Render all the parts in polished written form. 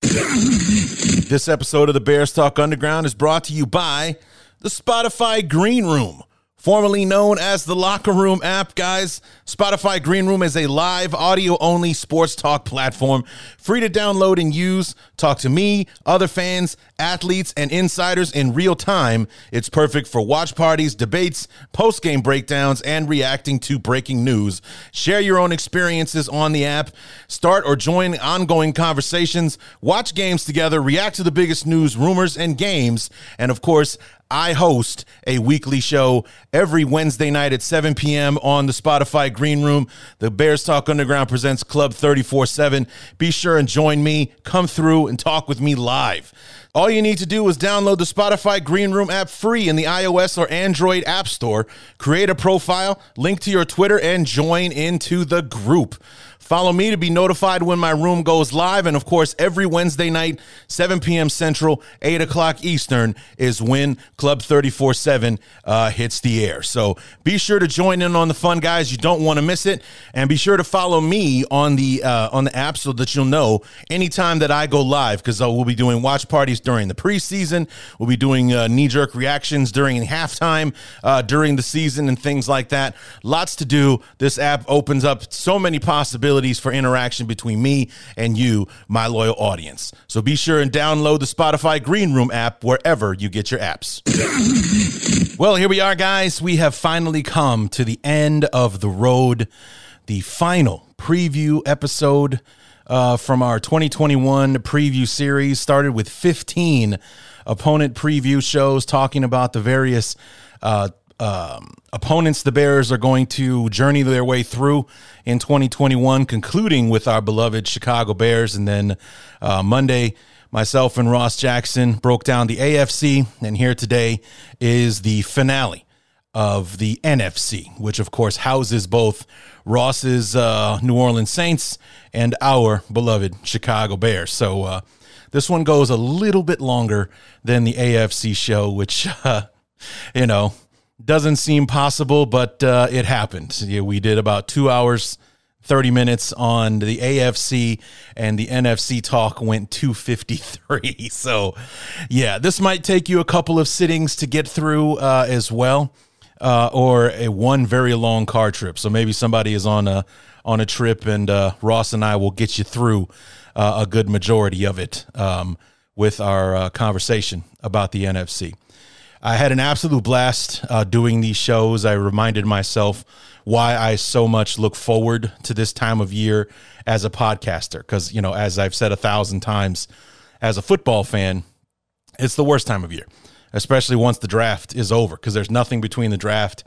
This episode of the Bears Talk Underground is brought to you by the Spotify Greenroom, formerly known as the Locker Room app, guys. Spotify Greenroom is a live audio-only sports talk platform, free to download and use. Talk to me, other fans, athletes, and insiders in real time. It's perfect for watch parties, debates, post-game breakdowns, and reacting to breaking news. Share your own experiences on the app. Start or join ongoing conversations. Watch games together. React to the biggest news, rumors, and games. And, of course, I host a weekly show every Wednesday night at 7 p.m. on the Spotify Green Room. The Bears Talk Underground presents Club 34-7. Be sure and join me. Come through and talk with me live. All you need to do is download the Spotify Green Room app free in the iOS or Android app store. Create a profile, link to your Twitter, and join into the group. Follow me to be notified when my room goes live. And, of course, every Wednesday night, 7 p.m. Central, 8 o'clock Eastern is when Club 34-7 hits the air. So be sure to join in on the fun, guys. You don't want to miss it. And be sure to follow me on the app so that you'll know anytime that I go live, because we'll be doing watch parties during the preseason. We'll be doing knee-jerk reactions during halftime, during the season, and things like that. Lots to do. This app opens up so many possibilities for interaction between me and you, my loyal audience. So be sure and download the Spotify Green Room app wherever you get your apps. Well, here we are, guys. We have finally come to the end of the road, the final preview episode from our 2021 preview series. Started with 15 opponent preview shows talking about the various opponents the Bears are going to journey their way through in 2021, concluding with our beloved Chicago Bears. And then Monday, myself and Ross Jackson broke down the AFC, and here today is the finale of the NFC, which of course houses both Ross's New Orleans Saints and our beloved Chicago Bears. So this one goes a little bit longer than the AFC show, which doesn't seem possible, but it happened. Yeah, we did about 2 hours, 30 minutes on the AFC, and the NFC talk went 253. So, yeah, this might take you a couple of sittings to get through as well, or one very long car trip. So maybe somebody is on a trip, and Ross and I will get you through a good majority of it with our conversation about the NFC. I had an absolute blast doing these shows. I reminded myself why I so much look forward to this time of year as a podcaster. Because, as I've said 1,000 times, as a football fan, it's the worst time of year, especially once the draft is over, because there's nothing between the draft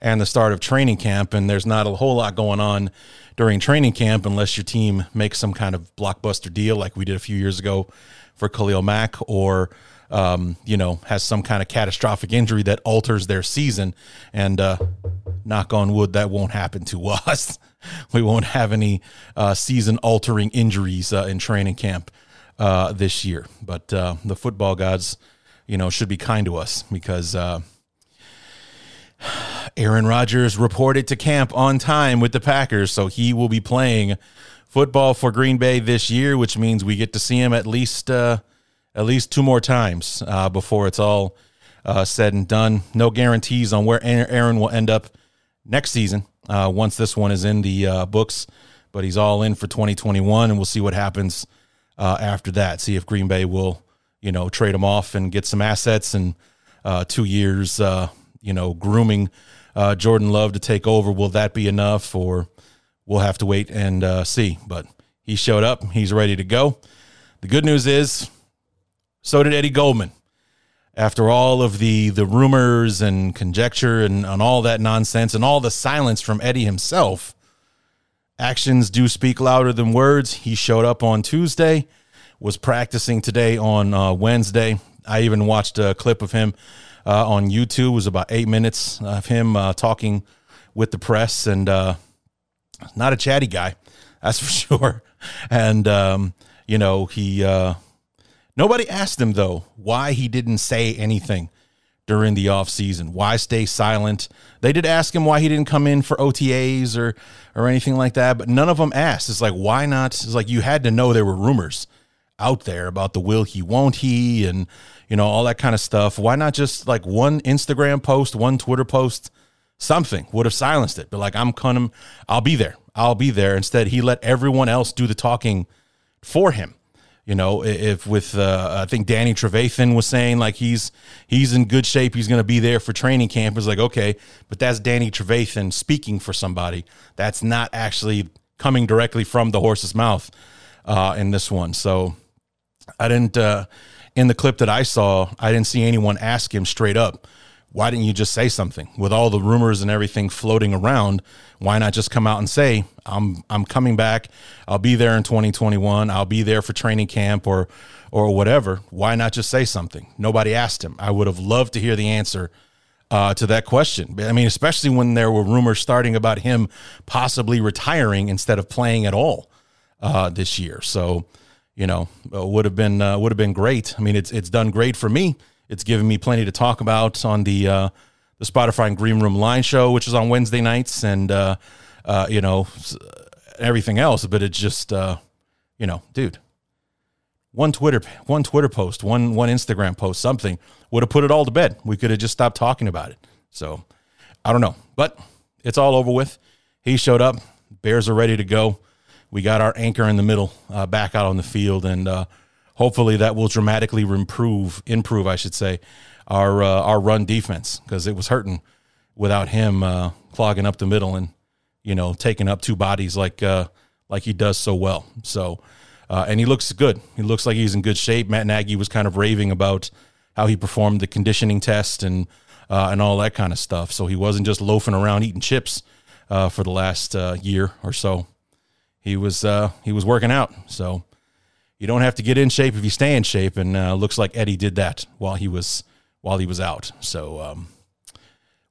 and the start of training camp, and there's not a whole lot going on during training camp unless your team makes some kind of blockbuster deal like we did a few years ago for Khalil Mack, or has some kind of catastrophic injury that alters their season. And knock on wood, that won't happen to us. We won't have any season-altering injuries in training camp this year. But the football gods, should be kind to us, because Aaron Rodgers reported to camp on time with the Packers, so he will be playing football for Green Bay this year, which means we get to see him at least two more times before it's all said and done. No guarantees on where Aaron will end up next season once this one is in the books, but he's all in for 2021, and we'll see what happens after that. See if Green Bay will, trade him off and get some assets, and 2 years, grooming Jordan Love to take over. Will that be enough, or we'll have to wait and see? But he showed up. He's ready to go. The good news is, so did Eddie Goldman. After all of the rumors and conjecture and all that nonsense, and all the silence from Eddie himself, actions do speak louder than words. He showed up on Tuesday was practicing today on Wednesday. I even watched a clip of him on YouTube. It was about 8 minutes of him talking with the press, and not a chatty guy, that's for sure. And, you know, he nobody asked him, though, why he didn't say anything during the offseason. Why stay silent? They did ask him why he didn't come in for OTAs or anything like that, but none of them asked. It's like, why not? It's like you had to know there were rumors out there about the will he, won't he, and, you know, all that kind of stuff. Why not just like one Instagram post, one Twitter post, something would have silenced it. But like, I'm coming, I'll be there. I'll be there. Instead, he let everyone else do the talking for him. You know, if with I think Danny Trevathan was saying like he's in good shape, he's going to be there for training camp. It's like, okay, but that's Danny Trevathan speaking for somebody. That's not actually coming directly from the horse's mouth in this one. So I didn't in the clip that I saw, I didn't see anyone ask him straight up, why didn't you just say something? With all the rumors and everything floating around, why not just come out and say, I'm coming back. I'll be there in 2021. I'll be there for training camp or whatever. Why not just say something? Nobody asked him. I would have loved to hear the answer to that question. I mean, especially when there were rumors starting about him possibly retiring instead of playing at all this year. So, you know, would have been great. I mean, it's done great for me. It's given me plenty to talk about on the Spotify and Green Room Line show, which is on Wednesday nights, and you know, everything else. But it's just you know, dude, one Twitter post, one Instagram post, something would have put it all to bed. We could have just stopped talking about it. So I don't know, but it's all over with. He showed up. Bears are ready to go. We got our anchor in the middle back out on the field, and hopefully that will dramatically improve, I should say, our run defense, because it was hurting without him clogging up the middle and, you know, taking up two bodies like he does so well. So, and he looks good. He looks like he's in good shape. Matt Nagy was kind of raving about how he performed the conditioning test and all that kind of stuff. So he wasn't just loafing around eating chips for the last year or so. He was working out. So. You don't have to get in shape if you stay in shape, and looks like Eddie did that while he was out. So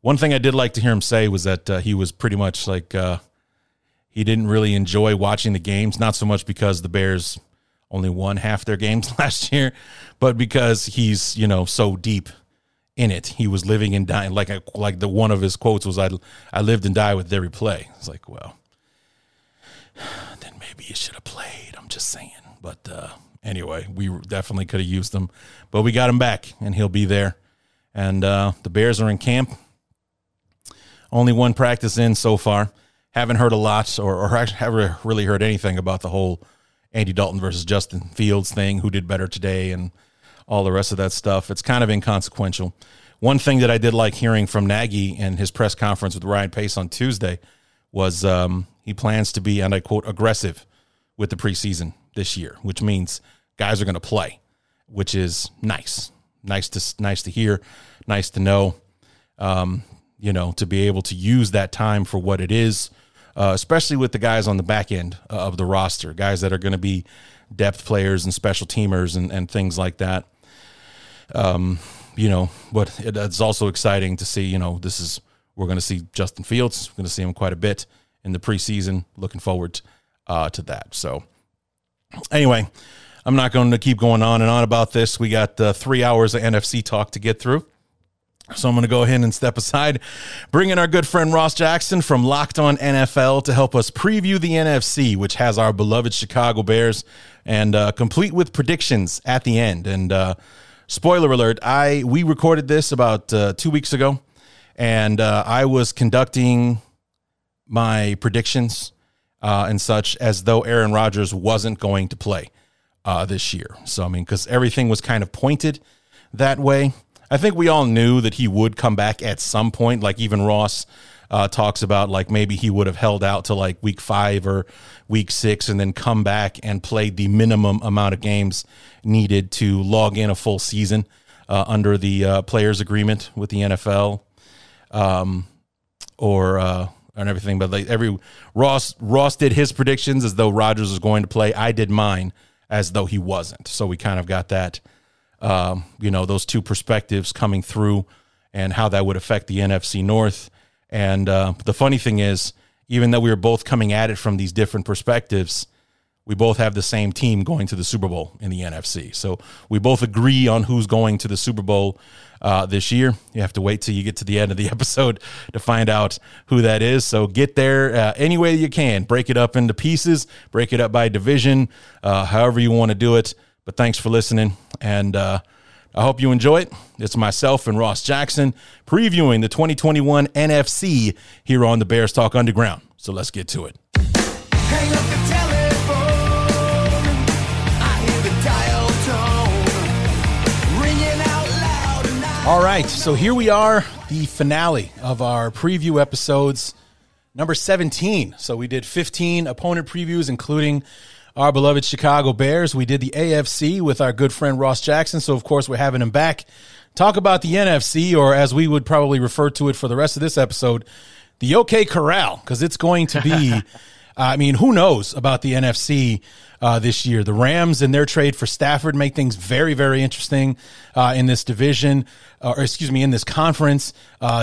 one thing I did like to hear him say was that he was pretty much like he didn't really enjoy watching the games, not so much because the Bears only won half their games last year, but because he's, you know, so deep in it. He was living and dying. Like the one of his quotes was, I lived and died with every play. It's like, well, then maybe you should have played. I'm just saying. But anyway, we definitely could have used them, but we got him back, and he'll be there. And the Bears are in camp. Only one practice in so far. Haven't heard a lot, or haven't really heard anything about the whole Andy Dalton versus Justin Fields thing, who did better today, and all the rest of that stuff. It's kind of inconsequential. One thing that I did like hearing from Nagy and his press conference with Ryan Pace on Tuesday was he plans to be, and I quote, aggressive with the preseason this year, which means guys are going to play, which is nice to hear, nice to know, you know, to be able to use that time for what it is, especially with the guys on the back end of the roster, guys that are going to be depth players and special teamers and things like that. You know, but it's also exciting to see, you know, we're going to see Justin Fields, we're going to see him quite a bit in the preseason, looking forward to that. So, anyway, I'm not going to keep going on and on about this. We got 3 hours of NFC talk to get through. So I'm going to go ahead and step aside, bring in our good friend Ross Jackson from Locked On NFL to help us preview the NFC, which has our beloved Chicago Bears, and complete with predictions at the end. And spoiler alert, we recorded this about 2 weeks ago, and I was conducting my predictions and such as though Aaron Rodgers wasn't going to play this year. So, I mean, because everything was kind of pointed that way. I think we all knew that he would come back at some point. Like even Ross talks about, like maybe he would have held out to like week 5 or week 6 and then come back and play the minimum amount of games needed to log in a full season under the players agreement with the NFL and everything, but like Ross did his predictions as though Rodgers was going to play. I did mine as though he wasn't. So we kind of got that, those two perspectives coming through and how that would affect the NFC North. And the funny thing is, even though we were both coming at it from these different perspectives, we both have the same team going to the Super Bowl in the NFC. So we both agree on who's going to the Super Bowl this year. You have to wait till you get to the end of the episode to find out who that is. So get there any way you can. Break it up into pieces. Break it up by division, however you want to do it. But thanks for listening, and I hope you enjoy it. It's myself and Ross Jackson previewing the 2021 NFC here on the Bears Talk Underground. So let's get to it. Hang up the telephone. All right, so here we are, the finale of our preview episodes, number 17. So we did 15 opponent previews, including our beloved Chicago Bears. We did the AFC with our good friend Ross Jackson, so of course we're having him back. Talk about the NFC, or as we would probably refer to it for the rest of this episode, the OK Corral, because it's going to be... I mean, who knows about the NFC this year? The Rams and their trade for Stafford make things very, very interesting in this division, in this conference.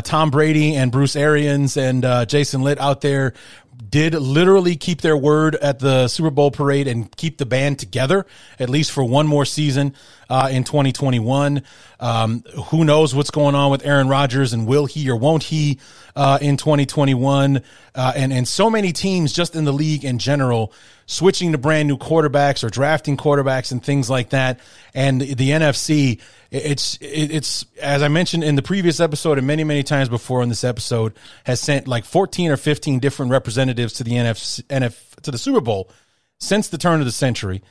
Tom Brady and Bruce Arians and Jason Litt out there did literally keep their word at the Super Bowl parade and keep the band together, at least for one more season in 2021. Who knows what's going on with Aaron Rodgers, and will he or won't he in 2021? And so many teams just in the league in general switching to brand new quarterbacks or drafting quarterbacks and things like that. And the NFC, it's as I mentioned in the previous episode and many, many times before in this episode, has sent like 14 or 15 different representatives to the NFC to the Super Bowl since the turn of the century.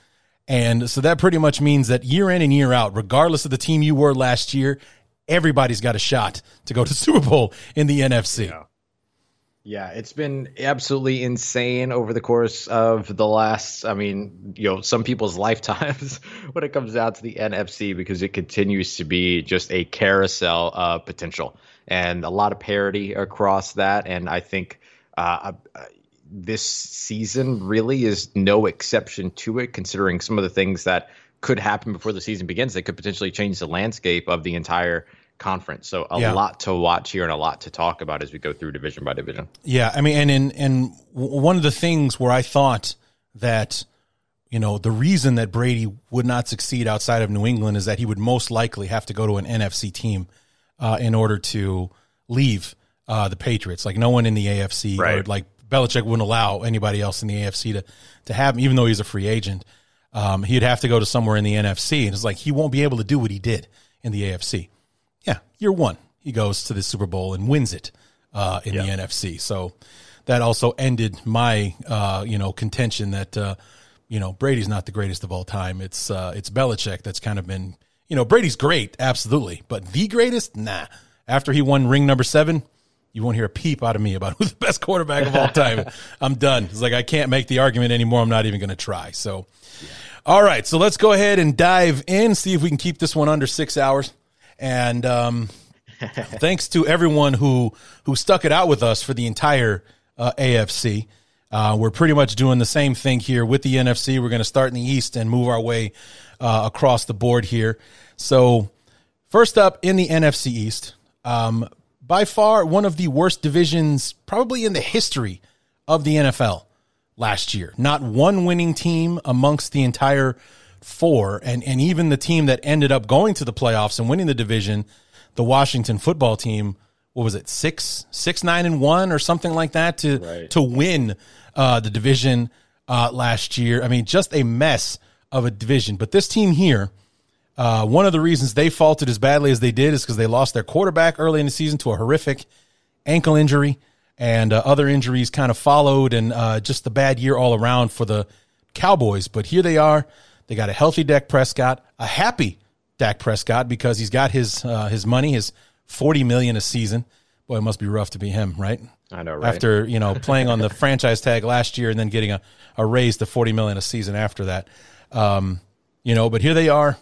And so that pretty much means that year in and year out, regardless of the team you were last year, everybody's got a shot to go to the Super Bowl in the NFC. Yeah, it's been absolutely insane over the course of the last, some people's lifetimes when it comes down to the NFC, because it continues to be just a carousel of potential and a lot of parity across that. And I think this season really is no exception to it, considering some of the things that could happen before the season begins that could potentially change the landscape of the entire conference. So a lot to watch here and a lot to talk about as we go through division by division. Yeah, I mean, and one of the things where I thought that, the reason that Brady would not succeed outside of New England is that he would most likely have to go to an NFC team in order to leave the Patriots. Like no one in the AFC, right, or like Belichick wouldn't allow anybody else in the AFC to have him, even though he's a free agent. He'd have to go to somewhere in the NFC, and it's like he won't be able to do what he did in the AFC. Yeah, year one, he goes to the Super Bowl and wins it the NFC. So that also ended my, contention that, Brady's not the greatest of all time. It's Belichick that's kind of been, Brady's great, absolutely. But the greatest? Nah. After he won ring number 7, you won't hear a peep out of me about who's the best quarterback of all time. I'm done. It's like I can't make the argument anymore. I'm not even going to try. So, All right, so let's go ahead and dive in, see if we can keep this one under 6 hours. And thanks to everyone who stuck it out with us for the entire AFC. We're pretty much doing the same thing here with the NFC. We're going to start in the East and move our way across the board here. So first up in the NFC East, by far one of the worst divisions probably in the history of the NFL last year. Not one winning team amongst the entire 4, and even the team that ended up going to the playoffs and winning the division, the Washington football team, what was it, 6-9-1 or something like that to win the division last year. I mean, just a mess of a division. But this team here, one of the reasons they faltered as badly as they did is because they lost their quarterback early in the season to a horrific ankle injury, and other injuries kind of followed, and just the bad year all around for the Cowboys. But here they are. They got a healthy Dak Prescott, a happy Dak Prescott, because he's got his money, his $40 million a season. Boy, it must be rough to be him, right? I know, right? After, playing on the franchise tag last year and then getting a raise to $40 million a season after that. But here they are,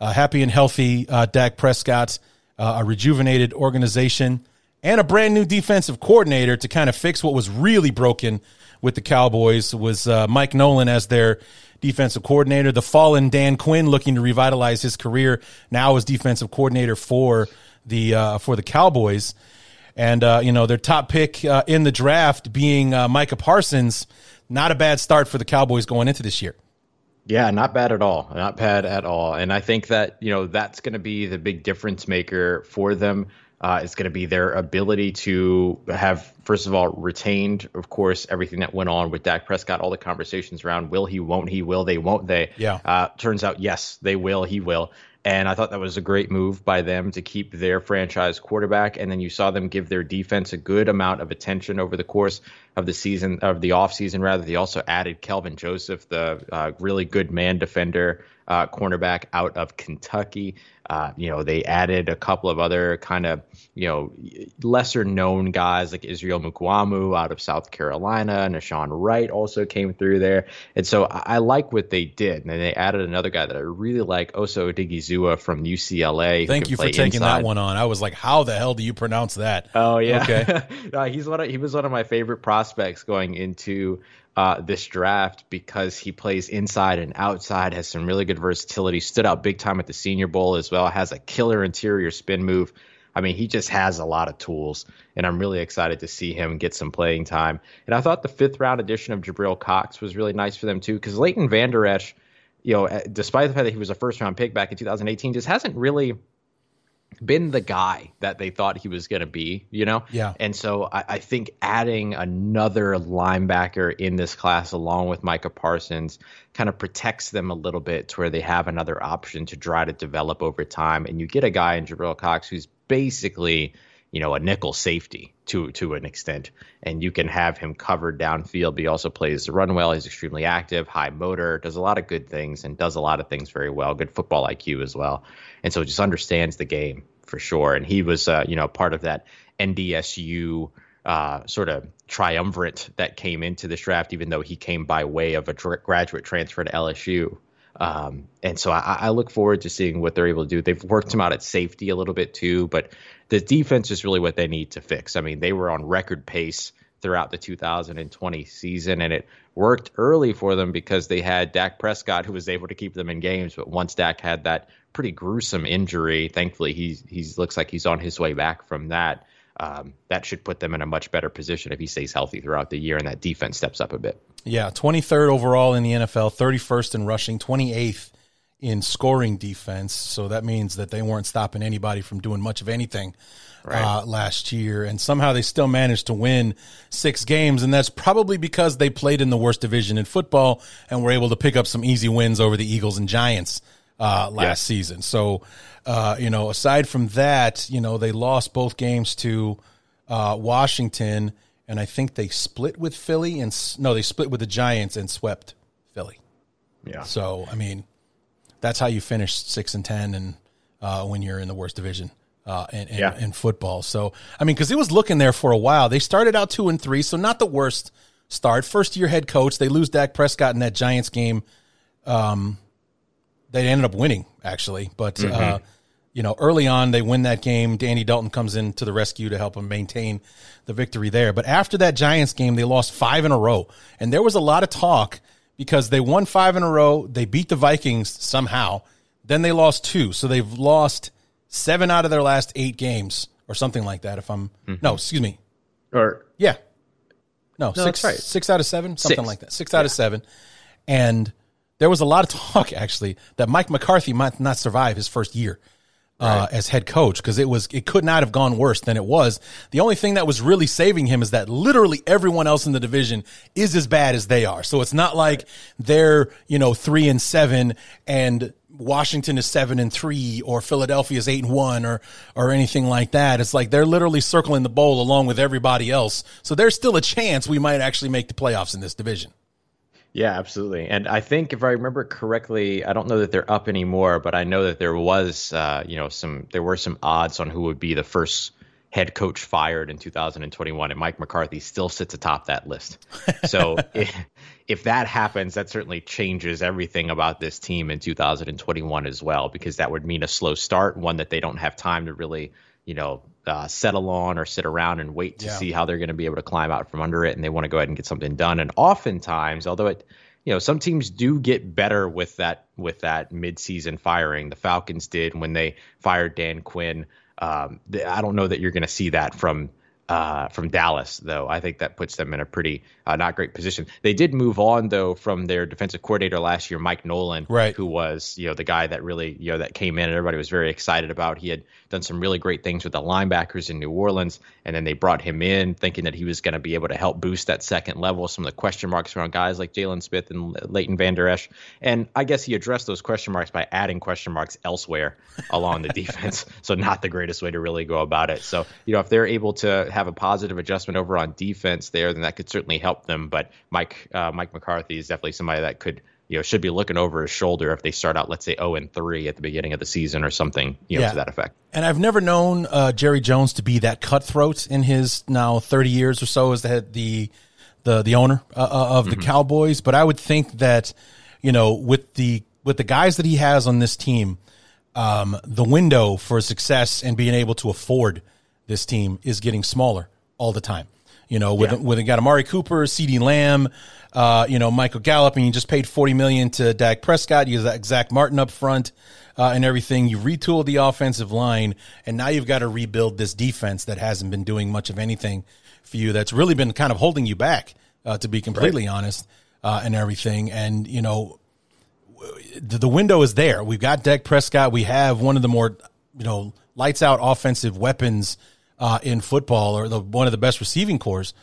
happy and healthy Dak Prescott, a rejuvenated organization, and a brand new defensive coordinator to kind of fix what was really broken with the Cowboys was Mike Nolan as their defensive coordinator. The fallen Dan Quinn, looking to revitalize his career, now as defensive coordinator for the Cowboys. And, you know, their top pick in the draft being Micah Parsons, not a bad start for the Cowboys going into this year. Yeah, not bad at all. Not bad at all. And I think that, you know, that's going to be the big difference maker for them. It's going to be their ability to have, first of all, retained, of course, everything that went on with Dak Prescott, all the conversations around will he, won't he, will they, won't they. Yeah. Turns out, yes, they will, he will. And I thought that was a great move by them to keep their franchise quarterback. And then you saw them give their defense a good amount of attention over the course of the season, of the offseason, rather. They also added Kelvin Joseph, the really good man defender, cornerback out of Kentucky. You know, they added a couple of other kind of, you know, lesser known guys like Israel Mukwamu out of South Carolina, and Nashawn Wright also came through there. And so I like what they did. And then they added another guy that I really like, Oso Odigizua from UCLA. Thank you for taking that one on. I was like, how the hell do you pronounce that? Oh, yeah. Okay. He was one of my favorite prospects going into this draft because he plays inside and outside, has some really good versatility, stood out big time at the Senior Bowl as well, has a killer interior spin move. I mean, he just has a lot of tools, and I'm really excited to see him get some playing time. And I thought the fifth-round addition of Jabril Cox was really nice for them too, because Leighton Vander Esch, you know, despite the fact that he was a first-round pick back in 2018, just hasn't really been the guy that they thought he was going to be, you know? Yeah. And so I think adding another linebacker in this class along with Micah Parsons kind of protects them a little bit to where they have another option to try to develop over time. And you get a guy in Jabril Cox who's basically, you know, a nickel safety to an extent. And you can have him covered downfield, but he also plays the run well. He's extremely active, high motor, does a lot of good things and does a lot of things very well. Good football IQ as well. And so just understands the game for sure. And he was, you know, part of that NDSU sort of triumvirate that came into this draft, even though he came by way of a graduate transfer to LSU. And so I look forward to seeing what they're able to do. They've worked him out at safety a little bit too, but the defense is really what they need to fix. I mean, they were on record pace throughout the 2020 season, and it worked early for them because they had Dak Prescott, who was able to keep them in games. But once Dak had that pretty gruesome injury, thankfully he's looks like he's on his way back from that. That should put them in a much better position if he stays healthy throughout the year and that defense steps up a bit. Yeah, 23rd overall in the NFL, 31st in rushing, 28th in scoring defense. So that means that they weren't stopping anybody from doing much of anything last year. And somehow they still managed to win 6 games, and that's probably because they played in the worst division in football and were able to pick up some easy wins over the Eagles and Giants last season. So, you know, aside from that, you know, they lost both games to Washington, and I think they split with Philly and they split with the Giants and swept Philly. Yeah. So, I mean, that's how you finish 6-10 and when you're in the worst division in football. So, I mean, because it was looking there for a while. They started out 2-3, so not the worst start. First-year head coach, they lose Dak Prescott in that Giants game. They ended up winning, actually. But, you know, early on, they win that game. Andy Dalton comes in to the rescue to help them maintain the victory there. But after that Giants game, they lost 5 in a row. And there was a lot of talk because they won 5 in a row. They beat the Vikings somehow. Then they lost 2. So they've lost 7 out of their last 8 games or something like that. If I'm no, excuse me. Or yeah. No, 6 out of 7, something like that. 6 out of 7. And there was a lot of talk, actually, that Mike McCarthy might not survive his first year as head coach because it could not have gone worse than it was. The only thing that was really saving him is that literally everyone else in the division is as bad as they are. So it's not like they're, you know, 3-7 and Washington is 7-3 or Philadelphia is 8-1 or anything like that. It's like they're literally circling the bowl along with everybody else. So there's still a chance we might actually make the playoffs in this division. Yeah, absolutely. And I think if I remember correctly, I don't know that they're up anymore, but I know that there was, you know, there were some odds on who would be the first head coach fired in 2021. And Mike McCarthy still sits atop that list. So if that happens, that certainly changes everything about this team in 2021 as well, because that would mean a slow start, one that they don't have time to really, you know, settle on or sit around and wait to see how they're going to be able to climb out from under it. And they want to go ahead and get something done. And oftentimes, although it, you know, some teams do get better with that midseason firing. The Falcons did when they fired Dan Quinn. I don't know that you're going to see that from Dallas, though. I think that puts them in a pretty not great position. They did move on, though, from their defensive coordinator last year, Mike Nolan, who was, you know, the guy that really, you know, that came in and everybody was very excited about. He had done some really great things with the linebackers in New Orleans, and then they brought him in thinking that he was going to be able to help boost that second level. Some of the question marks around guys like Jalen Smith and Leighton Van Der Esch, and I guess he addressed those question marks by adding question marks elsewhere along the defense. So not the greatest way to really go about it. So, you know, if they're able to have a positive adjustment over on defense there, then that could certainly help them. But Mike McCarthy is definitely somebody that could, you know, should be looking over his shoulder if they start out, let's say, 0-3 at the beginning of the season or something, you know, to that effect. And I've never known Jerry Jones to be that cutthroat in his now 30 years or so as the owner of the Cowboys. But I would think that, you know, with the guys that he has on this team, the window for success and being able to afford this team is getting smaller all the time. You know, with you got Amari Cooper, CeeDee Lamb, you know, Michael Gallup, and you just paid $40 million to Dak Prescott. You got Zach Martin up front and everything. You retooled the offensive line, and now you've got to rebuild this defense that hasn't been doing much of anything for you. That's really been kind of holding you back, to be completely honest, and everything. And, you know, the window is there. We've got Dak Prescott. We have one of the more, you know, lights out offensive weapons in football, or one of the best receiving cores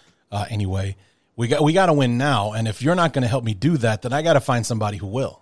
anyway. We got to win now, and if you're not going to help me do that, then I got to find somebody who will.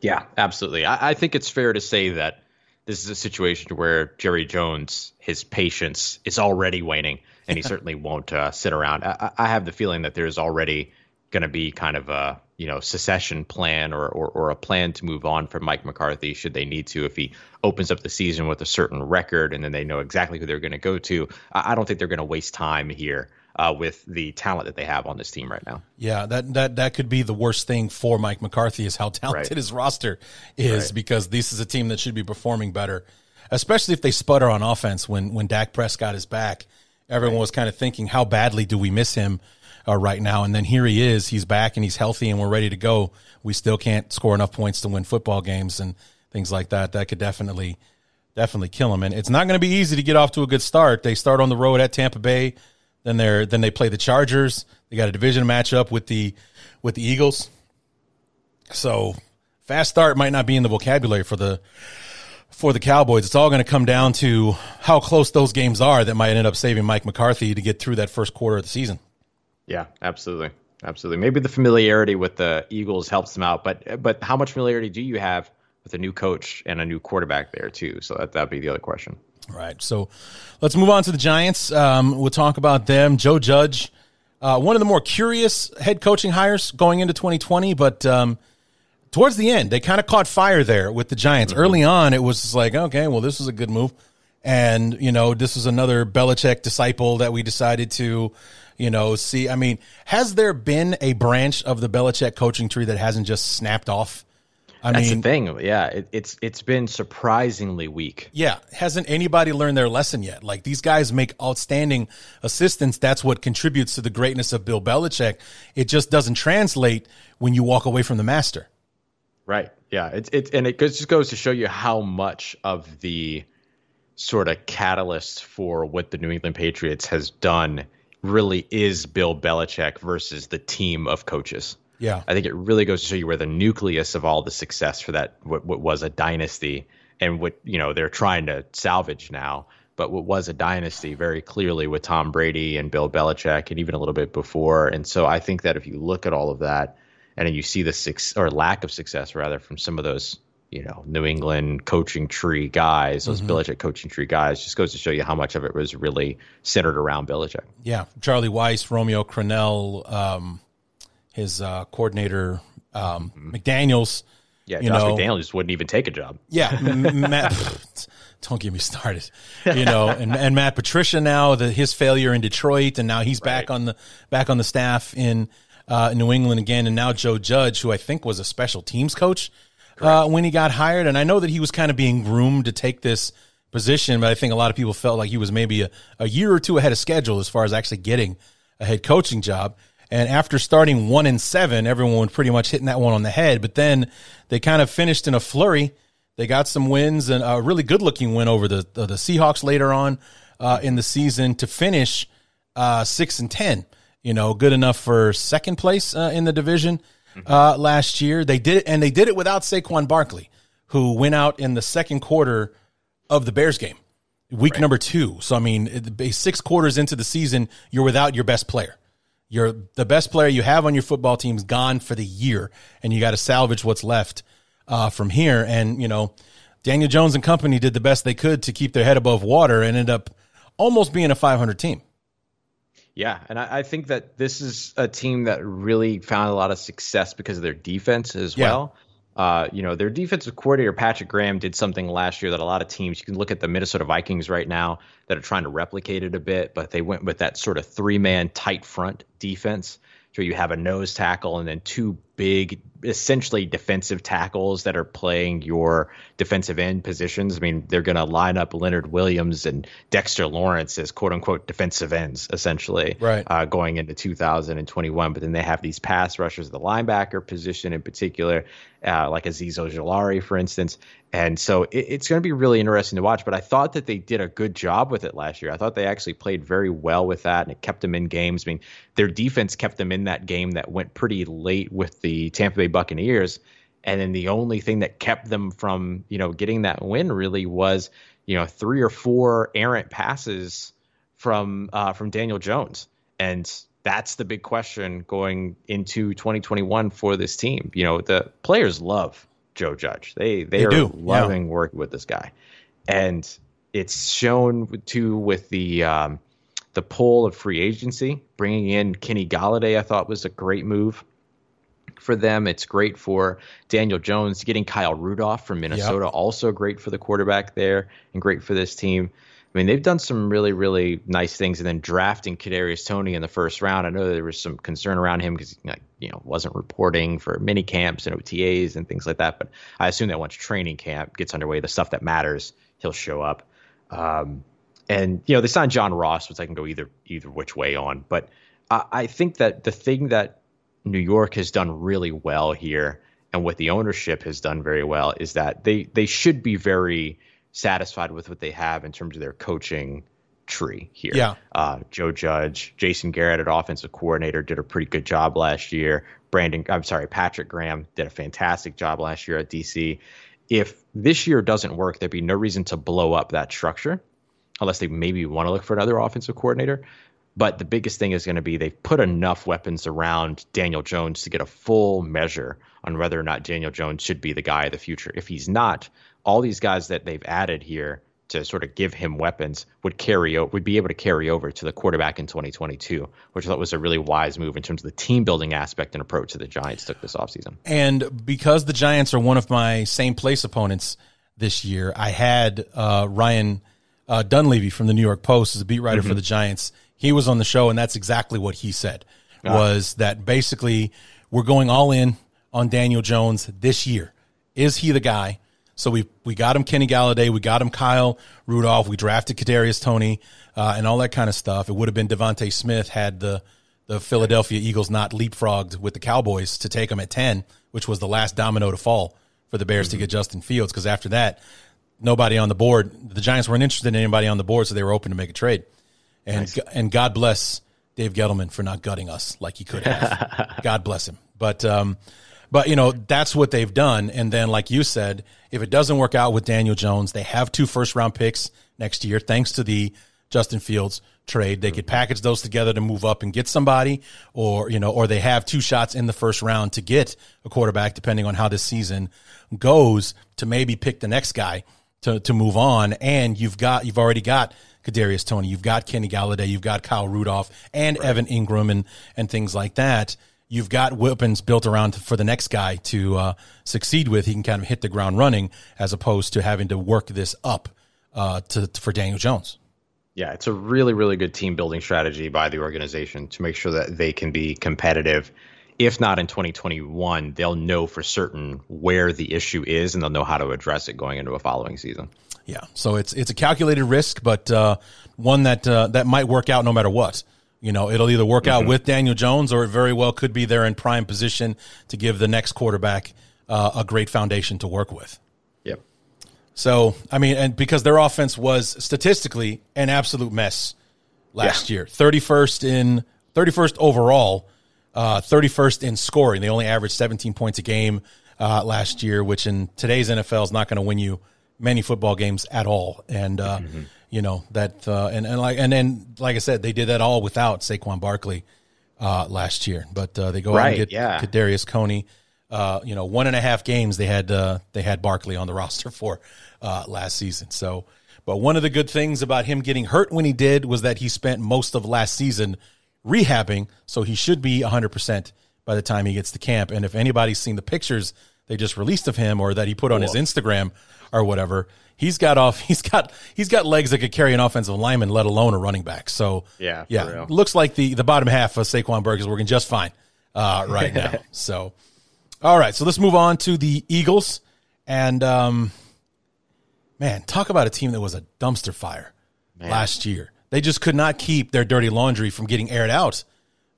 Yeah, absolutely. I think it's fair to say that this is a situation where Jerry Jones, his patience is already waning, and he certainly won't sit around. I have the feeling that there's already going to be kind of a, you know, secession plan or a plan to move on from Mike McCarthy should they need to, if he opens up the season with a certain record and then they know exactly who they're going to go to. I don't think they're going to waste time here with the talent that they have on this team right now. Yeah, that could be the worst thing for Mike McCarthy is how talented his roster is, because this is a team that should be performing better, especially if they sputter on offense when Dak Prescott is back. Everyone was kind of thinking, how badly do we miss him right now? And then here he is, he's back and he's healthy and we're ready to go. We still can't score enough points to win football games and things like that. That could definitely kill him. And it's not going to be easy to get off to a good start. They start on the road at Tampa Bay, then they play the Chargers. They got a division matchup with the Eagles. So fast start might not be in the vocabulary for the Cowboys. It's all going to come down to how close those games are that might end up saving Mike McCarthy to get through that first quarter of the season. Yeah, absolutely. Absolutely. Maybe the familiarity with the Eagles helps them out, but how much familiarity do you have with a new coach and a new quarterback there too? So that'd be the other question. Right. So let's move on to the Giants. We'll talk about them. Joe Judge, one of the more curious head coaching hires going into 2020, but towards the end, they kind of caught fire there with the Giants. Mm-hmm. Early on, it was just like, okay, well, this was a good move. And, you know, this was another Belichick disciple that we decided to, you know, see. I mean, has there been a branch of the Belichick coaching tree that hasn't just snapped off? That's the thing. Yeah, it's been surprisingly weak. Yeah. Hasn't anybody learned their lesson yet? Like, these guys make outstanding assistants. That's what contributes to the greatness of Bill Belichick. It just doesn't translate when you walk away from the master. Right. Yeah. It just goes to show you how much of the sort of catalyst for what the New England Patriots has done really is Bill Belichick versus the team of coaches. Yeah. I think it really goes to show you where the nucleus of all the success for that, what was a dynasty, and what, you know, they're trying to salvage now, but what was a dynasty very clearly with Tom Brady and Bill Belichick and even a little bit before. And so I think that if you look at all of that and you see the lack of success rather from some of those, you know, New England coaching tree guys, those Belichick coaching tree guys, just goes to show you how much of it was really centered around Belichick. Yeah. Charlie Weiss, Romeo Crennel, his coordinator, McDaniels. Yeah, Josh McDaniels just wouldn't even take a job. Yeah, Matt, don't get me started. You know, and Matt Patricia now, his failure in Detroit, and now he's back on the staff in New England again, and now Joe Judge, who I think was a special teams coach when he got hired. And I know that he was kind of being groomed to take this position, but I think a lot of people felt like he was maybe a year or two ahead of schedule as far as actually getting a head coaching job. And after starting 1-7, everyone was pretty much hitting that one on the head. But then they kind of finished in a flurry. They got some wins and a really good-looking win over the Seahawks later on in the season to finish 6-10. You know, good enough for second place in the division last year. They did it, and they did it without Saquon Barkley, who went out in the second quarter of the Bears game, week number two. So, I mean, 6 quarters into the season, you're without your best player. You're the best player you have on your football team's gone for the year, and you got to salvage what's left from here. And, you know, Daniel Jones and company did the best they could to keep their head above water and ended up almost being a 500 team. Yeah, and I think that this is a team that really found a lot of success because of their defense as well. You know, their defensive coordinator, Patrick Graham, did something last year that a lot of teams, you can look at the Minnesota Vikings right now that are trying to replicate it a bit, but they went with that sort of three-man tight front defense. So you have a nose tackle and then two big, essentially defensive tackles that are playing your defensive end positions. I mean, they're going to line up Leonard Williams and Dexter Lawrence as quote-unquote defensive ends, essentially, going into 2021. But then they have these pass rushers, the linebacker position in particular, like Azeez Ojulari, for instance. And so it's going to be really interesting to watch. But I thought that they did a good job with it last year. I thought they actually played very well with that, and it kept them in games. I mean, their defense kept them in that game that went pretty late with the Tampa Bay Buccaneers. And then the only thing that kept them from, you know, getting that win really was, you know, 3 or 4 errant passes from Daniel Jones. And that's the big question going into 2021 for this team. You know, the players love Joe Judge. They are loving working with this guy. And it's shown too with the pull of free agency, bringing in Kenny Golladay. I thought was a great move for them. It's great for Daniel Jones. Getting Kyle Rudolph from Minnesota, also great for the quarterback there and great for this team. I mean, they've done some really, really nice things. And then drafting Kadarius Toney in the first round. I know there was some concern around him because you know, wasn't reporting for mini camps and OTAs and things like that. But I assume that once training camp gets underway, the stuff that matters, he'll show up. And, you know, they signed John Ross, which I can go either which way on. But I think that the thing that New York has done really well here, and what the ownership has done very well, is that they should be very satisfied with what they have in terms of their coaching tree here. Joe Judge, Jason Garrett at offensive coordinator did a pretty good job last year. Patrick Graham did a fantastic job last year at DC. If this year doesn't work, there'd be no reason to blow up that structure unless they maybe want to look for another offensive coordinator. But the biggest thing is going to be they've put enough weapons around Daniel Jones to get a full measure on whether or not Daniel Jones should be the guy of the future. If he's not, all these guys that they've added here to sort of give him weapons would be able to carry over to the quarterback in 2022, which I thought was a really wise move in terms of the team-building aspect and approach that the Giants took this offseason. And because the Giants are one of my same-place opponents this year, I had Ryan Dunleavy from the New York Post as a beat writer for the Giants. He was on the show, and that's exactly what he said, was that basically we're going all in on Daniel Jones this year. Is he the guy? So we got him Kenny Golladay. We got him Kyle Rudolph. We drafted Kadarius Toney and all that kind of stuff. It would have been Devontae Smith had the Philadelphia Eagles not leapfrogged with the Cowboys to take him at 10, which was the last domino to fall for the Bears to get Justin Fields, because after that, nobody on the board. The Giants weren't interested in anybody on the board, so they were open to make a trade. And and God bless Dave Gettleman for not gutting us like he could have. God bless him. But you know, that's what they've done. And then, like you said, if it doesn't work out with Daniel Jones, they have 2 first-round picks next year thanks to the Justin Fields trade. They could package those together to move up and get somebody, or you know, or they have 2 shots in the first round to get a quarterback, depending on how this season goes, to maybe pick the next guy to move on. And you've already got Kadarius Toney, you've got Kenny Golladay, you've got Kyle Rudolph and Evan Ingram and things like that. You've got weapons built around for the next guy to succeed with. He can kind of hit the ground running as opposed to having to work this up for Daniel Jones. Yeah, it's a really, really good team building strategy by the organization to make sure that they can be competitive if not in 2021, they'll know for certain where the issue is, and they'll know how to address it going into a following season. Yeah, so it's a calculated risk, but one that might work out no matter what. You know, it'll either work out with Daniel Jones, or it very well could be there in prime position to give the next quarterback a great foundation to work with. Yep. So, I mean, and because their offense was statistically an absolute mess last year, 31st overall, 31st in scoring. They only averaged 17 points a game last year, which in today's NFL is not going to win you many football games at all. And, you know, that, and like I said, they did that all without Saquon Barkley last year, but they go out and get Kadarius Toney. You know, 1.5 games they had Barkley on the roster for last season. So, but one of the good things about him getting hurt when he did was that he spent most of last season rehabbing, so he should be 100% by the time he gets to camp. And if anybody's seen the pictures they just released of him, or that he put on his Instagram or whatever, he's got legs that could carry an offensive lineman, let alone a running back. So yeah, looks like the bottom half of Saquon Barkley is working just fine right now. So all right, so let's move on to the Eagles, and man, talk about a team that was a dumpster fire last year. They just could not keep their dirty laundry from getting aired out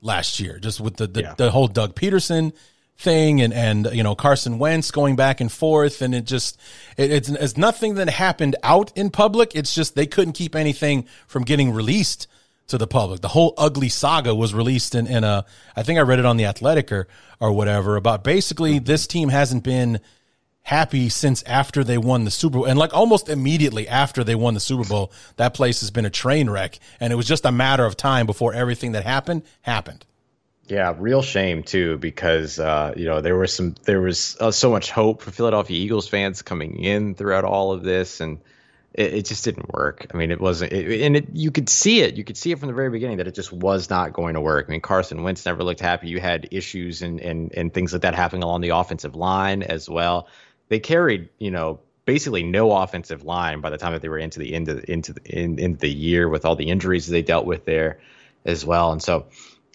last year, just with the whole Doug Peterson thing and you know, Carson Wentz going back and forth, and it's nothing that happened out in public. It's just they couldn't keep anything from getting released to the public. The whole ugly saga was released in I think I read it on The Athletic or whatever, about basically this team hasn't been happy since after they won the Super Bowl. And like almost immediately after they won the Super Bowl, that place has been a train wreck, and it was just a matter of time before everything that happened. Yeah, real shame too, because you know, there was so much hope for Philadelphia Eagles fans coming in throughout all of this, and it just didn't work. I mean, you could see it from the very beginning that it just was not going to work. I mean, Carson Wentz never looked happy. You had issues and things like that happening along the offensive line as well. They carried, you know, basically no offensive line by the time that they were into the end of the year, with all the injuries they dealt with there as well, and so.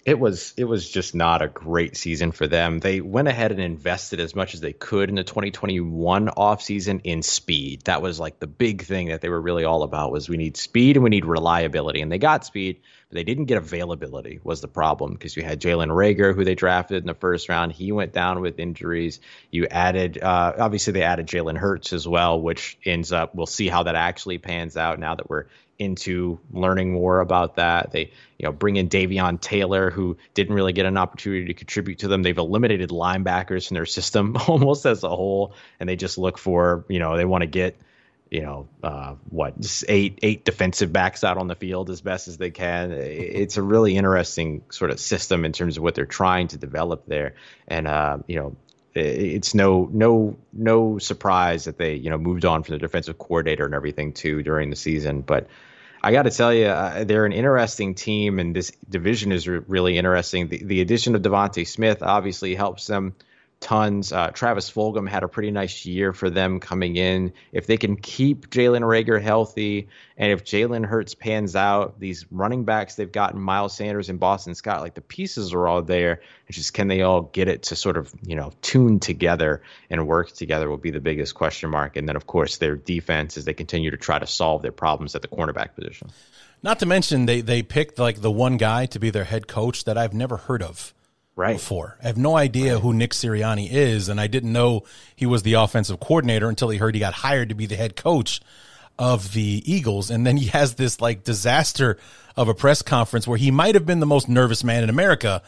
It was just not a great season for them. They went ahead and invested as much as they could in the 2021 offseason in speed. That was like the big thing that they were really all about, was we need speed and we need reliability. And they got speed, but they didn't get availability was the problem, because you had Jalen Reagor, who they drafted in the first round. He went down with injuries. You added obviously they added Jalen Hurts as well, which ends up, we'll see how that actually pans out now that we're into learning more about that. They, you know, bring in Davion Taylor, who didn't really get an opportunity to contribute to them. They've eliminated linebackers from their system almost as a whole, and they just look for, you know, they want to get, you know, just eight defensive backs out on the field as best as they can. It's a really interesting sort of system in terms of what they're trying to develop there, and you know, it's no surprise that they, you know, moved on from the defensive coordinator and everything too during the season. But I got to tell you, they're an interesting team, and this division is really interesting. The addition of Devontae Smith obviously helps them tons. Travis Fulgham had a pretty nice year for them coming in. If they can keep Jalen Reagor healthy, and if Jalen Hurts pans out, these running backs they've gotten, Miles Sanders and Boston Scott, like the pieces are all there. It's just, can they all get it to sort of, you know, tune together and work together will be the biggest question mark. And then, of course, their defense as they continue to try to solve their problems at the cornerback position. Not to mention they picked like the one guy to be their head coach that I've never heard of. Right. Before. I have no idea who Nick Sirianni is, and I didn't know he was the offensive coordinator until he got hired to be the head coach of the Eagles. And then he has this like disaster of a press conference where he might have been the most nervous man in America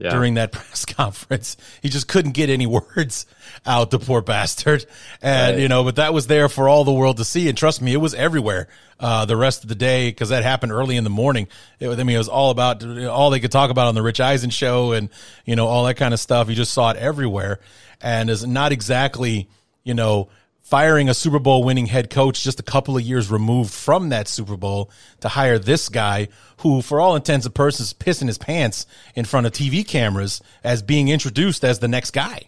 during that press conference. He just couldn't get any words out, the poor bastard. And, you know, but that was there for all the world to see. And trust me, it was everywhere the rest of the day, because that happened early in the morning. It was all about, all they could talk about on the Rich Eisen show and, you know, all that kind of stuff. You just saw it everywhere. And is not exactly, you know, firing a Super Bowl winning head coach just a couple of years removed from that Super Bowl to hire this guy who, for all intents and purposes, is pissing his pants in front of TV cameras as being introduced as the next guy.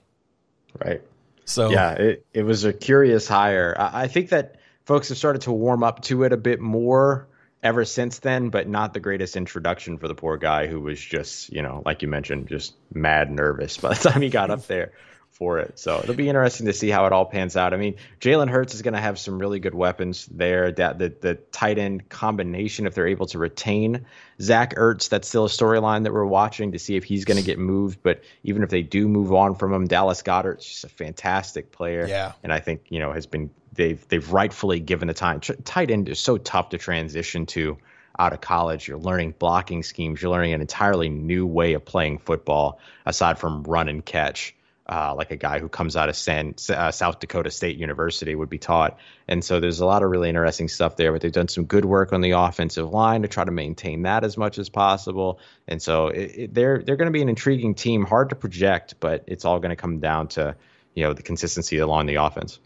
Right. So, yeah, it was a curious hire. I think that folks have started to warm up to it a bit more ever since then, but not the greatest introduction for the poor guy who was just, you know, like you mentioned, just mad nervous by the time he got up there for it. So it'll be interesting to see how it all pans out. I mean, Jalen Hurts is going to have some really good weapons there. That the tight end combination, if they're able to retain Zach Ertz, that's still a storyline that we're watching to see if he's going to get moved. But even if they do move on from him, Dallas Goedert's just a fantastic player. Yeah. And I think, you know, has been, they've rightfully given the time. Tight end is so tough to transition to out of college. You're learning blocking schemes. You're learning an entirely new way of playing football aside from run and catch, like a guy who comes out of South Dakota State University would be taught. And so there's a lot of really interesting stuff there, but they've done some good work on the offensive line to try to maintain that as much as possible. And so they're going to be an intriguing team, hard to project, but it's all going to come down to, you know, the consistency along the offense.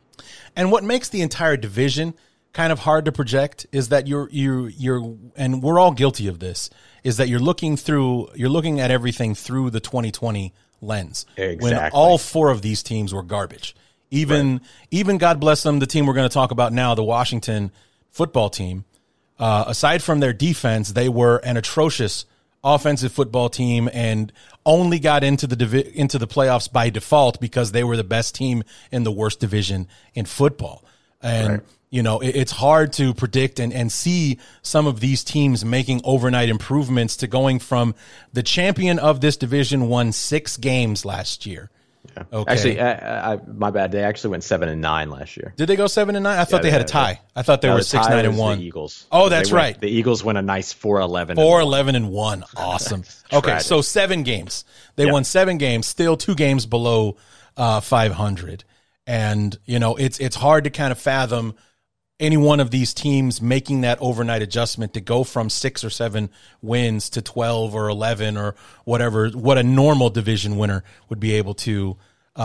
And what makes the entire division kind of hard to project is that you're and we're all guilty of this, is that you're looking at everything through the 2020 lens. Exactly. When all four of these teams were garbage. Even God bless them, the team we're going to talk about now, the Washington football team, aside from their defense, they were an atrocious offensive football team and only got into the playoffs by default because they were the best team in the worst division in football. And, you know, it's hard to predict and see some of these teams making overnight improvements to going from the champion of this division won 6 games last year. Yeah. Okay. Actually, my bad. They actually went 7-9 last year. Did they go 7-9? I thought they had a tie. I thought they were 6-9-1. The Eagles. Oh, that's right. The Eagles went a nice 4-11. 4-11-1. Awesome. Okay, so 7 games. They won 7 games. Still 2 games below 500. And you know, it's hard to kind of fathom any one of these teams making that overnight adjustment to go from 6 or 7 wins to 12 or 11 or whatever, what a normal division winner would be able to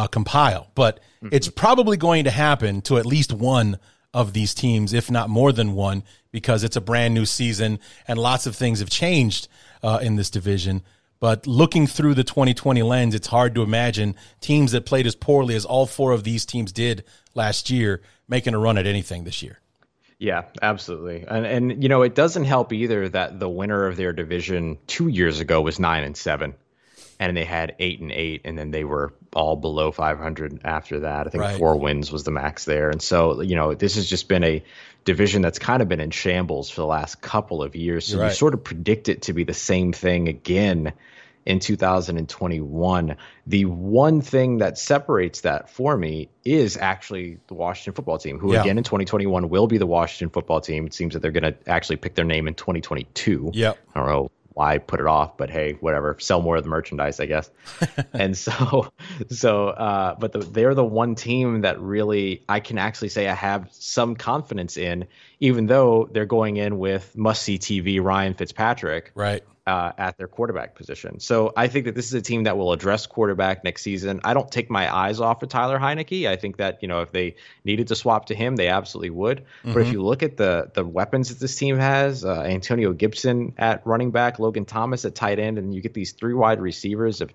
compile. But it's probably going to happen to at least one of these teams, if not more than one, because it's a brand new season and lots of things have changed in this division. But looking through the 2020 lens, it's hard to imagine teams that played as poorly as all four of these teams did last year making a run at anything this year. Yeah, absolutely. And you know, it doesn't help either that the winner of their division 2 years ago was 9-7, and they had 8-8, and then they were all below 500 after that. I think 4 wins was the max there. And so, you know, this has just been a division that's kind of been in shambles for the last couple of years. So you sort of predict it to be the same thing again in 2021. The one thing that separates that for me is actually the Washington football team, who again in 2021 will be the Washington football team. It seems that they're going to actually pick their name in 2022. Yep. I don't know why put it off, but hey, whatever, sell more of the merchandise, I guess. And so, but they're the one team that really I can actually say I have some confidence in, even though they're going in with must-see TV Ryan Fitzpatrick at their quarterback position. So I think that this is a team that will address quarterback next season. I don't take my eyes off of Tyler Heinicke. I think that, you know, if they needed to swap to him, they absolutely would. Mm-hmm. But if you look at the weapons that this team has, Antonio Gibson at running back, Logan Thomas at tight end, and you get these 3 wide receivers of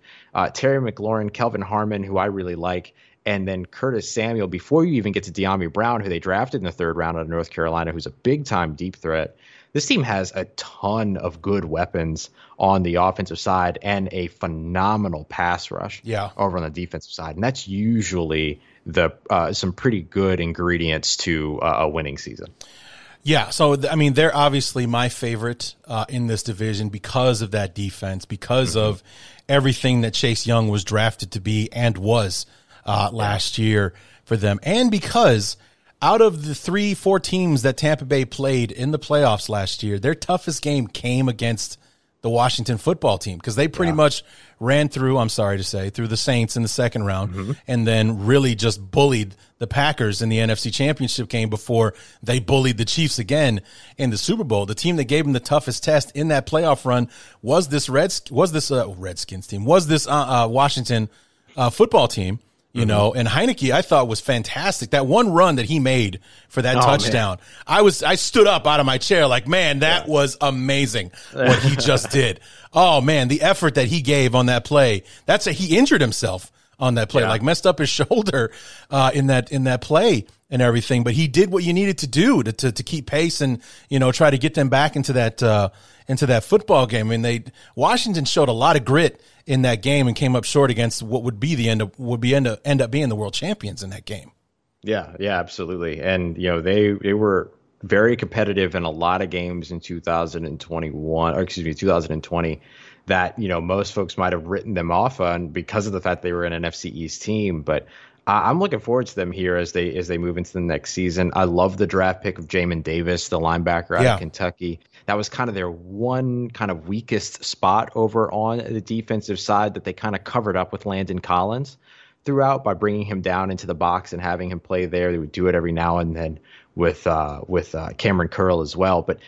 Terry McLaurin, Kelvin Harmon, who I really like, and then Curtis Samuel, before you even get to De'Ami Brown, who they drafted in the 3rd round out of North Carolina, who's a big-time deep threat. This team has a ton of good weapons on the offensive side and a phenomenal pass rush over on the defensive side. And that's usually some pretty good ingredients to a winning season. Yeah, so, I mean, they're obviously my favorite in this division because of that defense, because of everything that Chase Young was drafted to be and was last year for them. And because out of the 3-4 teams that Tampa Bay played in the playoffs last year, their toughest game came against the Washington football team because they pretty much ran through, I'm sorry to say, through the Saints in the 2nd round and then really just bullied the Packers in the NFC Championship game before they bullied the Chiefs again in the Super Bowl. The team that gave them the toughest test in that playoff run was this Washington football team. You know, and Heinicke, I thought, was fantastic. That one run that he made for that touchdown, man. I stood up out of my chair like, man, that was amazing what he just did. Oh, man, the effort that he gave on that play. He injured himself on that play, like messed up his shoulder in that play and everything, but he did what you needed to do to keep pace and, you know, try to get them back into that football game. I mean, Washington showed a lot of grit in that game and came up short against what would be the end up being the world champions in that game. Yeah, absolutely. And, you know, they were very competitive in a lot of games in 2020 that, you know, most folks might have written them off on because of the fact they were an NFC East team. But I'm looking forward to them here as they move into the next season. I love the draft pick of Jamin Davis, the linebacker out of Kentucky. That was kind of their one kind of weakest spot over on the defensive side that they kind of covered up with Landon Collins throughout by bringing him down into the box and having him play there. They would do it every now and then with Cameron Curl as well. But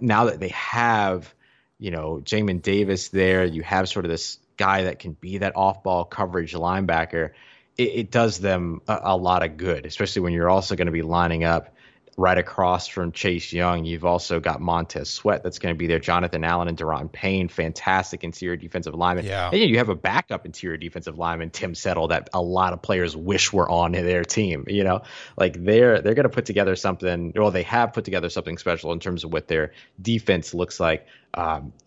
now that they have, you know, Jamin Davis there, you have sort of this guy that can be that off-ball coverage linebacker. It does them a lot of good, especially when you're also going to be lining up right across from Chase Young. You've also got Montez Sweat that's going to be there, Jonathan Allen and Daron Payne, fantastic interior defensive lineman. Yeah. And you have a backup interior defensive lineman, Tim Settle, that a lot of players wish were on their team. You know, like they're going to put together something. Well, they have put together something special in terms of what their defense looks like.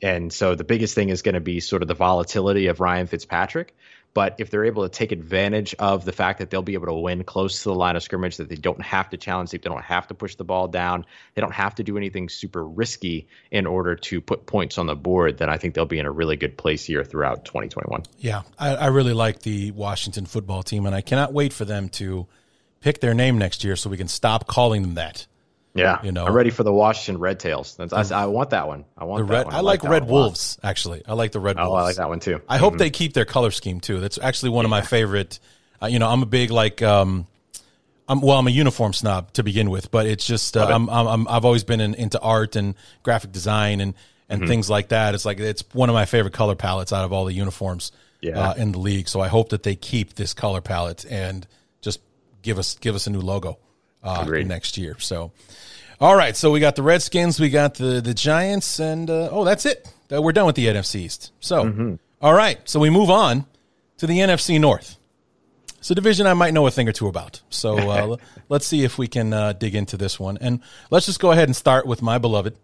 And so the biggest thing is going to be sort of the volatility of Ryan Fitzpatrick. But if they're able to take advantage of the fact that they'll be able to win close to the line of scrimmage, that they don't have to challenge deep, they don't have to push the ball down, they don't have to do anything super risky in order to put points on the board, then I think they'll be in a really good place here throughout 2021. Yeah, I really like the Washington football team, and I cannot wait for them to pick their name next year so we can stop calling them that. Yeah, you know, I'm ready for the Washington Red Tails. I want that one. I want that one. I like Red Wolves, actually. I like the Red Wolves. Oh, I like that one, too. I hope they keep their color scheme, too. That's actually one of my favorite. You know, I'm a big, like, I'm a uniform snob to begin with, but it's just, I've always been into art and graphic design and things like that. It's like, it's one of my favorite color palettes out of all the uniforms in the league. So I hope that they keep this color palette and just give us a new logo next year. So, all right. So we got the Redskins, we got the Giants, and that's it. We're done with the NFC East. So, all right. So we move on to the NFC North. It's a division I might know a thing or two about. So let's see if we can dig into this one. And let's just go ahead and start with my beloved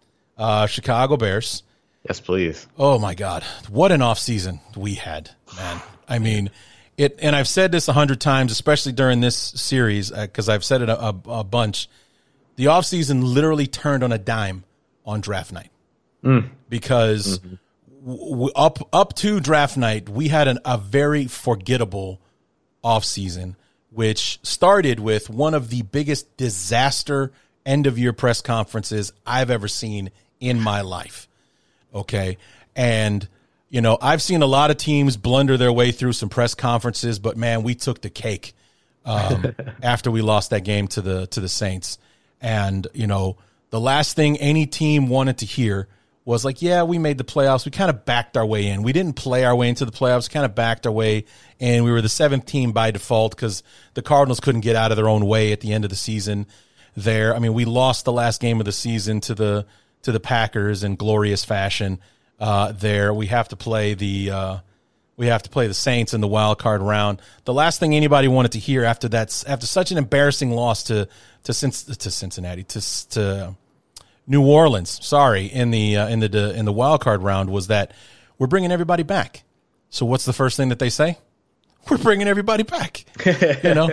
Chicago Bears. Yes, please. Oh my God, what an offseason we had, man. I mean. And I've said this 100 times, especially during this series, because I've said it a bunch. The offseason literally turned on a dime on draft night because up to draft night, we had a very forgettable offseason, which started with one of the biggest disaster end-of-year press conferences I've ever seen in my life. Okay, and you know, I've seen a lot of teams blunder their way through some press conferences, but man, we took the cake after we lost that game to the Saints. And, you know, the last thing any team wanted to hear was like, yeah, we made the playoffs. We kind of backed our way in. We didn't play our way into the playoffs, kind of backed our way. And we were the 7th team by default because the Cardinals couldn't get out of their own way at the end of the season there. I mean, we lost the last game of the season to the Packers in glorious fashion. We have to play the Saints in the wild card round. The last thing anybody wanted to hear after that, after such an embarrassing loss to New Orleans, in the wild card round, was that we're bringing everybody back. So what's the first thing that they say? We're bringing everybody back. You know,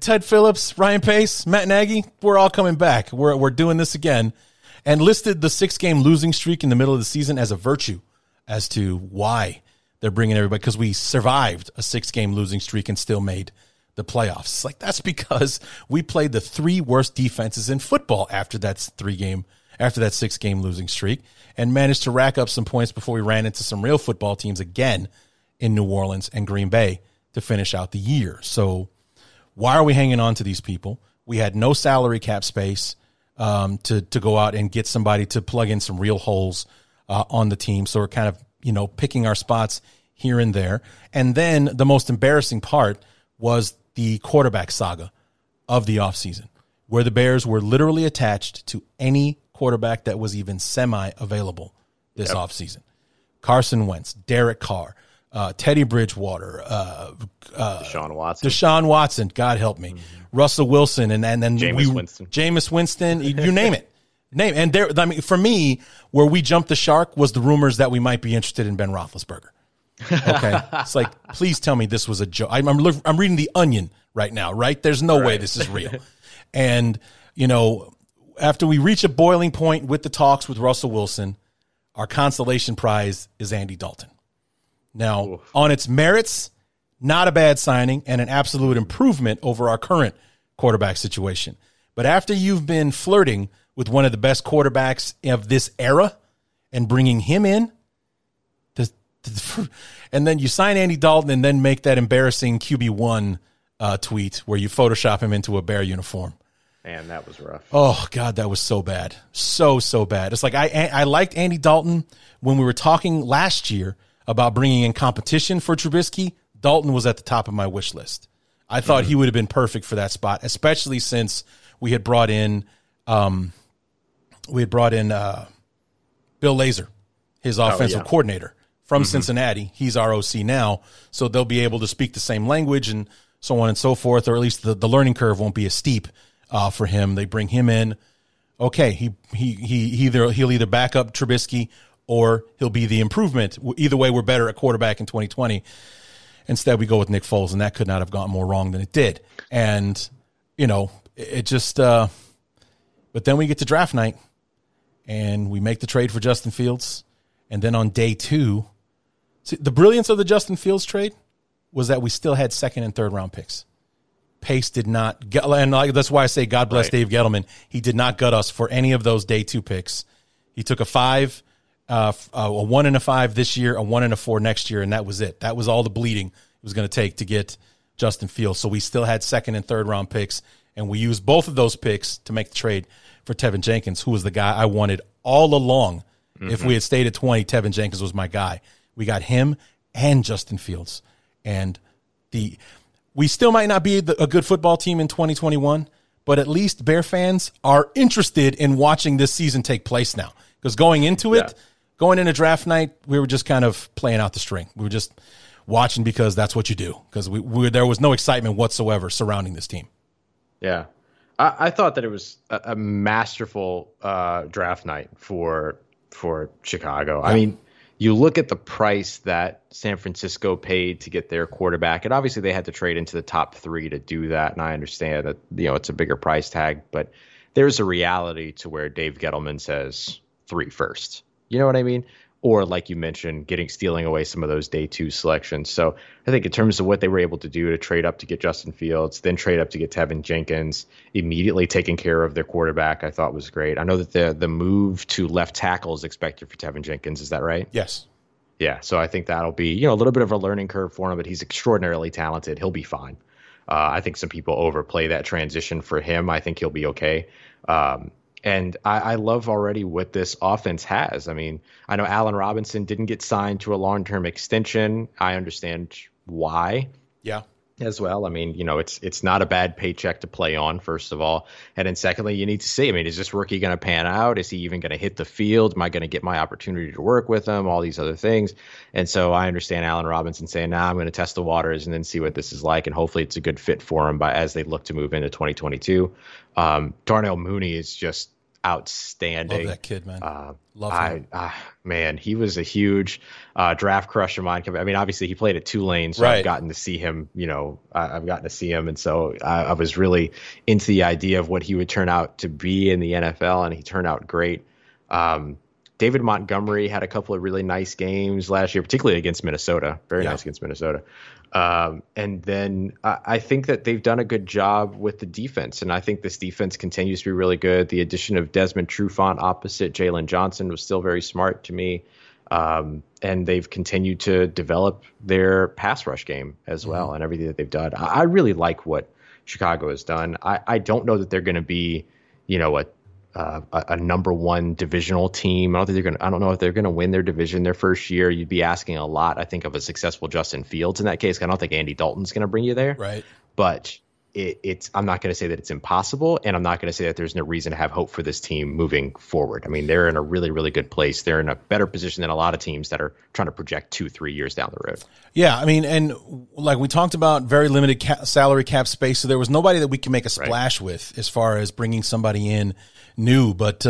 Ted Phillips, Ryan Pace, Matt Nagy, we're all coming back. We're doing this again. And listed the 6-game losing streak in the middle of the season as a virtue as to why they're bringing everybody, because we survived a 6-game losing streak and still made the playoffs. Like, that's because we played the 3 worst defenses in football after that 6-game losing streak and managed to rack up some points before we ran into some real football teams again in New Orleans and Green Bay to finish out the year. So why are we hanging on to these people? We had no salary cap space to go out and get somebody to plug in some real holes on the team. So we're kind of, you know, picking our spots here and there. And then the most embarrassing part was the quarterback saga of the offseason, where the Bears were literally attached to any quarterback that was even semi-available this offseason. Carson Wentz, Derek Carr, Teddy Bridgewater, Deshaun Watson. Deshaun Watson, God help me. Mm-hmm. Russell Wilson, and then Jameis Winston, you name it. And there, I mean, for me, where we jumped the shark was the rumors that we might be interested in Ben Roethlisberger. Okay, it's like, please tell me this was a joke. I'm reading The Onion right now, right? There's no way this is real. And, you know, after we reach a boiling point with the talks with Russell Wilson, our consolation prize is Andy Dalton. Now, on its merits, not a bad signing and an absolute improvement over our current quarterback situation. But after you've been flirting with one of the best quarterbacks of this era and bringing him in, and then you sign Andy Dalton and then make that embarrassing QB1 tweet where you Photoshop him into a Bear uniform. Man, that was rough. Oh, God, that was so bad. So bad. It's like I liked Andy Dalton when we were talking last year about bringing in competition for Trubisky. Dalton was at the top of my wish list. I thought he would have been perfect for that spot, especially since we had brought in Bill Lazor, his offensive coordinator from Cincinnati. He's our OC now, so they'll be able to speak the same language and so on and so forth, or at least the learning curve won't be as steep for him. They bring him in. Okay, he'll either back up Trubisky or he'll be the improvement. Either way, we're better at quarterback in 2020. Instead, we go with Nick Foles, and that could not have gone more wrong than it did. And, you know, it just but then we get to draft night, and we make the trade for Justin Fields. And then on day two, see, the brilliance of the Justin Fields trade was that we still had second and third round picks. Pace did not – and that's why I say God bless Dave Gettleman. He did not gut us for any of those day two picks. He took a 1 and a 5 this year, a 1 and a 4 next year, and that was it. That was all the bleeding it was going to take to get Justin Fields. So we still had second and third round picks, and we used both of those picks to make the trade for Tevin Jenkins, who was the guy I wanted all along. Mm-hmm. If we had stayed at 20, Tevin Jenkins was my guy. We got him and Justin Fields. And we still might not be a good football team in 2021, but at least Bear fans are interested in watching this season take place now. Because going into it, going into draft night, we were just kind of playing out the string. We were just watching because that's what you do. Because there was no excitement whatsoever surrounding this team. Yeah. I thought that it was a masterful draft night for Chicago. I mean, you look at the price that San Francisco paid to get their quarterback, and obviously they had to trade into the top three to do that. And I understand that, you know, it's a bigger price tag, but there's a reality to where Dave Gettleman says 3 first. You know what I mean? Or like you mentioned, stealing away some of those day two selections. So I think in terms of what they were able to do to trade up to get Justin Fields, then trade up to get Tevin Jenkins, immediately taking care of their quarterback, I thought was great. I know that the move to left tackle is expected for Tevin Jenkins. Is that right? Yes. Yeah. So I think that'll be, you know, a little bit of a learning curve for him, but he's extraordinarily talented. He'll be fine. I think some people overplay that transition for him. I think he'll be okay. And I love already what this offense has. I mean, I know Allen Robinson didn't get signed to a long-term extension. I understand why. Yeah. As well. I mean, you know, it's not a bad paycheck to play on, first of all. And then secondly, you need to see, I mean, is this rookie going to pan out? Is he even going to hit the field? Am I going to get my opportunity to work with him? All these other things. And so I understand Allen Robinson saying, I'm going to test the waters and then see what this is like. And hopefully it's a good fit for him as they look to move into 2022. Darnell Mooney is just outstanding. Love that kid, man. Love him. Man, he was a huge draft crush of mine. I mean, obviously he played at Tulane, so I've gotten to see him, you know, and so I was really into the idea of what he would turn out to be in the NFL, and he turned out great. David Montgomery had a couple of really nice games last year, particularly against Minnesota. Very nice against Minnesota. And then I think that they've done a good job with the defense, and I think this defense continues to be really good. The addition of Desmond Trufant opposite Jalen Johnson was still very smart to me, and they've continued to develop their pass rush game as well and everything that they've done. I really like what Chicago has done. I don't know that they're going to be, you know, a number one divisional team. I don't know if they're going to win their division their first year. You'd be asking a lot, I think, of a successful Justin Fields in that case. I don't think Andy Dalton's going to bring you there. Right. But it's I'm not going to say that it's impossible, and I'm not going to say that there's no reason to have hope for this team moving forward. I mean, they're in a really, really good place. They're in a better position than a lot of teams that are trying to project 2-3 years down the road. Yeah, I mean, and like we talked about, very limited salary cap space, so there was nobody that we can make a splash with as far as bringing somebody in new. But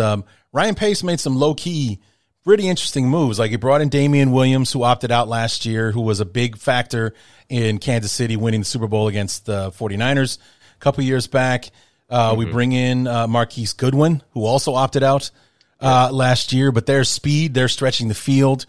Ryan Pace made some low-key, pretty interesting moves. Like he brought in Damian Williams, who opted out last year, who was a big factor in Kansas City winning the Super Bowl against the 49ers a couple years back. We bring in Marquise Goodwin, who also opted out last year. But their speed, they're stretching the field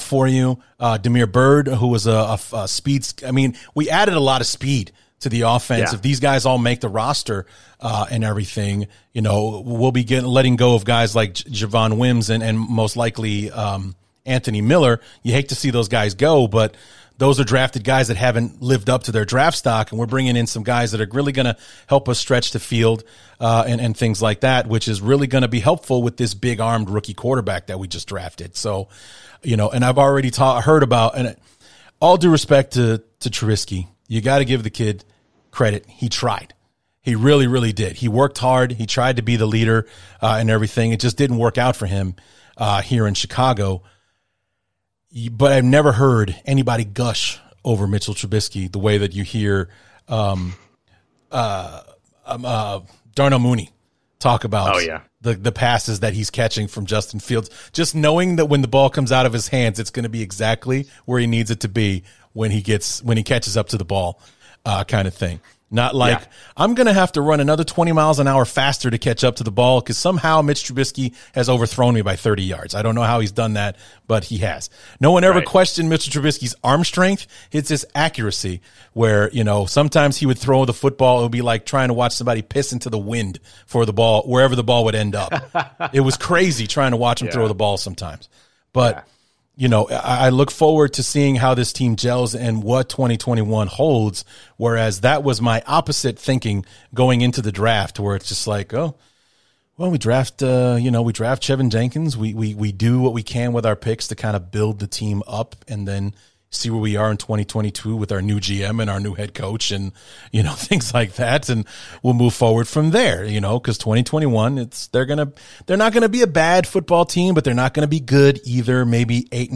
for you. Demir Byrd, who was a speed. I mean, we added a lot of speed to the offense. Yeah. If these guys all make the roster and everything, you know, we'll be letting go of guys like Javon Wims and most likely Anthony Miller. You hate to see those guys go, but those are drafted guys that haven't lived up to their draft stock, and we're bringing in some guys that are really going to help us stretch the field and things like that, which is really going to be helpful with this big-armed rookie quarterback that we just drafted. So, you know, and I've already heard about, and all due respect to Trubisky, you got to give the kid credit. He tried. He really, really did. He worked hard. He tried to be the leader and everything. It just didn't work out for him here in Chicago. But I've never heard anybody gush over Mitchell Trubisky the way that you hear Darnell Mooney talk about the passes that he's catching from Justin Fields. Just knowing that when the ball comes out of his hands, it's going to be exactly where he needs it to be when he catches up to the ball kind of thing. Not like, I'm going to have to run another 20 miles an hour faster to catch up to the ball because somehow Mitch Trubisky has overthrown me by 30 yards. I don't know how he's done that, but he has. No one ever questioned Mitch Trubisky's arm strength. It's his accuracy where, you know, sometimes he would throw the football. It would be like trying to watch somebody piss into the wind for the ball, wherever the ball would end up. It was crazy trying to watch him throw the ball sometimes. But you know, I look forward to seeing how this team gels and what 2021 holds, whereas that was my opposite thinking going into the draft, where it's just like, oh, well, we draft Tevin Jenkins. We do what we can with our picks to kind of build the team up and then see where we are in 2022 with our new GM and our new head coach and, you know, things like that. And we'll move forward from there, you know, because 2021, they're not going to be a bad football team, but they're not going to be good either. Maybe 8-9,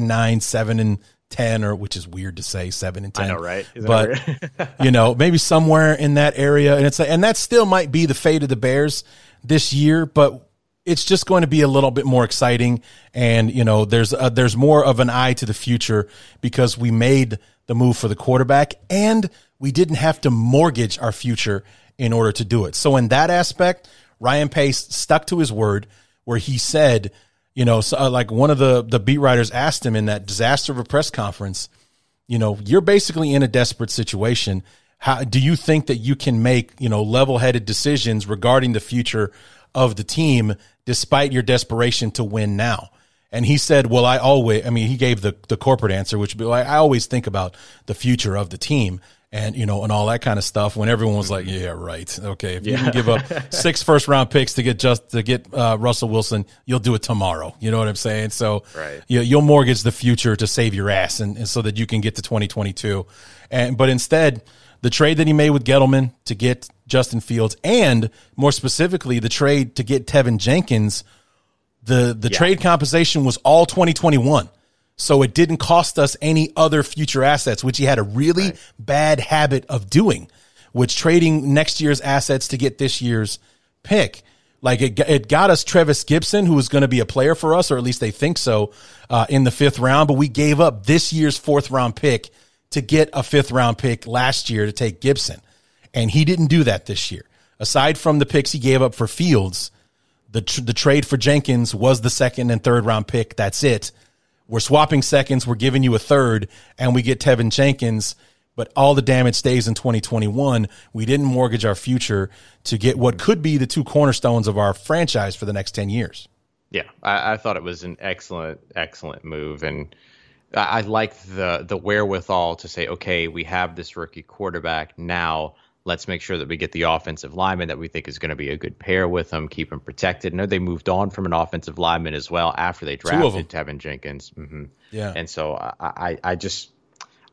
7-10, or which is weird to say 7-10. I know, right? But, you know, maybe somewhere in that area. And it's like, and that still might be the fate of the Bears this year, but it's just going to be a little bit more exciting, and you know there's more of an eye to the future because we made the move for the quarterback, and we didn't have to mortgage our future in order to do it. So in that aspect, Ryan Pace stuck to his word, where he said, you know, so like one of the beat writers asked him in that disaster of a press conference, you know, you're basically in a desperate situation. How do you think that you can make, you know, level-headed decisions regarding the future of the team despite your desperation to win now? And he said, well, he gave the corporate answer, which would be like, I always think about the future of the team and, you know, and all that kind of stuff, when everyone was like, yeah, right. Okay. If you can give up 6 first round picks to get Russell Wilson, you'll do it tomorrow. You know what I'm saying? So you'll mortgage the future to save your ass and so that you can get to 2022. But instead, the trade that he made with Gettleman to get Justin Fields, and more specifically, the trade to get Tevin Jenkins, the trade compensation was all 2021. So it didn't cost us any other future assets, which he had a really bad habit of doing, which trading next year's assets to get this year's pick. Like it got us Trevis Gibson, who was going to be a player for us, or at least they think so, in the 5th round. But we gave up this year's 4th round pick to get a 5th round pick last year to take Gibson. And he didn't do that this year. Aside from the picks he gave up for Fields, the trade for Jenkins was the 2nd and 3rd round pick. That's it. We're swapping seconds. We're giving you a 3rd, and we get Tevin Jenkins, but all the damage stays in 2021. We didn't mortgage our future to get what could be the 2 cornerstones of our franchise for the next 10 years. Yeah, I thought it was an excellent, excellent move. And I like the wherewithal to say, okay, we have this rookie quarterback now. Let's make sure that we get the offensive lineman that we think is going to be a good pair with him, keep him protected. I know they moved on from an offensive lineman as well after they drafted Tevin Jenkins. And so I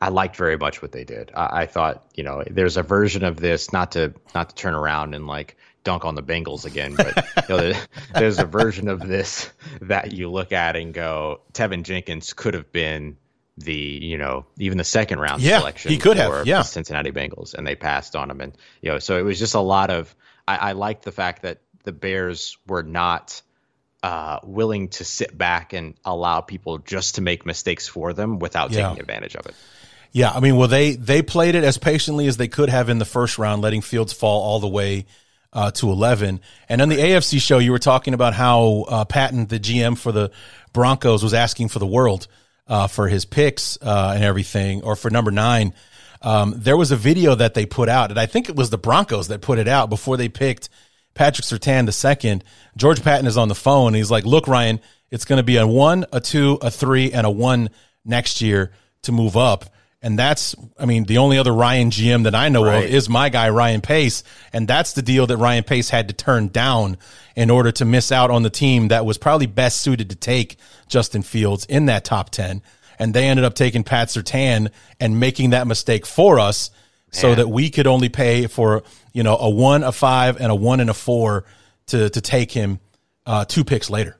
I liked very much what they did. I thought, you know, there's a version of this, not to turn around and like dunk on the Bengals again, but you know, there's a version of this that you look at and go, Tevin Jenkins could have been the, you know, even the second round selection. He could have, the Cincinnati Bengals, and they passed on him. And, you know, so it was just a lot of, I liked the fact that the Bears were not willing to sit back and allow people just to make mistakes for them without taking advantage of it. Yeah, I mean, well, they played it as patiently as they could have in the first round, letting Fields fall all the way to 11. And on the AFC show, you were talking about how Patton, the GM for the Broncos, was asking for the world for his picks and everything, or for number 9. There was a video that they put out, and I think it was the Broncos that put it out before they picked Patrick Surtain II. George Patton is on the phone, and he's like, look, Ryan, it's going to be a 1, a 2, a 3, and a 1 next year to move up. And that's, I mean, the only other Ryan GM that I know of is my guy, Ryan Pace. And that's the deal that Ryan Pace had to turn down in order to miss out on the team that was probably best suited to take Justin Fields in that top 10. And they ended up taking Pat Surtain and making that mistake for us so that we could only pay for, you know, a 1, a 5, and a 1, and a 4 to take him 2 picks later.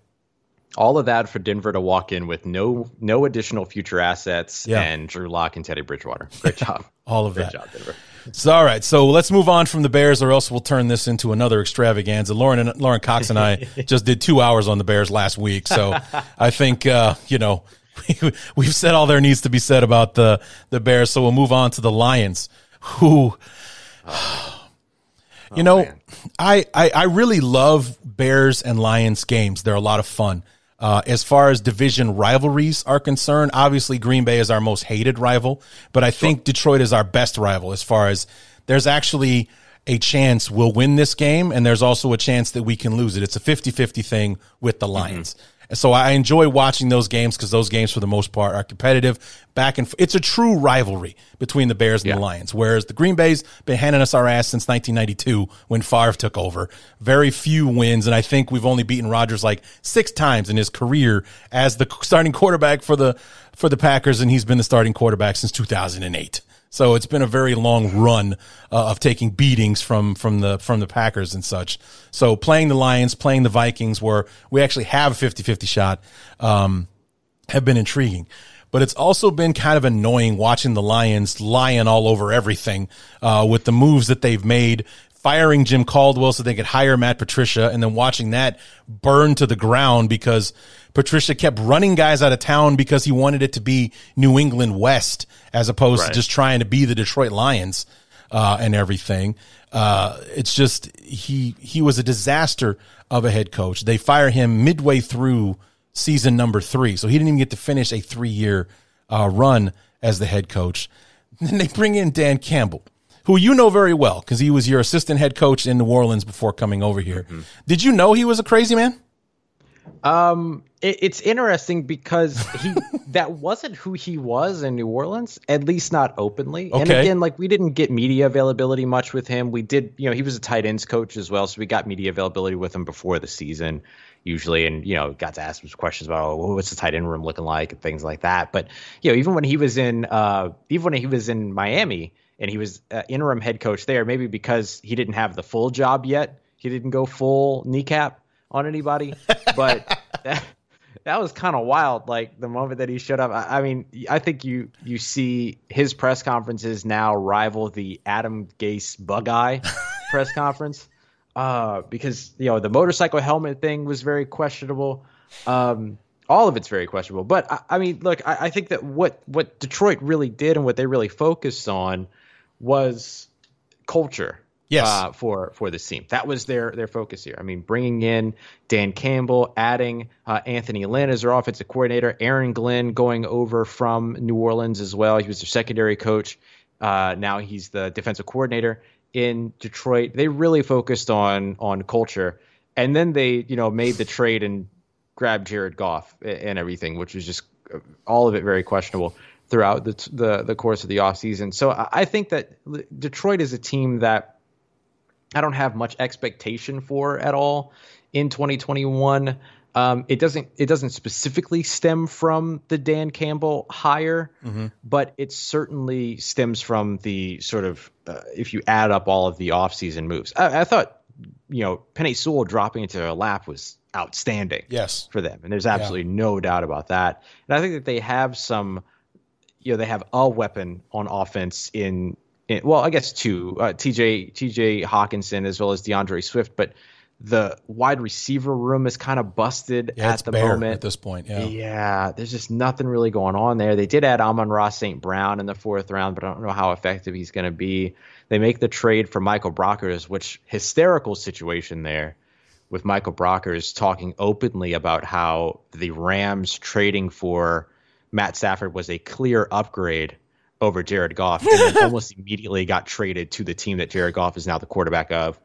All of that for Denver to walk in with no additional future assets and Drew Lock and Teddy Bridgewater. Great job. All of that. Great job, Denver. So, all right, so let's move on from the Bears, or else we'll turn this into another extravaganza. Lauren Cox and I just did 2 hours on the Bears last week, so I think, you know, we've said all there needs to be said about the Bears, so we'll move on to the Lions, who... You know, I really love Bears and Lions games. They're a lot of fun. As far as division rivalries are concerned, obviously Green Bay is our most hated rival, but I think Detroit is our best rival as far as there's actually a chance we'll win this game, and there's also a chance that we can lose it. It's a 50-50 thing with the Lions. Mm-hmm. So I enjoy watching those games because those games, for the most part, are competitive. It's a true rivalry between the Bears and the Lions, whereas the Green Bay's been handing us our ass since 1992 when Favre took over. Very few wins, and I think we've only beaten Rodgers like 6 times in his career as the starting quarterback for the Packers, and he's been the starting quarterback since 2008. So it's been a very long run of taking beatings from the Packers and such. So playing the Lions, playing the Vikings, where we actually have a 50-50 shot, have been intriguing. But it's also been kind of annoying watching the Lions lying all over everything with the moves that they've made, firing Jim Caldwell so they could hire Matt Patricia, and then watching that burn to the ground because Patricia kept running guys out of town because he wanted it to be New England West as opposed to just trying to be the Detroit Lions and everything. It's just he was a disaster of a head coach. They fire him midway through season number 3, so he didn't even get to finish a 3-year run as the head coach. Then they bring in Dan Campbell, who you know very well because he was your assistant head coach in New Orleans before coming over here. Mm-hmm. Did you know he was a crazy man? It's interesting because that wasn't who he was in New Orleans, at least not openly. Okay. And again, like, we didn't get media availability much with him. We did, you know, he was a tight ends coach as well, so we got media availability with him before the season usually, and, you know, got to ask him questions about, oh, what's the tight end room looking like and things like that. But, you know, even when he was in Miami and he was interim head coach there, maybe because he didn't have the full job yet, he didn't go full kneecap on anybody, but that was kind of wild. Like, the moment that he showed up, I mean, I think you see his press conferences now rival the Adam Gase bug eye press conference, because, you know, the motorcycle helmet thing was very questionable. All of it's very questionable. But I mean, look, I think that what Detroit really did and what they really focused on was culture. Yes, for this team. That was their focus here. I mean, bringing in Dan Campbell, adding Anthony Lynn as their offensive coordinator, Aaron Glenn going over from New Orleans as well. He was their secondary coach. Now he's the defensive coordinator in Detroit. They really focused on culture, and then they, you know, made the trade and grabbed Jared Goff and everything, which was just all of it very questionable throughout the course of the offseason. So I think that Detroit is a team that I don't have much expectation for at all in 2021. It doesn't specifically stem from the Dan Campbell hire, but it certainly stems from the sort of if you add up all of the offseason moves. I thought, Penei Sewell dropping into their lap was outstanding for them. And there's absolutely no doubt about that. And I think that they have some, they have a weapon on offense in well, I guess two, TJ Hawkinson as well as DeAndre Swift, but the wide receiver room is kind of busted at the moment at this point. Yeah. There's just nothing really going on there. They did add Amon-Ra St. Brown in the fourth round, but I don't know how effective he's going to be. They make the trade for Michael Brockers, which hysterical situation there with Michael Brockers talking openly about how the Rams trading for Matt Stafford was a clear upgrade over Jared Goff, and then almost immediately got traded to the team that Jared Goff is now the quarterback of.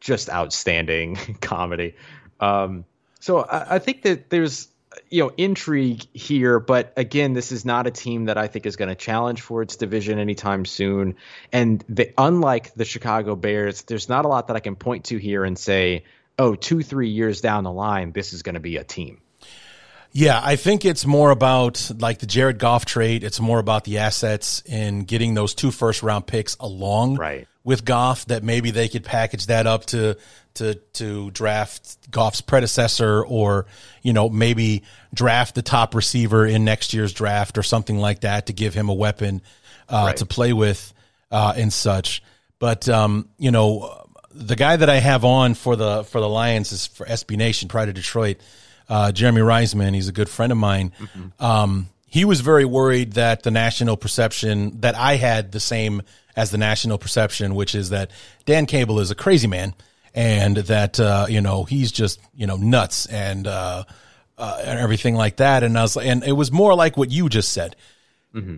Just outstanding comedy. So I think that there's, intrigue here, but again, this is not a team that I think is going to challenge for its division anytime soon. And unlike the Chicago Bears, there's not a lot that I can point to here and say, 2-3 years down the line, this is going to be a team. Yeah, I think it's more about like the Jared Goff trade. It's more about the assets and getting those 2 first-round picks along with Goff, that maybe they could package that up to draft Goff's predecessor, or, maybe draft the top receiver in next year's draft or something like that to give him a weapon to play with and such. But, the guy that I have on for the Lions is for SB Nation, Pride of Detroit, Jeremy Reisman. He's a good friend of mine. He was very worried that the national perception that I had the same as the national perception, which is that Dan Campbell is a crazy man and that, he's just, nuts and everything like that. And it was more like what you just said.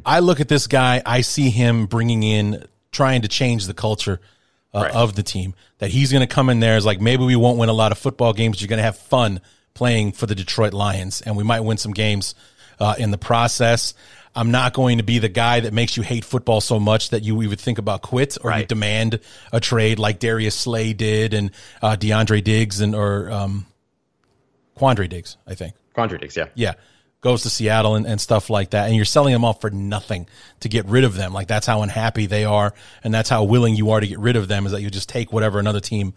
I look at this guy, I see him trying to change the culture of the team, that he's going to come in there. It's like, maybe we won't win a lot of football games. You're going to have fun playing for the Detroit Lions, and we might win some games in the process. I'm not going to be the guy that makes you hate football so much that you would think about quit or you demand a trade like Darius Slay did and DeAndre Diggs or Quandre Diggs, I think. Quandre Diggs, yeah. Yeah, goes to Seattle and stuff like that, and you're selling them off for nothing to get rid of them. Like, that's how unhappy they are, and that's how willing you are to get rid of them, is that you just take whatever another team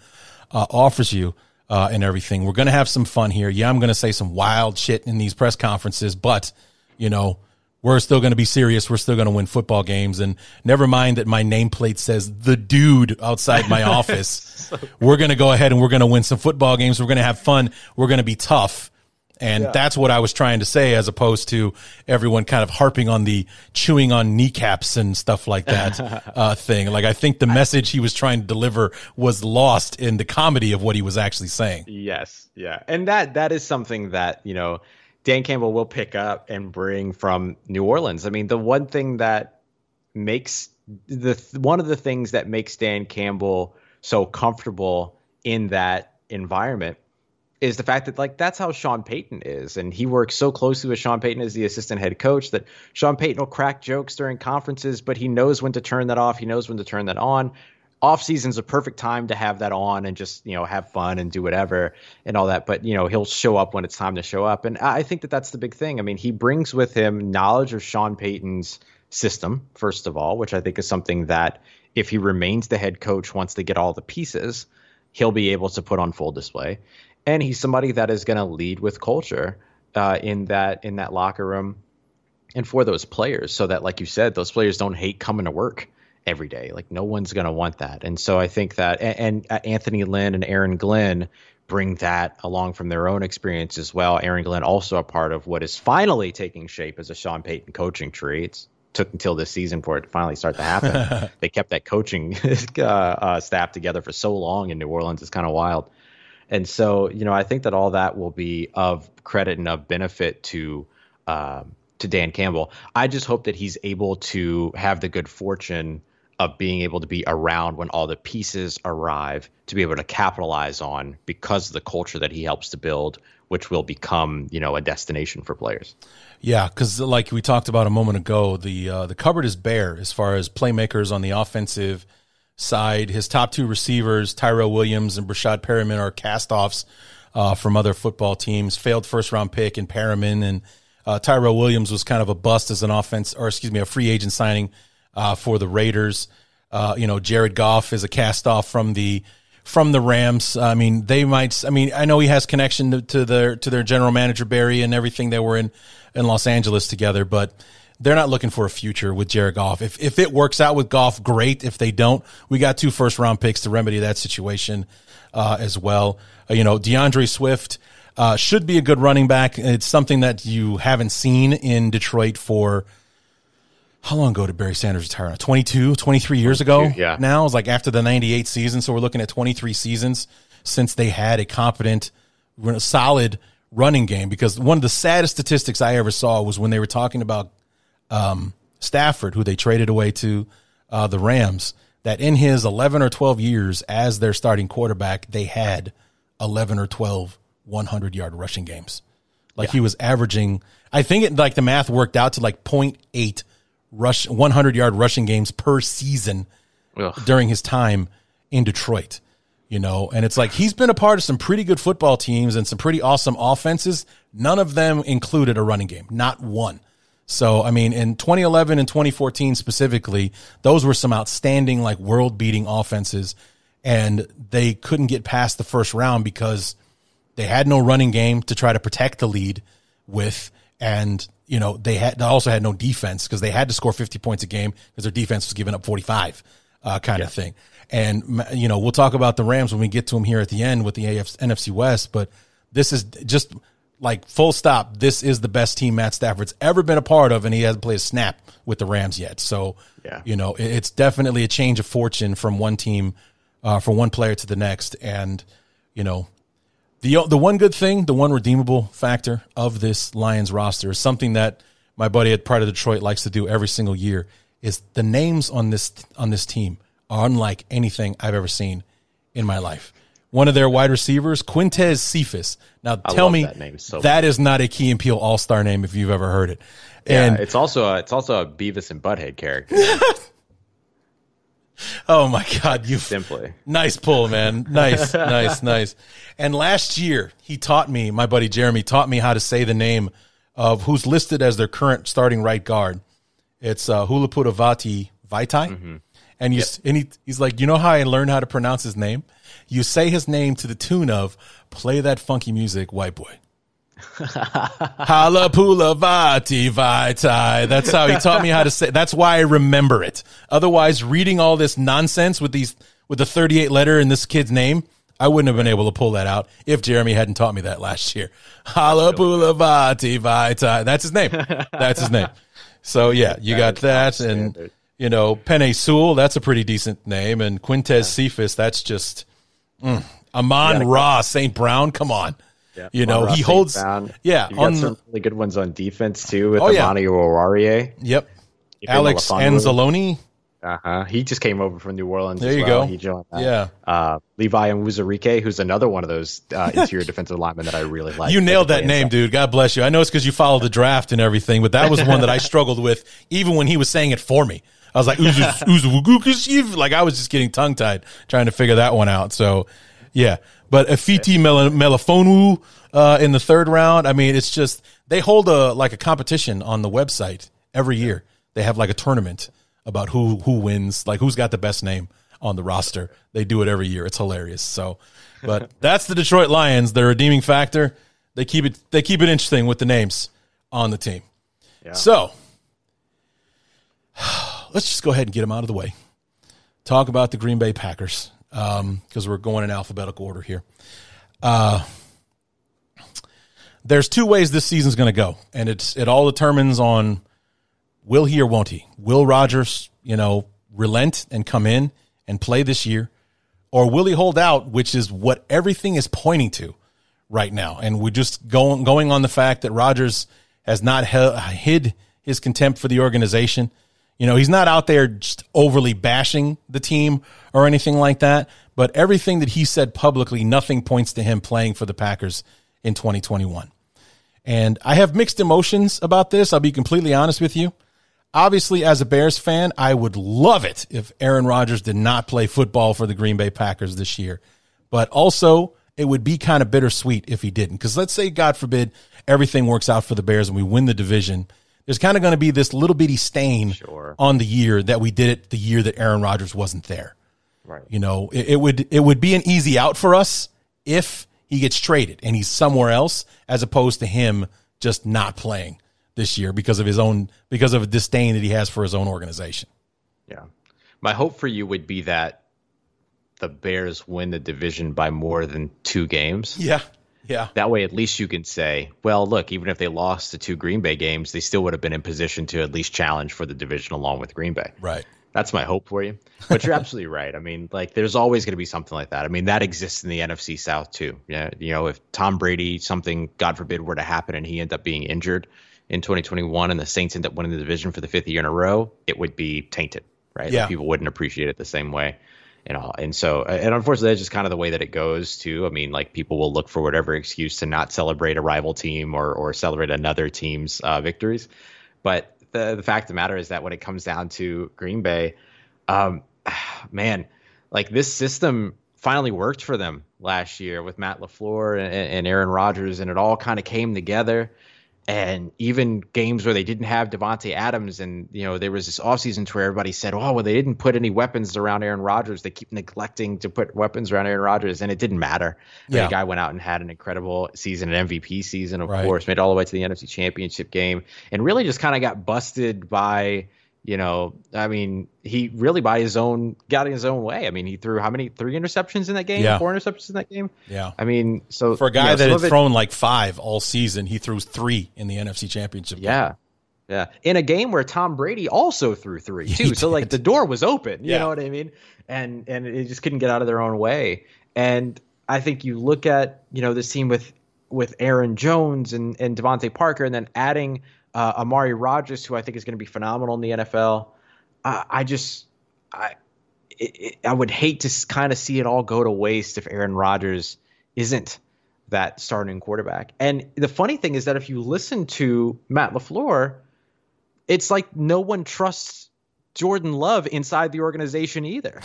offers you. And everything. We're going to have some fun here. Yeah, I'm going to say some wild shit in these press conferences, but, we're still going to be serious. We're still going to win football games. And never mind that my nameplate says the dude outside my office. We're going to go ahead and we're going to win some football games. We're going to have fun. We're going to be tough. And that's what I was trying to say, as opposed to everyone kind of harping on the chewing on kneecaps and stuff like that thing. Like, I think the message he was trying to deliver was lost in the comedy of what he was actually saying. Yes. Yeah. And that is something that, Dan Campbell will pick up and bring from New Orleans. I mean, one of the things that makes Dan Campbell so comfortable in that environment is the fact that, like, that's how Sean Payton is. And he works so closely with Sean Payton as the assistant head coach that Sean Payton will crack jokes during conferences, but he knows when to turn that off. He knows when to turn that on. Off season's a perfect time to have that on and just, have fun and do whatever and all that. But, he'll show up when it's time to show up. And I think that that's the big thing. I mean, he brings with him knowledge of Sean Payton's system, first of all, which I think is something that if he remains the head coach, once they get all the pieces, he'll be able to put on full display. And he's somebody that is going to lead with culture in that locker room and for those players, so that, like you said, those players don't hate coming to work every day. Like, no one's going to want that. And so I think that and Anthony Lynn and Aaron Glenn bring that along from their own experience as well. Aaron Glenn also a part of what is finally taking shape as a Sean Payton coaching tree. It took until this season for it to finally start to happen. They kept that coaching staff together for so long in New Orleans. It's kind of wild. And so, I think that all that will be of credit and of benefit to Dan Campbell. I just hope that he's able to have the good fortune of being able to be around when all the pieces arrive to be able to capitalize on, because of the culture that he helps to build, which will become, a destination for players. Yeah, because like we talked about a moment ago, the cupboard is bare as far as playmakers on the offensive side, his top two receivers, Tyrell Williams and Brashad Perriman, are castoffs from other football teams. Failed first-round pick in Perriman, and Tyrell Williams was kind of a bust as an offense, or excuse me, a free agent signing for the Raiders. You know, Jared Goff is a cast-off from the Rams. I mean, they might. I mean, I know he has connection to their general manager Barry and everything. They were in Los Angeles together, but they're not looking for a future with Jared Goff. If it works out with Goff, great. If they don't, we got 2 first-round picks to remedy that situation as well. You know, DeAndre Swift should be a good running back. It's something that you haven't seen in Detroit for. How long ago did Barry Sanders retire? 23 years ago? Yeah. Now it's like after the 98 season. So we're looking at 23 seasons since they had a competent, solid running game. Because one of the saddest statistics I ever saw was when they were talking about Stafford, who they traded away to the Rams, that in his 11 or 12 years as their starting quarterback, they had 11 or 12 100-yard rushing games. Like he was averaging, I think it, like the math worked out to like 0.8 rush 100-yard rushing games per season during his time in Detroit, you know. And it's like he's been a part of some pretty good football teams and some pretty awesome offenses. None of them included a running game, not one. So, I mean, in 2011 and 2014 specifically, those were some outstanding, like, world-beating offenses, and they couldn't get past the first round because they had no running game to try to protect the lead with, and you know, they also had no defense because they had to score 50 points a game because their defense was giving up 45 kind of thing. And, you know, we'll talk about the Rams when we get to them here at the end with the NFC West, but this is just like full stop. This is the best team Matt Stafford's ever been a part of, and he hasn't played a snap with the Rams yet. So, you know, it's definitely a change of fortune from one team, from one player to the next. And, you know, The one good thing, the one redeemable factor of this Lions roster is something that my buddy at Pride of Detroit likes to do every single year, is the names on this team are unlike anything I've ever seen in my life. One of their wide receivers, Quintez Cephas. Now tell me that is not a Key and Peele all-star name if you've ever heard it. And it's also a Beavis and Butthead character. Oh my God! You simply nice pull, man. Nice, nice. And last year, he taught me. My buddy Jeremy taught me how to say the name of who's listed as their current starting right guard. It's Hulapudavati Vaitai, and he's like, you know how I learned how to pronounce his name? You say his name to the tune of "Play That Funky Music, White Boy." Hulapudavati Vaitai. That's how he taught me how to say. That's why I remember it. Otherwise, reading all this nonsense with the 38 letter in this kid's name, I wouldn't have been able to pull that out if Jeremy hadn't taught me that last year. Hulapudavati Vaitai. That's his name. That's his name. So yeah, you got that, and you know Penei Sewell. That's a pretty decent name, and Quintez Cephas. That's just Amon Ra St. Brown. Come on. Yeah, you know, he holds down. Yeah. You got some really good ones on defense, too, with Amani Oruwariye. Yep. Alex Anzalone. He just came over from New Orleans. There you go. He joined that. Yeah. Levi Nwuzurike, who's another one of those interior defensive linemen that I really like. You nailed that name, dude. God bless you. I know it's because you followed the draft and everything, but that was one that I struggled with even when he was saying it for me. I was like, like I was just getting tongue-tied trying to figure that one out. So, yeah. But Afiti Melifonwu in the third round, I mean, it's just they hold a competition on the website every year. They have like a tournament about who wins, like who's got the best name on the roster. They do it every year. It's hilarious. So, but that's the Detroit Lions. Their redeeming factor. They keep it interesting with the names on the team. Yeah. So let's just go ahead and get them out of the way. Talk about the Green Bay Packers. Because we're going in alphabetical order here. There's two ways this season's going to go, and it all determines on will he or won't he. Will Rodgers, you know, relent and come in and play this year, or will he hold out, which is what everything is pointing to right now. And we're just going on the fact that Rodgers has not hid his contempt for the organization. You know, he's not out there just overly bashing the team or anything like that, but everything that he said publicly, nothing points to him playing for the Packers in 2021. And I have mixed emotions about this. I'll be completely honest with you. Obviously, as a Bears fan, I would love it if Aaron Rodgers did not play football for the Green Bay Packers this year. But also, it would be kind of bittersweet if he didn't. Because let's say, God forbid, everything works out for the Bears and we win the division. There's kind of going to be this little bitty stain on the year that we did it the year that Aaron Rodgers wasn't there. Right. You know, it would be an easy out for us if he gets traded and he's somewhere else as opposed to him just not playing this year because of a disdain that he has for his own organization. Yeah. My hope for you would be that the Bears win the division by more than 2 games. Yeah. Yeah. That way, at least you can say, well, look, even if they lost the 2 Green Bay games, they still would have been in position to at least challenge for the division along with Green Bay. Right. That's my hope for you. But you're absolutely right. I mean, like, there's always going to be something like that. I mean, that exists in the NFC South, too. Yeah, you know, if Tom Brady, something, God forbid, were to happen and he ended up being injured in 2021 and the Saints ended up winning the division for the 5th year in a row, it would be tainted, right? Yeah. Like, people wouldn't appreciate it the same way. And so, and unfortunately, that's just kind of the way that it goes, too. I mean, like, people will look for whatever excuse to not celebrate a rival team or celebrate another team's victories. But the fact of the matter is that when it comes down to Green Bay, man, like, this system finally worked for them last year with Matt LaFleur and Aaron Rodgers, and it all kind of came together. And even games where they didn't have Devontae Adams, and, you know, there was this offseason where everybody said, oh, well, they didn't put any weapons around Aaron Rodgers. They keep neglecting to put weapons around Aaron Rodgers, and it didn't matter. Yeah. The guy went out and had an incredible season, an MVP season, of course, made it all the way to the NFC Championship game, and really just kind of got busted by, you know, I mean, he really got in his own way. I mean, he threw how many? 3 interceptions in that game? Yeah. 4 interceptions in that game? Yeah. I mean, so for a guy that had thrown like 5 all season, he threw 3 in the NFC Championship game. Yeah. Yeah. In a game where Tom Brady also threw 3 too. So like the door was open. You know what I mean? And it just couldn't get out of their own way. And I think you look at, you know, this team with Aaron Jones and Devontae Parker, and then adding Amari Rodgers, who I think is going to be phenomenal in the NFL. I would hate to kind of see it all go to waste if Aaron Rodgers isn't that starting quarterback. And the funny thing is that if you listen to Matt LaFleur, it's like no one trusts Jordan Love inside the organization either.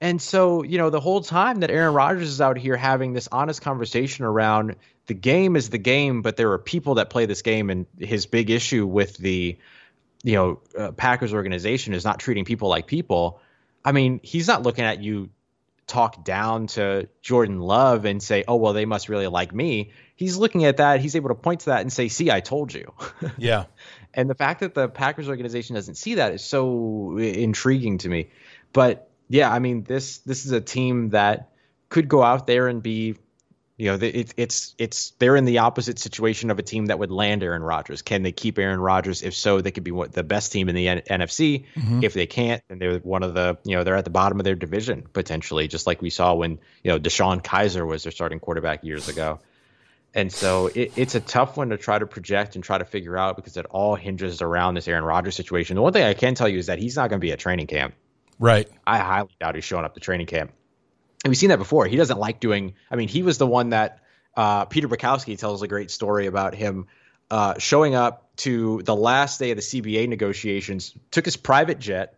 And so, you know, the whole time that Aaron Rodgers is out here having this honest conversation around the game is the game, but there are people that play this game. And his big issue with the, you know, Packers organization is not treating people like people. I mean, he's not looking at you talk down to Jordan Love and say, oh, well, they must really like me. He's looking at that. He's able to point to that and say, see, I told you. Yeah. And the fact that the Packers organization doesn't see that is so intriguing to me. But yeah, I mean, this is a team that could go out there and be, you know, it's they're in the opposite situation of a team that would land Aaron Rodgers. Can they keep Aaron Rodgers? If so, they could be the best team in the NFC. Mm-hmm. If they can't, then they're one of the, you know, they're at the bottom of their division potentially, just like we saw when, you know, DeShone Kizer was their starting quarterback years ago. And so it's a tough one to try to project and try to figure out because it all hinges around this Aaron Rodgers situation. The one thing I can tell you is that he's not going to be at training camp. Right. I highly doubt he's showing up to training camp. And we've seen that before. He doesn't like doing – I mean, he was the one that Peter Bukowski tells a great story about him showing up to the last day of the CBA negotiations, took his private jet,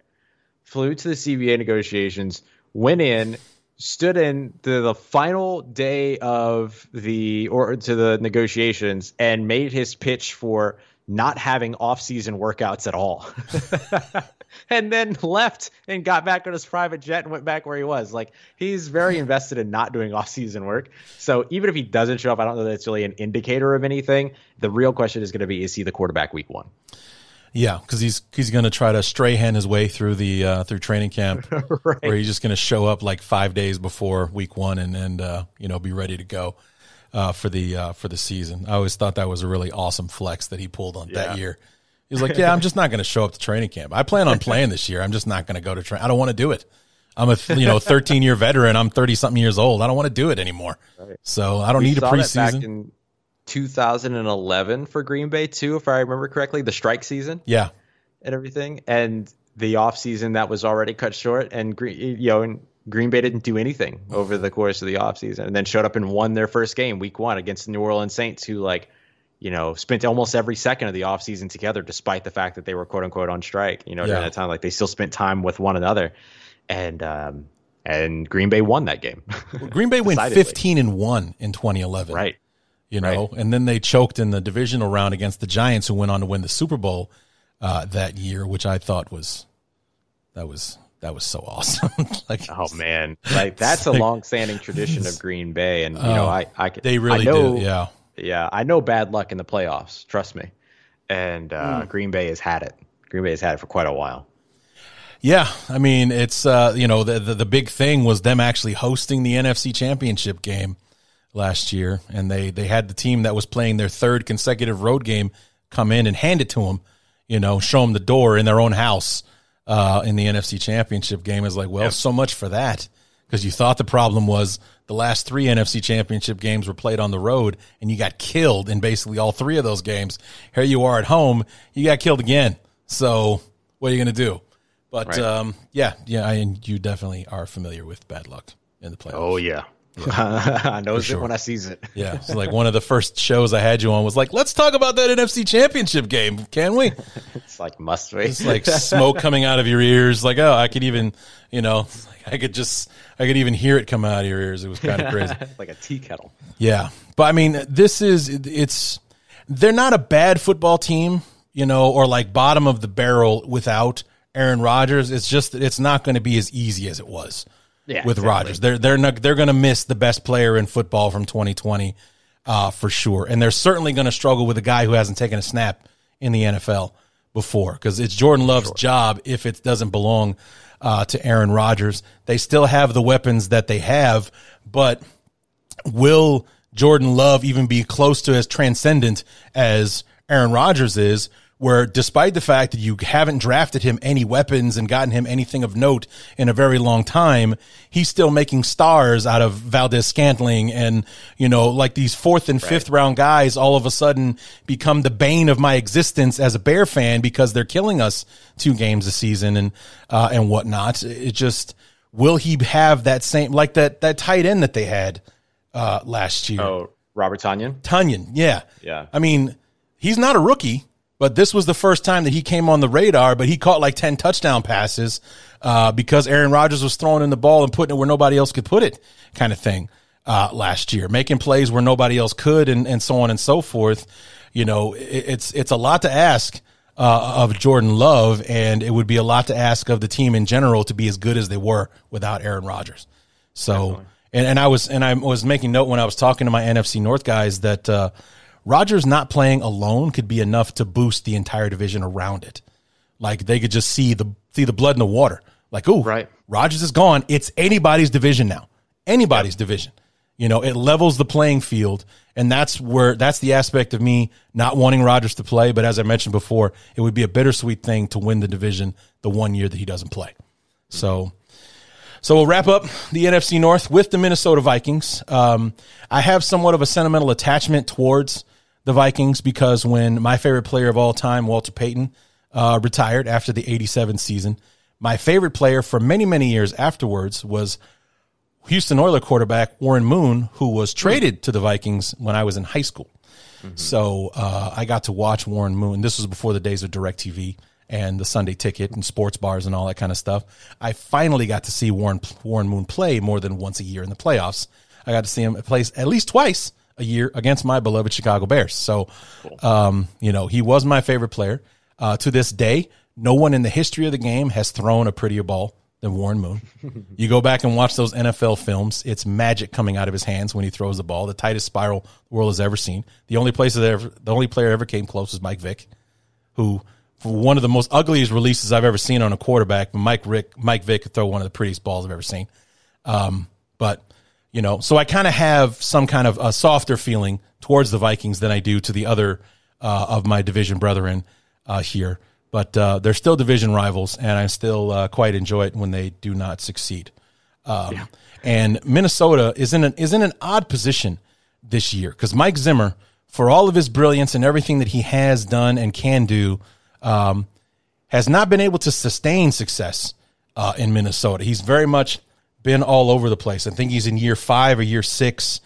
flew to the CBA negotiations, went in, stood in the final day of the – or to the negotiations and made his pitch for not having off-season workouts at all. And then left and got back on his private jet and went back where he was. Like, he's very invested in not doing off-season work. So even if he doesn't show up, I don't know that it's really an indicator of anything. The real question is going to be, is he the quarterback week one? Yeah, because he's going to try to stray-hand his way through the through training camp, right. Where he's just going to show up like 5 days before week one and you know, be ready to go for the season. I always thought that was a really awesome flex that he pulled on that year. He was like, yeah, I'm just not going to show up to training camp. I plan on playing this year. I'm just not going to go to training. I don't want to do it. I'm a 13-year veteran. I'm 30-something years old. I don't want to do it anymore. Right. So I don't need a preseason. That back in 2011 for Green Bay, too, if I remember correctly, the strike season. Yeah. And everything. And the offseason that was already cut short. And Green Bay didn't do anything over the course of the offseason and then showed up and won their first game, week one, against the New Orleans Saints, who, like, you know, spent almost every second of the offseason together, despite the fact that they were quote unquote on strike, you know, during that time, like they still spent time with one another. And Green Bay won that game. Well, Green Bay went 15-1 in 2011. Right. You know, and then they choked in the divisional round against the Giants, who went on to win the Super Bowl that year, which I thought was that was so awesome. Like, oh man, like that's a long-standing tradition of Green Bay, and you know, I know, I know bad luck in the playoffs. Trust me, and Green Bay has had it. Green Bay has had it for quite a while. Yeah, I mean, it's you know, the big thing was them actually hosting the NFC Championship game last year, and they had the team that was playing their third consecutive road game come in and hand it to them, you know, show them the door in their own house in the NFC Championship game. Is like, well, so much for that, because you thought the problem was the last three NFC Championship games were played on the road, and you got killed in basically all three of those games. Here you are at home, you got killed again. So what are you going to do? But and you definitely are familiar with bad luck in the playoffs. Oh yeah. I know it when I sees it. Yeah, it's so like one of the first shows I had you on was like, let's talk about that NFC Championship game, can we? It's like, must we? It's like smoke coming out of your ears. Like, oh, I could even, you know, like I could even hear it come out of your ears. It was kind of crazy, like a tea kettle. Yeah, but I mean, they're not a bad football team, you know, or like bottom of the barrel without Aaron Rodgers. It's just that it's not going to be as easy as it was. Yeah, with Rodgers, they're going to miss the best player in football from 2020 for sure, and they're certainly going to struggle with a guy who hasn't taken a snap in the NFL before, because it's Jordan Love's job if it doesn't belong to Aaron Rodgers. They still have the weapons that they have, but will Jordan Love even be close to as transcendent as Aaron Rodgers is? Where despite the fact that you haven't drafted him any weapons and gotten him anything of note in a very long time, he's still making stars out of Valdez-Scantling and, you know, like these fourth and fifth round guys all of a sudden become the bane of my existence as a Bear fan because they're killing us 2 games a season and whatnot. It just, will he have that same, like that tight end that they had last year? Oh, Robert Tonyan? Tonyan, yeah. Yeah. I mean, he's not a rookie. But this was the first time that he came on the radar, but he caught like 10 touchdown passes because Aaron Rodgers was throwing in the ball and putting it where nobody else could put it kind of thing last year, making plays where nobody else could and so on and so forth. You know, it's a lot to ask of Jordan Love, and it would be a lot to ask of the team in general to be as good as they were without Aaron Rodgers. So definitely. and I was making note when I was talking to my NFC North guys that Rodgers not playing alone could be enough to boost the entire division around it. Like they could just see the blood in the water. Like, ooh, Rodgers is gone. It's anybody's division now. Anybody's division. You know, it levels the playing field, and that's the aspect of me not wanting Rodgers to play. But as I mentioned before, it would be a bittersweet thing to win the division the one year that he doesn't play. So we'll wrap up the NFC North with the Minnesota Vikings. I have somewhat of a sentimental attachment towards the Vikings because when my favorite player of all time, Walter Payton, retired after the 1987 season, my favorite player for many, many years afterwards was Houston Oilers quarterback Warren Moon, who was traded to the Vikings when I was in high school. Mm-hmm. So I got to watch Warren Moon. This was before the days of DirecTV and the Sunday Ticket and sports bars and all that kind of stuff. I finally got to see Warren Moon play more than once a year in the playoffs. I got to see him play at least twice a year against my beloved Chicago Bears. So, you know, he was my favorite player. To this day, no one in the history of the game has thrown a prettier ball than Warren Moon. You go back and watch those NFL films, it's magic coming out of his hands when he throws the ball, the tightest spiral the world has ever seen. The only player ever came close was Mike Vick, who – for one of the most ugliest releases I've ever seen on a quarterback, Mike Vick could throw one of the prettiest balls I've ever seen. But, you know, so I kind of have some kind of a softer feeling towards the Vikings than I do to the other of my division brethren here. But they're still division rivals, and I still quite enjoy it when they do not succeed. And Minnesota is in an odd position this year because Mike Zimmer, for all of his brilliance and everything that he has done and can do, has not been able to sustain success in Minnesota. He's very much been all over the place. I think he's in year 5 or year 6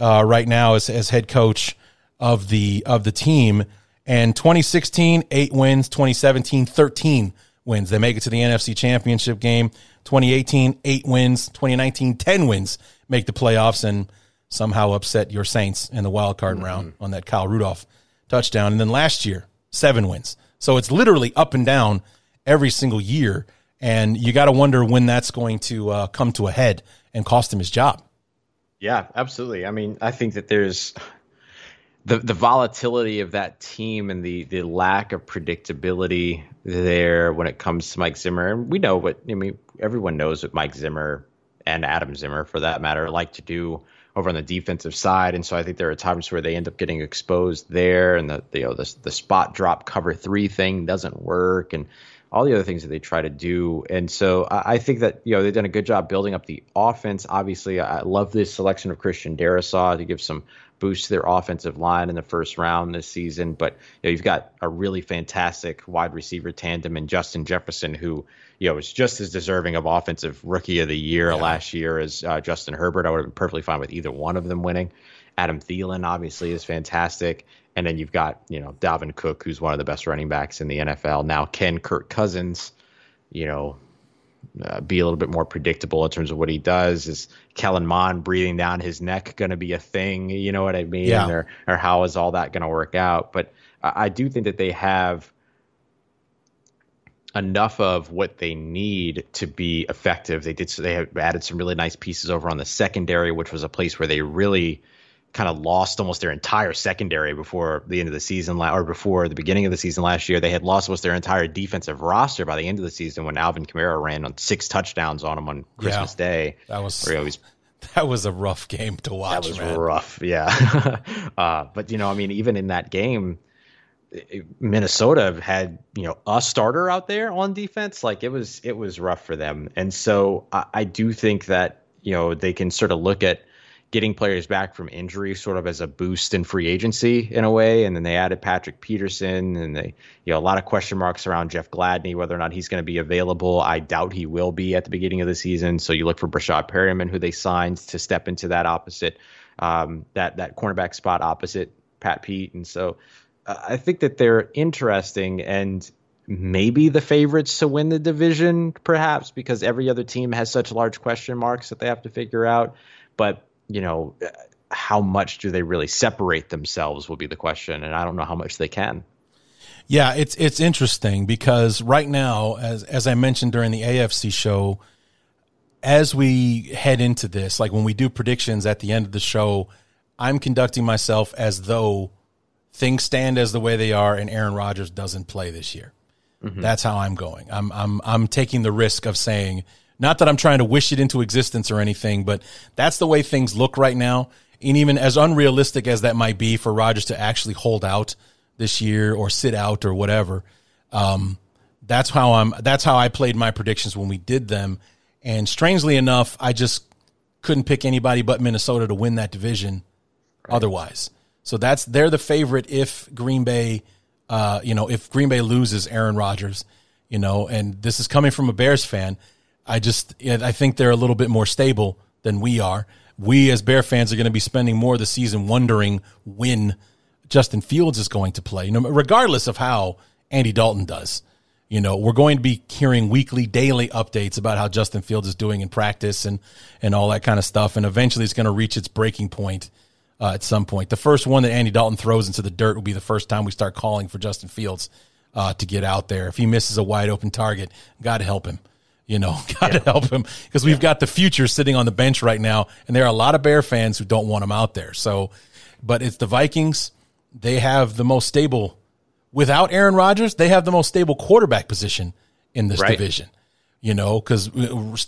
right now as head coach of the team. And 2016, 8 wins. 2017, 13 wins. They make it to the NFC Championship game. 2018, 8 wins. 2019, 10 wins. Make the playoffs and somehow upset your Saints in the wild card round on that Kyle Rudolph touchdown. And then last year, 7 wins. So it's literally up and down every single year. And you got to wonder when that's going to come to a head and cost him his job. Yeah, absolutely. I mean, I think that there's the volatility of that team and the lack of predictability there when it comes to Mike Zimmer. And we know what, I mean, everyone knows what Mike Zimmer and Adam Zimmer, for that matter, like to do over on the defensive side. And so I think there are times where they end up getting exposed there, and the spot drop cover 3 thing doesn't work, and all the other things that they try to do. And so I think that, you know, they've done a good job building up the offense. Obviously, I love this selection of Christian Darrisaw to give some boost to their offensive line in the first round this season. But you know, you've got a really fantastic wide receiver tandem in Justin Jefferson, who, you know, is just as deserving of offensive rookie of the year last year as Justin Herbert. I would have been perfectly fine with either one of them winning. Adam Thielen obviously is fantastic. And then you've got, you know, Dalvin Cook, who's one of the best running backs in the NFL. Now, can Kirk Cousins, you know, be a little bit more predictable in terms of what he does? Is Kellen Mond breathing down his neck going to be a thing? You know what I mean? Yeah. Or how is all that going to work out? But I do think that they have enough of what they need to be effective. They did. So they have added some really nice pieces over on the secondary, which was a place where they really kind of lost almost their entire secondary before the end of the season, or before the beginning of the season last year. They had lost almost their entire defensive roster by the end of the season when Alvin Kamara ran on 6 touchdowns on him on Christmas Day. That was a rough game to watch. That was rough, yeah. But, you know, I mean, even in that game, Minnesota had, you know, a starter out there on defense. Like, it was rough for them. And so I do think that, you know, they can sort of look at getting players back from injury sort of as a boost in free agency in a way. And then they added Patrick Peterson, and they, you know, a lot of question marks around Jeff Gladney, whether or not he's going to be available. I doubt he will be at the beginning of the season. So you look for Brashad Perriman, who they signed to step into that opposite, that cornerback spot opposite Pat Pete. And so I think that they're interesting and maybe the favorites to win the division, perhaps, because every other team has such large question marks that they have to figure out. But, you know, how much do they really separate themselves will be the question. And I don't know how much they can. Yeah, it's interesting because right now, as I mentioned during the AFC show, as we head into this, like when we do predictions at the end of the show, I'm conducting myself as though things stand as the way they are and Aaron Rodgers doesn't play this year. Mm-hmm. That's how I'm going. I'm taking the risk of saying, not that I'm trying to wish it into existence or anything, but that's the way things look right now. And even as unrealistic as that might be for Rodgers to actually hold out this year or sit out or whatever, that's how I played my predictions when we did them. And strangely enough, I just couldn't pick anybody but Minnesota to win that division otherwise. So they're the favorite if Green Bay, if Green Bay loses Aaron Rodgers, you know, and this is coming from a Bears fan. I think they're a little bit more stable than we are. We as Bear fans are going to be spending more of the season wondering when Justin Fields is going to play. You know, regardless of how Andy Dalton does, you know, we're going to be hearing weekly, daily updates about how Justin Fields is doing in practice and all that kind of stuff. And eventually, it's going to reach its breaking point at some point. The first one that Andy Dalton throws into the dirt will be the first time we start calling for Justin Fields to get out there. If he misses a wide open target, God help him. You know, help him, because we've got the future sitting on the bench right now, and there are a lot of Bear fans who don't want him out there. So, but it's the Vikings. They have the most stable, without Aaron Rodgers, they have the most stable quarterback position in this division, you know, because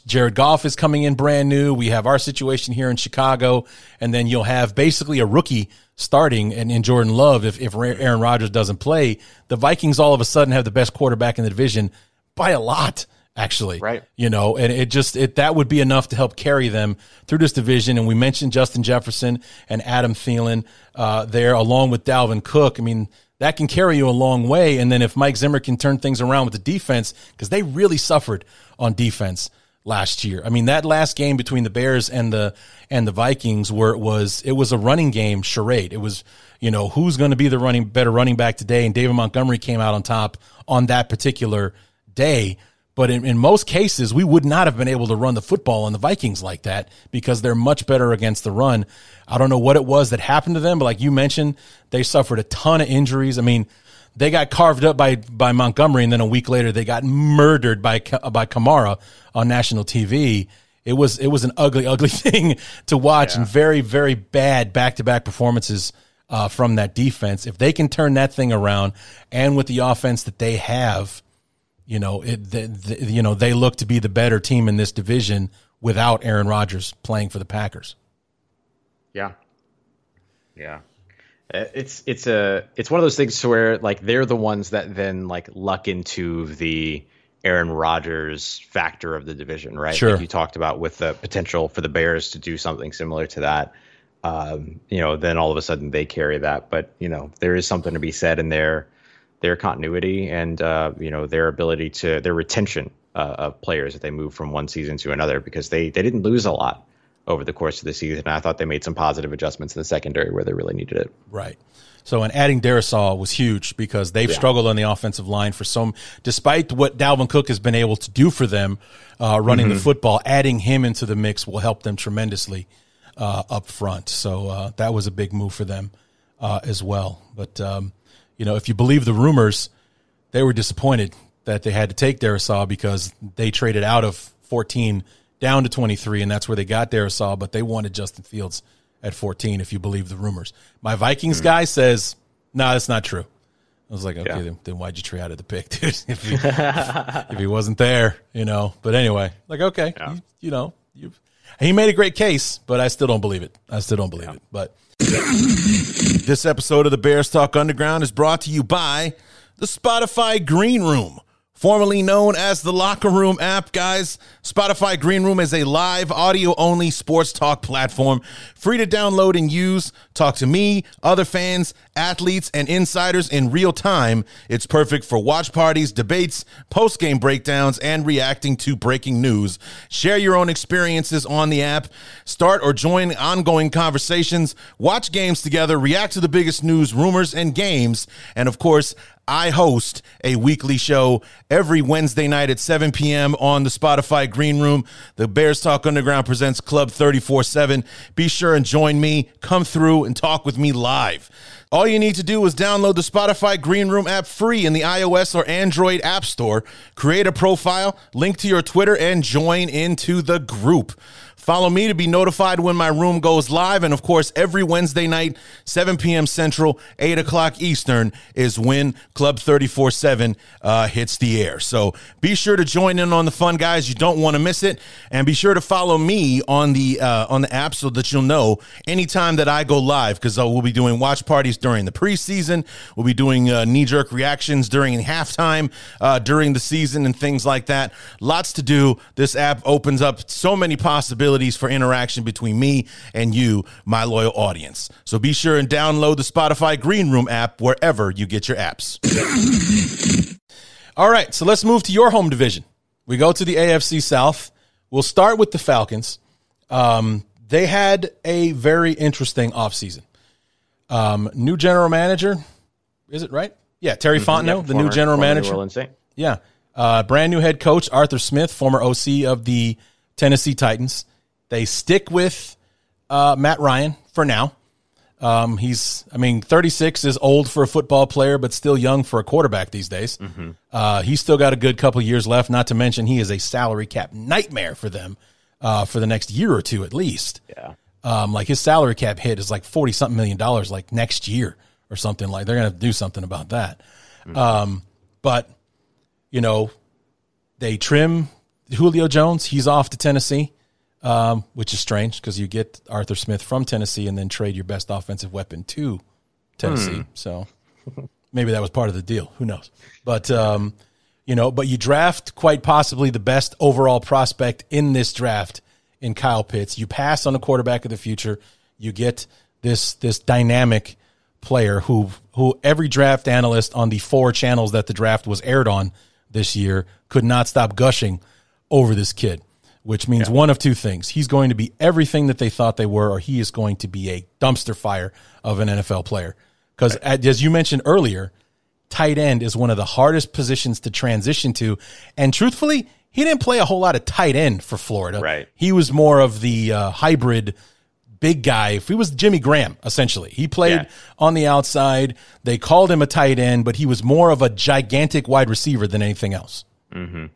Jared Goff is coming in brand new. We have our situation here in Chicago, and then you'll have basically a rookie starting and Jordan Love. If Aaron Rodgers doesn't play, the Vikings all of a sudden have the best quarterback in the division by a lot. Actually, you know, and that would be enough to help carry them through this division. And we mentioned Justin Jefferson and Adam Thielen there, along with Dalvin Cook. I mean, that can carry you a long way. And then if Mike Zimmer can turn things around with the defense, because they really suffered on defense last year. I mean, that last game between the Bears and the Vikings, where it was a running game charade. It was, you know, who's going to be the better running back today, and David Montgomery came out on top on that particular day. But in most cases, we would not have been able to run the football on the Vikings like that because they're much better against the run. I don't know what it was that happened to them, but like you mentioned, they suffered a ton of injuries. I mean, they got carved up by Montgomery, and then a week later they got murdered by Kamara on national TV. It was an ugly, ugly thing to watch, and very, very bad back-to-back performances from that defense. If they can turn that thing around, and with the offense that they have, you know, they look to be the better team in this division without Aaron Rodgers playing for the Packers. Yeah. Yeah. It's one of those things where, like, they're the ones that then, like, luck into the Aaron Rodgers factor of the division, right? Sure. Like you talked about with the potential for the Bears to do something similar to that. You know, then all of a sudden they carry that. But, you know, there is something to be said in their continuity and, you know, their ability to their retention of players that they move from one season to another, because they didn't lose a lot over the course of the season. And I thought they made some positive adjustments in the secondary where they really needed it. Right. So, and adding Darisaw was huge because they've struggled on the offensive line for some, despite what Dalvin Cook has been able to do for them running the football, adding him into the mix will help them tremendously up front. So that was a big move for them as well. But, you know, if you believe the rumors, they were disappointed that they had to take Darisaw because they traded out of 14 down to 23, and that's where they got Darisaw, but they wanted Justin Fields at 14, if you believe the rumors. My Vikings guy says, no, that's not true. I was like, okay, then why'd you trade out of the pick, dude? If he wasn't there, you know. But anyway, like, okay, he made a great case, but I still don't believe it. I still don't believe it. But this episode of the Bears Talk Underground is brought to you by the Spotify Greenroom, formerly known as the Locker Room app, guys. Spotify Greenroom is a live audio-only sports talk platform, free to download and use. Talk to me, other fans, athletes, and insiders in real time. It's perfect for watch parties, debates, post-game breakdowns, and reacting to breaking news. Share your own experiences on the app. Start or join ongoing conversations. Watch games together. React to the biggest news, rumors, and games. And, of course, I host a weekly show every Wednesday night at 7 p.m. on the Spotify Green Room. The Bears Talk Underground presents Club 34-7. Be sure and join me. Come through and talk with me live. All you need to do is download the Spotify Green Room app free in the iOS or Android app store, create a profile, link to your Twitter, and join into the group. Follow me to be notified when my room goes live. And, of course, every Wednesday night, 7 p.m. Central, 8 o'clock Eastern is when Club 34-7 hits the air. So be sure to join in on the fun, guys. You don't want to miss it. And be sure to follow me on the app so that you'll know anytime that I go live, because we'll be doing watch parties during the preseason. We'll be doing knee-jerk reactions during halftime, during the season, and things like that. Lots to do. This app opens up so many possibilities for interaction between me and you, my loyal audience. So be sure and download the Spotify Green Room app wherever you get your apps. All right, so let's move to your home division. We go to the AFC South. We'll start with the Falcons. They had a very interesting offseason. New general manager, is it right? Yeah, Terry Fontenot, the new general manager. New Orleans Saints. Yeah, brand new head coach, Arthur Smith, former OC of the Tennessee Titans. They stick with Matt Ryan for now. He's 36 is old for a football player, but still young for a quarterback these days. Mm-hmm. He's still got a good couple years left, not to mention he is a salary cap nightmare for them for the next year or two at least. Yeah. Like his salary cap hit is like $40-something million like next year or something. Like they're going to have to do something about that. Mm-hmm. But, you know, they trim Julio Jones. He's off to Tennessee. Which is strange because you get Arthur Smith from Tennessee and then trade your best offensive weapon to Tennessee. So maybe that was part of the deal. Who knows? But, but you draft quite possibly the best overall prospect in this draft in Kyle Pitts. You pass on a quarterback of the future. You get this dynamic player who every draft analyst on the four channels that the draft was aired on this year could not stop gushing over this kid. which means one of two things. He's going to be everything that they thought they were, or he is going to be a dumpster fire of an NFL player. Because as you mentioned earlier, tight end is one of the hardest positions to transition to. And truthfully, he didn't play a whole lot of tight end for Florida. Right. He was more of the hybrid big guy. He was Jimmy Graham, essentially. He played on the outside. They called him a tight end, but he was more of a gigantic wide receiver than anything else. Mm-hmm.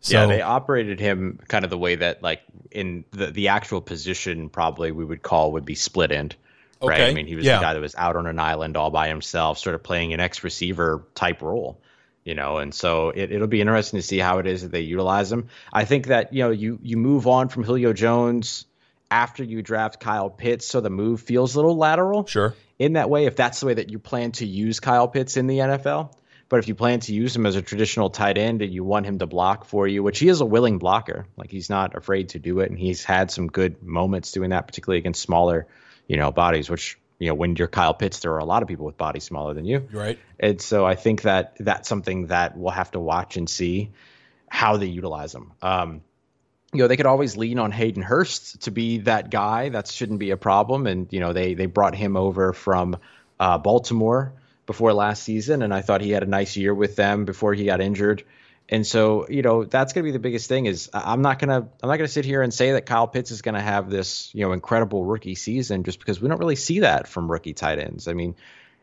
So, yeah, they operated him kind of the way that, like, in the actual position probably we would call would be split end, right? Okay. I mean, he was the guy that was out on an island all by himself, sort of playing an ex-receiver type role, you know? And so it'll be interesting to see how it is that they utilize him. I think that, you know, you move on from Julio Jones after you draft Kyle Pitts, so the move feels a little lateral. Sure. In that way, if that's the way that you plan to use Kyle Pitts in the NFL. But if you plan to use him as a traditional tight end and you want him to block for you, which he is a willing blocker, like he's not afraid to do it. And he's had some good moments doing that, particularly against smaller, you know, bodies, which, you know, when you're Kyle Pitts, there are a lot of people with bodies smaller than you. Right. And so I think that that's something that we'll have to watch and see how they utilize him. You know, they could always lean on Hayden Hurst to be that guy. That shouldn't be a problem. And, you know, they brought him over from Baltimore before last season, and I thought he had a nice year with them before he got injured. And so, you know, that's going to be the biggest thing is I'm not going to sit here and say that Kyle Pitts is going to have this, you know, incredible rookie season just because we don't really see that from rookie tight ends. I mean,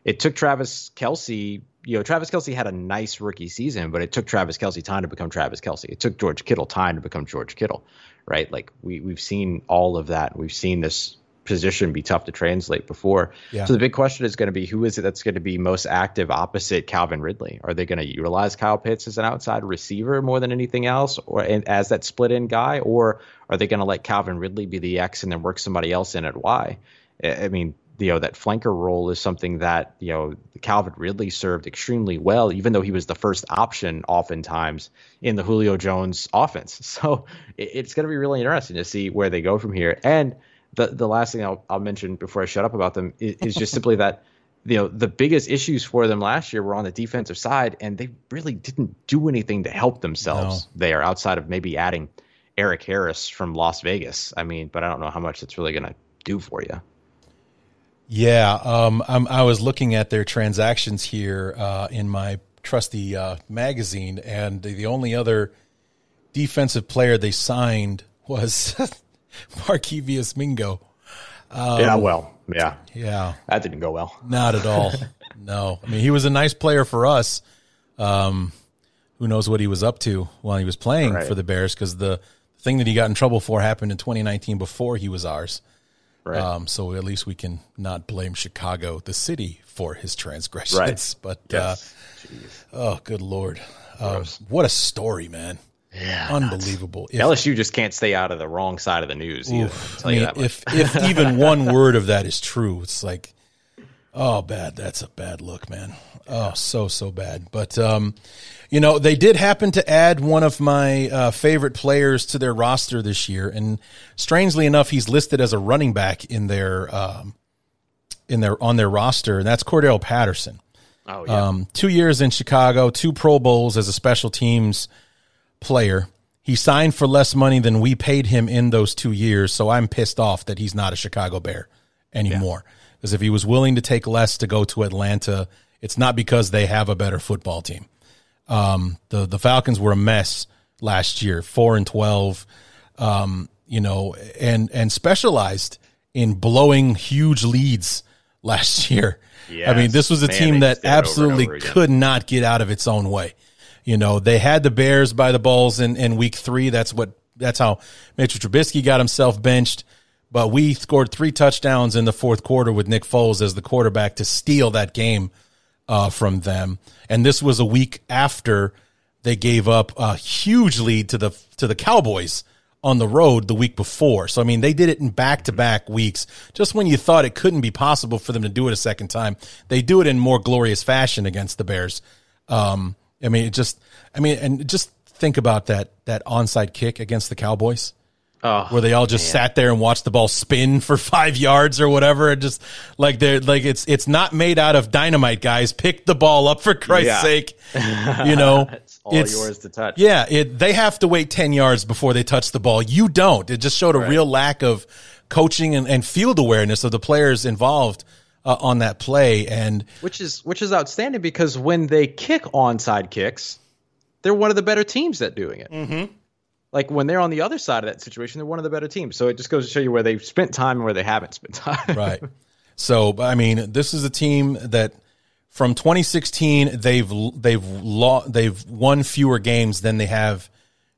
it took Travis Kelce, you know, Travis Kelce had a nice rookie season, but it took Travis Kelce time to become Travis Kelce. It took George Kittle time to become George Kittle, right? Like we've seen all of that. We've seen this position be tough to translate before. Yeah. So the big question is going to be, who is it that's going to be most active opposite Calvin Ridley? Are they going to utilize Kyle Pitts as an outside receiver more than anything else, or as that split end guy, or are they going to let Calvin Ridley be the X and then work somebody else in at Y? I mean, you know, that flanker role is something that, you know, Calvin Ridley served extremely well, even though he was the first option oftentimes in the Julio Jones offense. So it's going to be really interesting to see where they go from here. And the last thing I'll mention before I shut up about them is just simply that, you know, the biggest issues for them last year were on the defensive side, and they really didn't do anything to help themselves there outside of maybe adding Eric Harris from Las Vegas. I mean, but I don't know how much that's really going to do for you. Yeah, I was looking at their transactions here in my trusty magazine, and the only other defensive player they signed was – Marquevious Mingo. Yeah. That didn't go well. Not at all. No. I mean, he was a nice player for us. Who knows what he was up to while he was playing for the Bears, because the thing that he got in trouble for happened in 2019 before he was ours. Right. So at least we can not blame Chicago, the city, for his transgressions. Right. But, oh, good Lord. What a story, man. Yeah, unbelievable. LSU just can't stay out of the wrong side of the news either. Tell you that if even one word of that is true, it's like, oh, bad. That's a bad look, man. Oh, so bad. But, you know, they did happen to add one of my favorite players to their roster this year. And strangely enough, he's listed as a running back in their on their roster. And that's Cordell Patterson. Oh, yeah. 2 years in Chicago, 2 Pro Bowls as a special teams player. He signed for less money than we paid him in those 2 years, so I'm pissed off that he's not a Chicago Bear anymore. Because if he was willing to take less to go to Atlanta, it's not because they have a better football team. The Falcons were a mess last year, 4-12, you know, and specialized in blowing huge leads last year. Yes. I mean, this was a team that absolutely could not get out of its own way. You know, they had the Bears by the balls in week 3. That's how Mitchell Trubisky got himself benched. But we scored 3 touchdowns in the fourth quarter with Nick Foles as the quarterback to steal that game from them. And this was a week after they gave up a huge lead to the Cowboys on the road the week before. So, I mean, they did it in back-to-back weeks. Just when you thought it couldn't be possible for them to do it a second time, they do it in more glorious fashion against the Bears. I mean, just think about that onside kick against the Cowboys, where they all just sat there and watched the ball spin for 5 yards or whatever. And just like it's not made out of dynamite, guys. Pick the ball up for Christ's sake, you know. All yours to touch. Yeah, they have to wait 10 yards before they touch the ball. You don't. It just showed a real lack of coaching and field awareness of the players involved on that play. And which is outstanding, because when they kick onside kicks, they're one of the better teams at doing it. Mm-hmm. Like when they're on the other side of that situation, they're one of the better teams. So it just goes to show you where they've spent time and where they haven't spent time. Right. So, I mean, this is a team that – from 2016, they've won fewer games than they have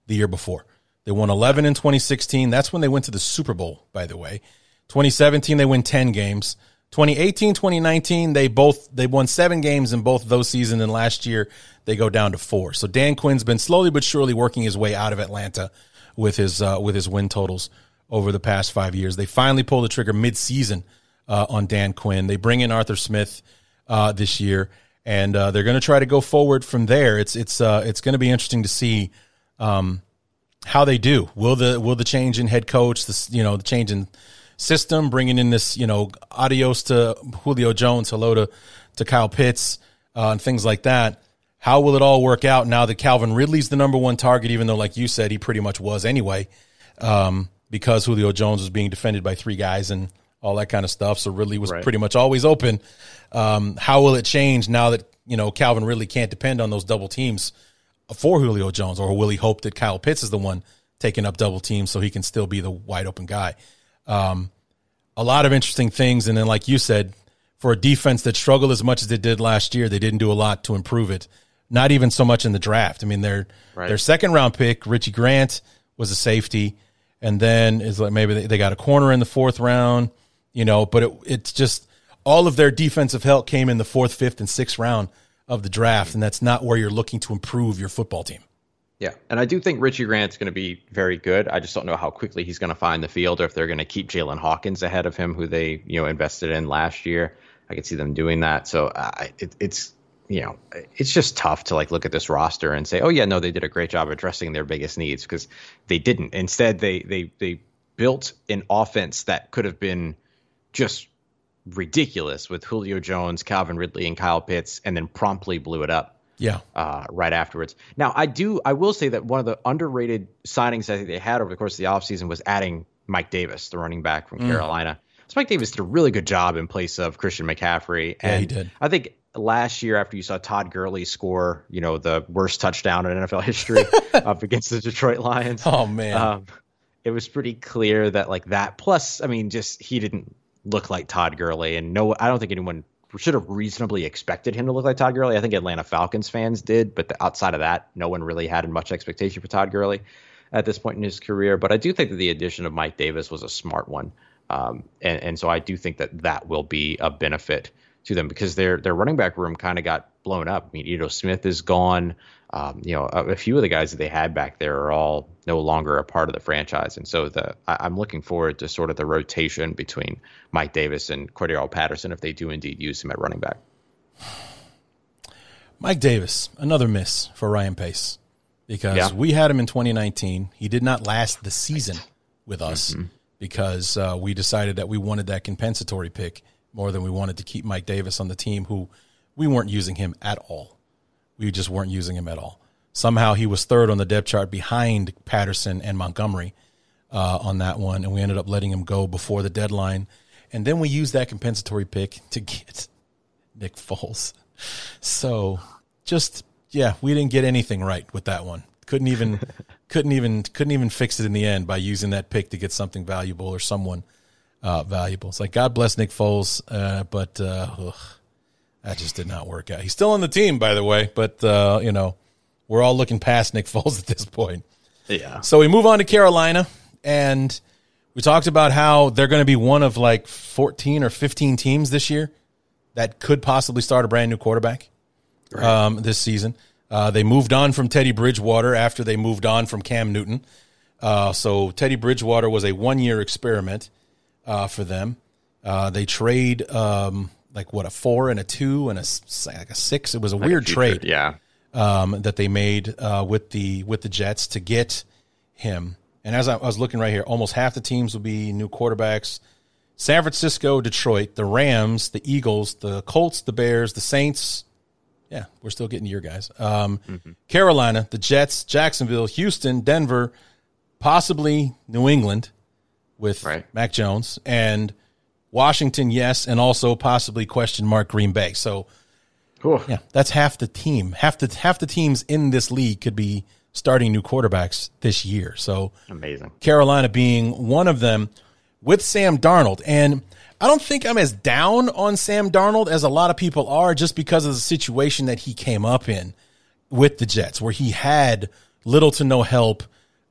the year before. They won 11 in 2016. That's when they went to the Super Bowl, by the way. 2017, they win 10 games. 2018, 2019, they won 7 games in both those seasons, and last year they go down to 4. So Dan Quinn's been slowly but surely working his way out of Atlanta with his win totals over the past 5 years. They finally pull the trigger midseason on Dan Quinn. They bring in Arthur Smith this year, and they're going to try to go forward from there. It's going to be interesting to see how they do. Will the change in head coach, the change in system, bringing in this adios to Julio Jones, hello to Kyle Pitts, and things like that. How will it all work out now that Calvin Ridley's the number one target? Even though, like you said, he pretty much was anyway, because Julio Jones was being defended by 3 guys and all that kind of stuff. So Ridley was pretty much always open. How will it change now that, Calvin Ridley can't depend on those double teams for Julio Jones, or will he hope that Kyle Pitts is the one taking up double teams so he can still be the wide open guy? A lot of interesting things. And then, like you said, for a defense that struggled as much as they did last year, they didn't do a lot to improve it. Not even so much in the draft. I mean, their second round pick, Richie Grant, was a safety. And then is like, maybe they got a corner in the 4th round. But it's just all of their defensive help came in the 4th, 5th, and 6th round of the draft, and that's not where you're looking to improve your football team. Yeah, and I do think Richie Grant's going to be very good. I just don't know how quickly he's going to find the field, or if they're going to keep Jalen Hawkins ahead of him, who they invested in last year. I could see them doing that. So it's just tough to look at this roster and say, oh yeah, no, they did a great job addressing their biggest needs, because they didn't. Instead, they built an offense that could have been just ridiculous with Julio Jones, Calvin Ridley, and Kyle Pitts, and then promptly blew it up. Yeah. Right afterwards. Now, I will say that one of the underrated signings I think they had over the course of the offseason was adding Mike Davis, the running back from Carolina. So Mike Davis did a really good job in place of Christian McCaffrey. And yeah, he did. I think last year, after you saw Todd Gurley score, the worst touchdown in NFL history up against the Detroit Lions. Oh man. It was pretty clear that that. Plus, I mean, just he didn't look like Todd Gurley, and I don't think anyone should have reasonably expected him to look like Todd Gurley. I think Atlanta Falcons fans did, but outside of that, no one really had much expectation for Todd Gurley at this point in his career. But I do think that the addition of Mike Davis was a smart one, and so I do think that will be a benefit to them, because their running back room kind of got blown up. I mean, Edo Smith is gone. A few of the guys that they had back there are all no longer a part of the franchise. And so I'm looking forward to sort of the rotation between Mike Davis and Cordarrelle Patterson, if they do indeed use him at running back. Mike Davis, another miss for Ryan Pace, because we had him in 2019. He did not last the season with us because we decided that we wanted that compensatory pick more than we wanted to keep Mike Davis on the team, who we weren't using him at all. We just weren't using him at all. Somehow he was 3rd on the depth chart behind Patterson and Montgomery on that one, and we ended up letting him go before the deadline. And then we used that compensatory pick to get Nick Foles. So we didn't get anything right with that one. Couldn't even fix it in the end by using that pick to get something valuable or someone valuable. It's like, God bless Nick Foles, but ugh. That just did not work out. He's still on the team, by the way, but, we're all looking past Nick Foles at this point. Yeah. So we move on to Carolina, and we talked about how they're going to be one of 14 or 15 teams this year that could possibly start a brand-new quarterback this season. They moved on from Teddy Bridgewater after they moved on from Cam Newton. So Teddy Bridgewater was a one-year experiment for them. They trade a 4 and a 2 and a 6. It was a weird trade, that they made with the Jets to get him. And as I was looking right here, almost half the teams will be new quarterbacks. San Francisco, Detroit, the Rams, the Eagles, the Colts, the Bears, the Saints, Yeah, we're still getting your guys. Carolina, the Jets, Jacksonville, Houston, Denver, possibly New England with Mac Jones, and Washington, yes, and also possibly question mark Green Bay. So, yeah, that's half the team. Half the teams in this league could be starting new quarterbacks this year. So amazing. Carolina being one of them with Sam Darnold. And I don't think I'm as down on Sam Darnold as a lot of people are just because of the situation that he came up in with the Jets, where he had little to no help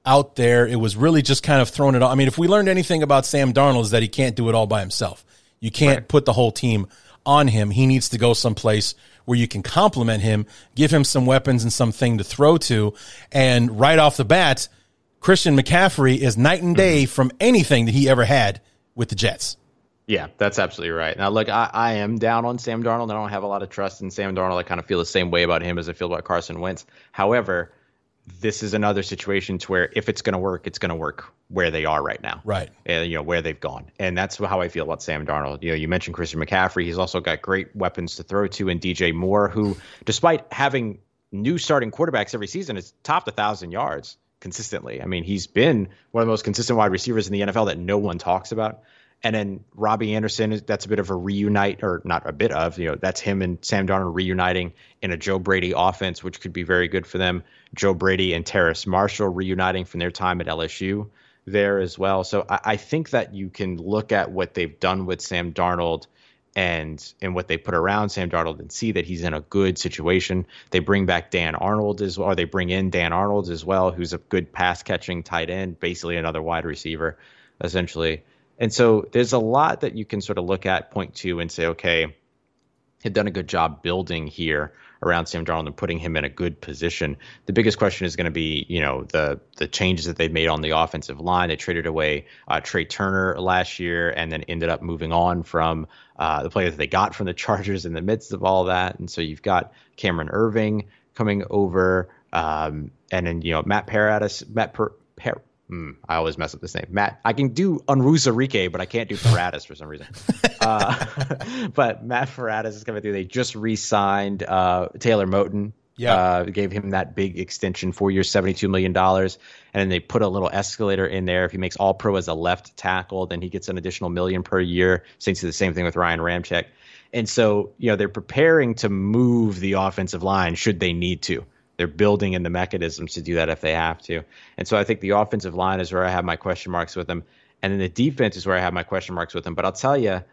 out there. It was really just kind of thrown it all. I mean, if we learned anything about Sam Darnold is that he can't do it all by himself. You can't put the whole team on him. He needs to go someplace where you can compliment him, give him some weapons and something to throw to. And right off the bat, Christian McCaffrey is night and day from anything that he ever had with the Jets. Yeah, that's absolutely right. Now, look, I am down on Sam Darnold. I don't have a lot of trust in Sam Darnold. I kind of feel the same way about him as I feel about Carson Wentz. However, this is another situation to where if it's going to work, it's going to work where they are right now. Right. And, you know, where they've gone. And that's how I feel about Sam Darnold. You know, you mentioned Christian McCaffrey. He's also got great weapons to throw to, and DJ Moore, who, despite having new starting quarterbacks every season, has topped 1,000 yards consistently. I mean, he's been one of the most consistent wide receivers in the NFL that no one talks about. And then Robbie Anderson, that's a bit of a reunite, or not a bit of, you know, that's him and Sam Darnold reuniting in a Joe Brady offense, which could be very good for them. Joe Brady and Terrace Marshall reuniting from their time at LSU there as well. So I think that you can look at what they've done with Sam Darnold and what they put around Sam Darnold and see that he's in a good situation. They bring back Dan Arnold as well, or they bring in Dan Arnold as well, who's a good pass-catching tight end, basically another wide receiver, essentially. And so there's a lot that you can sort of look at, point to, and say, okay, they've done a good job building here around Sam Darnold and putting him in a good position. The biggest question is going to be, you know, the changes that they've made on the offensive line. They traded away Trey Turner last year and then ended up moving on from the player that they got from the Chargers in the midst of all that. And so you've got Cameron Irving coming over, and then, you know, I always mess up this name. Matt, I can do Unwuzurike, but I can't do Faradas for some reason. But Matt Faradas is coming through. They just re-signed Taylor Moton. Yeah, gave him that big extension, 4 years, $72 million. And then they put a little escalator in there. If he makes All-Pro as a left tackle, then he gets an additional $1 million per year. Saints do the same thing with Ryan Ramczyk. And so, you know, they're preparing to move the offensive line should they need to. They're building in the mechanisms to do that if they have to. And so I think the offensive line is where I have my question marks with them. And then the defense is where I have my question marks with them. But I'll tell you,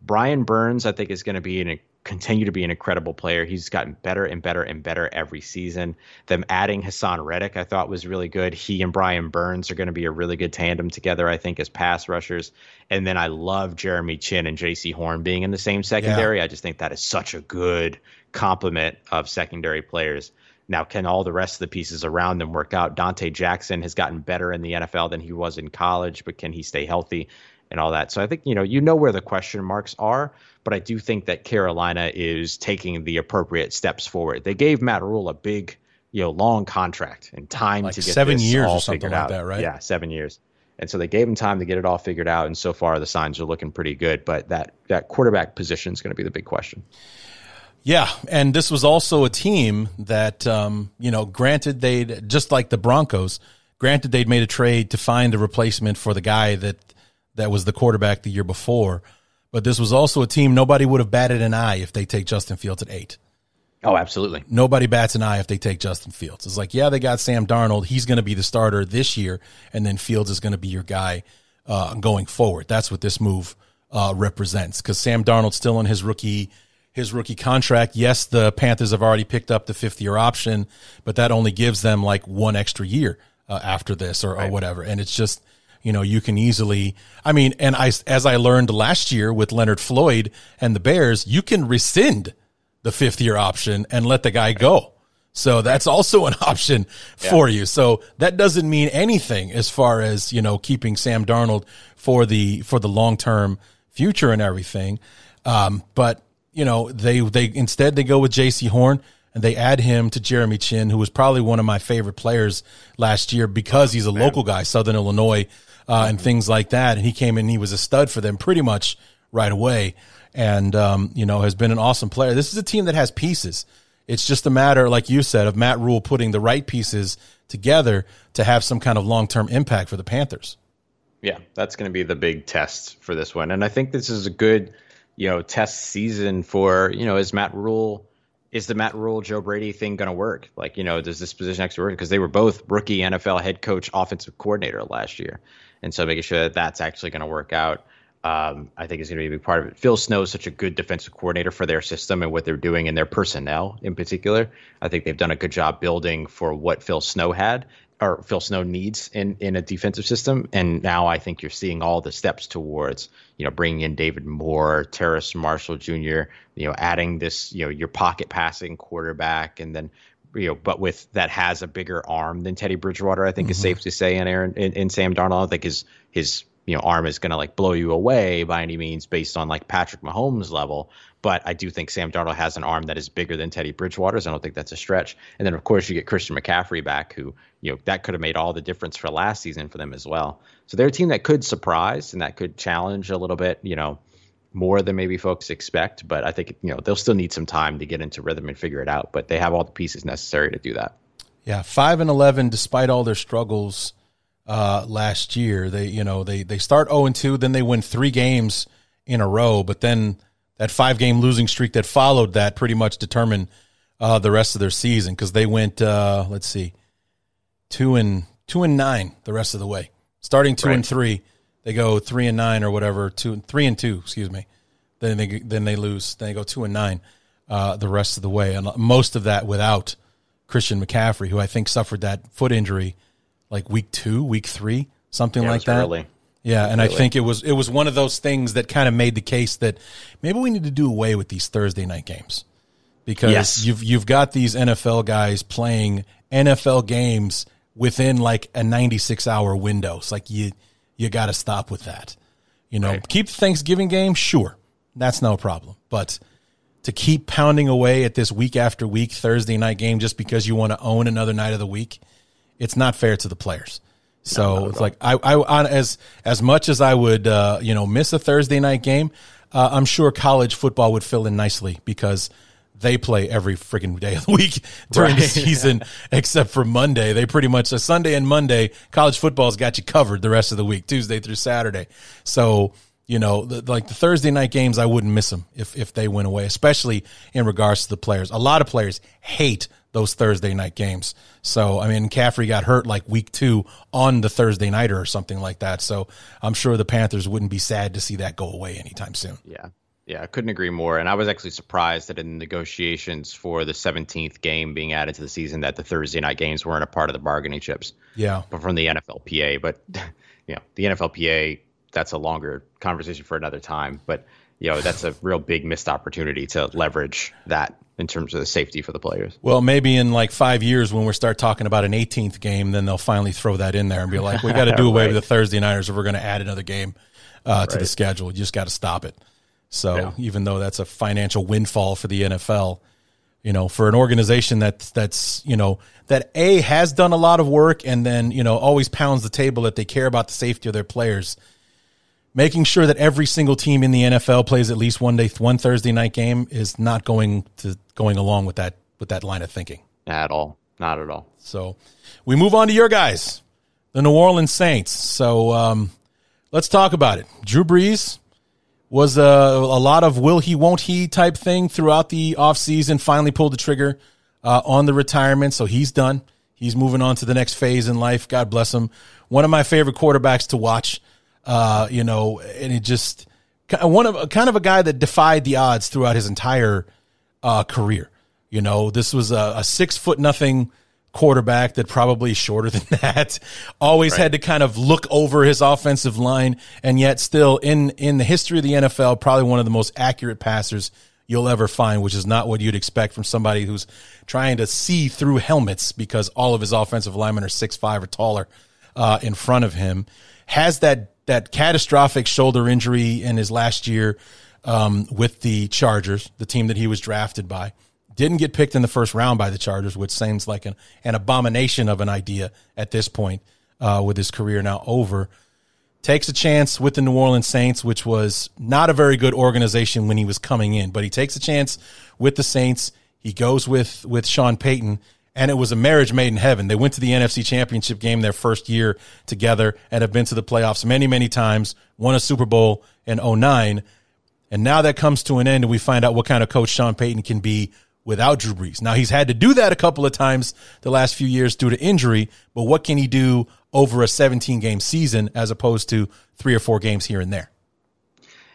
Brian Burns, I think, is going to be continue to be an incredible player. He's gotten better and better and better every season. Them adding Hassan Reddick, I thought, was really good. He and Brian Burns are going to be a really good tandem together, I think, as pass rushers. And then I love Jeremy Chinn and J.C. Horn being in the same secondary. Yeah. I just think that is such a good complement of secondary players. Now, can all the rest of the pieces around them work out? Dante Jackson has gotten better in the NFL than he was in college, but can he stay healthy and all that? So I think, you know where the question marks are, but I do think that Carolina is taking the appropriate steps forward. They gave Matt Rhule a big, long contract and time to get this all figured out. Like 7 years or something like that, right? Yeah, 7 years. And so they gave him time to get it all figured out, and so far the signs are looking pretty good, but that quarterback position is going to be the big question. Yeah, and this was also a team that, granted they'd, just like the Broncos, granted they'd made a trade to find a replacement for the guy that was the quarterback the year before, but this was also a team nobody would have batted an eye if they take Justin Fields at 8. Oh, absolutely. Nobody bats an eye if they take Justin Fields. It's like, yeah, they got Sam Darnold. He's going to be the starter this year, and then Fields is going to be your guy going forward. That's what this move represents, because Sam Darnold's still on his rookie contract. Yes, the Panthers have already picked up the 5th-year option, but that only gives them like one extra year after this or whatever. And it's just, you can easily, as I learned last year with Leonard Floyd and the Bears, you can rescind the 5th-year option and let the guy go. So that's also an option for you. So that doesn't mean anything as far as, keeping Sam Darnold for the long-term future and everything. But they go with J.C. Horn, and they add him to Jeremy Chinn, who was probably one of my favorite players last year because he's a local guy, Southern Illinois, and things like that. And he came in, he was a stud for them pretty much right away, and has been an awesome player. This is a team that has pieces. It's just a matter, like you said, of Matt Rule putting the right pieces together to have some kind of long-term impact for the Panthers. Yeah, that's going to be the big test for this one. And I think this is a good, test season for, is the Matt Rule, Joe Brady thing going to work? Does this position actually work? Because they were both rookie NFL head coach, offensive coordinator last year. And so making sure that that's actually going to work out, I think is going to be a big part of it. Phil Snow is such a good defensive coordinator for their system and what they're doing and their personnel in particular. I think they've done a good job building for what Phil Snow had or Phil Snow needs in a defensive system. And now I think you're seeing all the steps towards, bringing in David Moore, Terrace Marshall Jr., adding this, your pocket passing quarterback, and then, but with that has a bigger arm than Teddy Bridgewater, I think is safe to say, and Aaron in Sam Darnold. I think his arm is going to blow you away by any means based on Patrick Mahomes level. But I do think Sam Darnold has an arm that is bigger than Teddy Bridgewater's. I don't think that's a stretch. And then, of course, you get Christian McCaffrey back, who, that could have made all the difference for last season for them as well. So they're a team that could surprise and that could challenge a little bit, more than maybe folks expect. But I think, they'll still need some time to get into rhythm and figure it out. But they have all the pieces necessary to do that. Yeah, 5-11, despite all their struggles last year. They, they start 0-2, then they win 3 games in a row. But then that 5-game losing streak that followed that pretty much determined the rest of their season, because they went 2-9 the rest of the way. Starting 2-3, they go 3-9 or whatever. 3-2, excuse me. Then they lose. Then they go 2-9 the rest of the way, and most of that without Christian McCaffrey, who I think suffered that foot injury week 2, week 3, something like that. Early. Yeah, and I think it was one of those things that kind of made the case that maybe we need to do away with these Thursday night games, because you've got these NFL guys playing NFL games within a 96-hour window. It's you got to stop with that. Keep the Thanksgiving game, sure, that's no problem. But to keep pounding away at this week after week Thursday night game just because you want to own another night of the week, it's not fair to the players. So it's as much as I would, miss a Thursday night game, I'm sure college football would fill in nicely, because they play every freaking day of the week during the season, except for Monday. They pretty much, Sunday and Monday, college football's got you covered the rest of the week, Tuesday through Saturday. So, the Thursday night games, I wouldn't miss them if they went away, especially in regards to the players. A lot of players hate those Thursday night games. So, McCaffrey got hurt week 2 on the Thursday nighter or something like that. So I'm sure the Panthers wouldn't be sad to see that go away anytime soon. Yeah. Yeah. I couldn't agree more. And I was actually surprised that in negotiations for the 17th game being added to the season, that the Thursday night games weren't a part of the bargaining chips. Yeah. But from the NFLPA, the NFLPA, that's a longer conversation for another time, but that's a real big missed opportunity to leverage that in terms of the safety for the players. Well, maybe in 5 years when we start talking about an 18th game, then they'll finally throw that in there and be like, we got to do away with the Thursday nighters if we're going to add another game to the schedule. You just got to stop it. So even though that's a financial windfall for the NFL, for an organization that has done a lot of work and then, always pounds the table that they care about the safety of their players, making sure that every single team in the NFL plays at least one Thursday night game is not going along with that line of thinking at all. Not at all. So we move on to your guys, the New Orleans Saints. So let's talk about it. Drew Brees was a lot of will he, won't he type thing throughout the offseason, finally pulled the trigger on the retirement. So he's done. He's moving on to the next phase in life. God bless him. One of my favorite quarterbacks to watch. And it just kind of a guy that defied the odds throughout his entire career. This was a 6'0" quarterback that probably is shorter than that. Always had to kind of look over his offensive line, and yet still in the history of the NFL, probably one of the most accurate passers you'll ever find, which is not what you'd expect from somebody who's trying to see through helmets because all of his offensive linemen are 6'5" or taller in front of him. Has that catastrophic shoulder injury in his last year with the Chargers, the team that he was drafted by. Didn't get picked in the first round by the Chargers, which seems like an abomination of an idea at this point with his career now over. Takes a chance with the New Orleans Saints, which was not a very good organization when he was coming in, but he takes a chance with the Saints. He goes with Sean Payton, and it was a marriage made in heaven. They went to the NFC Championship game their first year together and have been to the playoffs many, many times, won a Super Bowl in 2009. And now that comes to an end, and we find out what kind of coach Sean Payton can be without Drew Brees. Now, he's had to do that a couple of times the last few years due to injury, but what can he do over a 17-game season as opposed to 3 or 4 games here and there?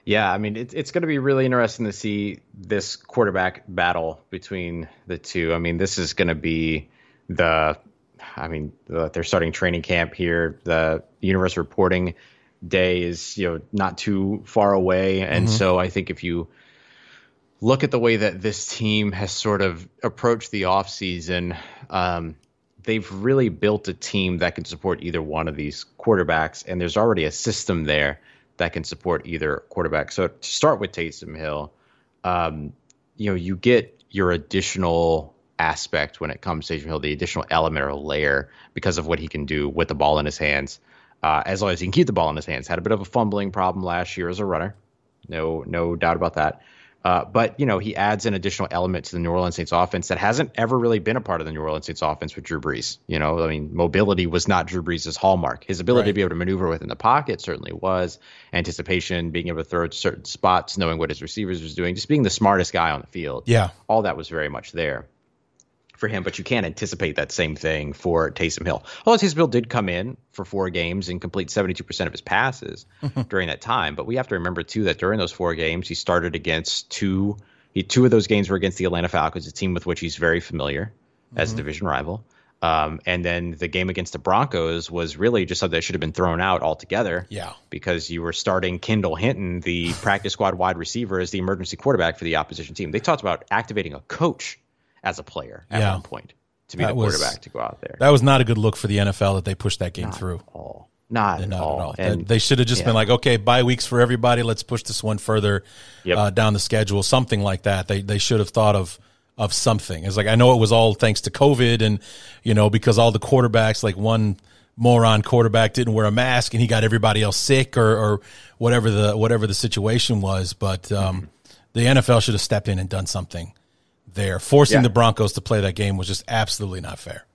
Yeah, I mean, it's going to be really interesting to see this quarterback battle between the two. I mean, this is going to be they're starting training camp here. The Universe Reporting Day is, not too far away. And so I think if you look at the way that this team has sort of approached the offseason, they've really built a team that can support either one of these quarterbacks. And there's already a system there that can support either quarterback. So to start with Taysom Hill, you get your additional aspect when it comes to Taysom Hill, the additional element or layer because of what he can do with the ball in his hands. As long as he can keep the ball in his hands. Had a bit of a fumbling problem last year as a runner. No doubt about that. But, he adds an additional element to the New Orleans Saints offense that hasn't ever really been a part of the New Orleans Saints offense with Drew Brees. Mobility was not Drew Brees' hallmark. His ability to be able to maneuver within the pocket certainly was. Anticipation, being able to throw to certain spots, knowing what his receivers was doing, just being the smartest guy on the field. Yeah. All that was very much there for him, but you can't anticipate that same thing for Taysom Hill. Although Taysom Hill did come in for 4 games and complete 72% of his passes during that time. But we have to remember, too, that during those 4 games, he started against two of those games were against the Atlanta Falcons, a team with which he's very familiar as a division rival. And then the game against the Broncos was really just something that should have been thrown out altogether. Yeah, because you were starting Kendall Hinton, the practice squad wide receiver, as the emergency quarterback for the opposition team. They talked about activating a coach as a player at one point to be quarterback to go out there. That was not a good look for the NFL that they pushed that game through. Not at all. And they should have just been like, okay, bye weeks for everybody. Let's push this one further down the schedule, something like that. They should have thought of something. It's like, I know it was all thanks to COVID and, because all the quarterbacks, like one moron quarterback didn't wear a mask and he got everybody else sick or whatever the situation was. But the NFL should have stepped in and done something there. Forcing the Broncos to play that game was just absolutely not fair.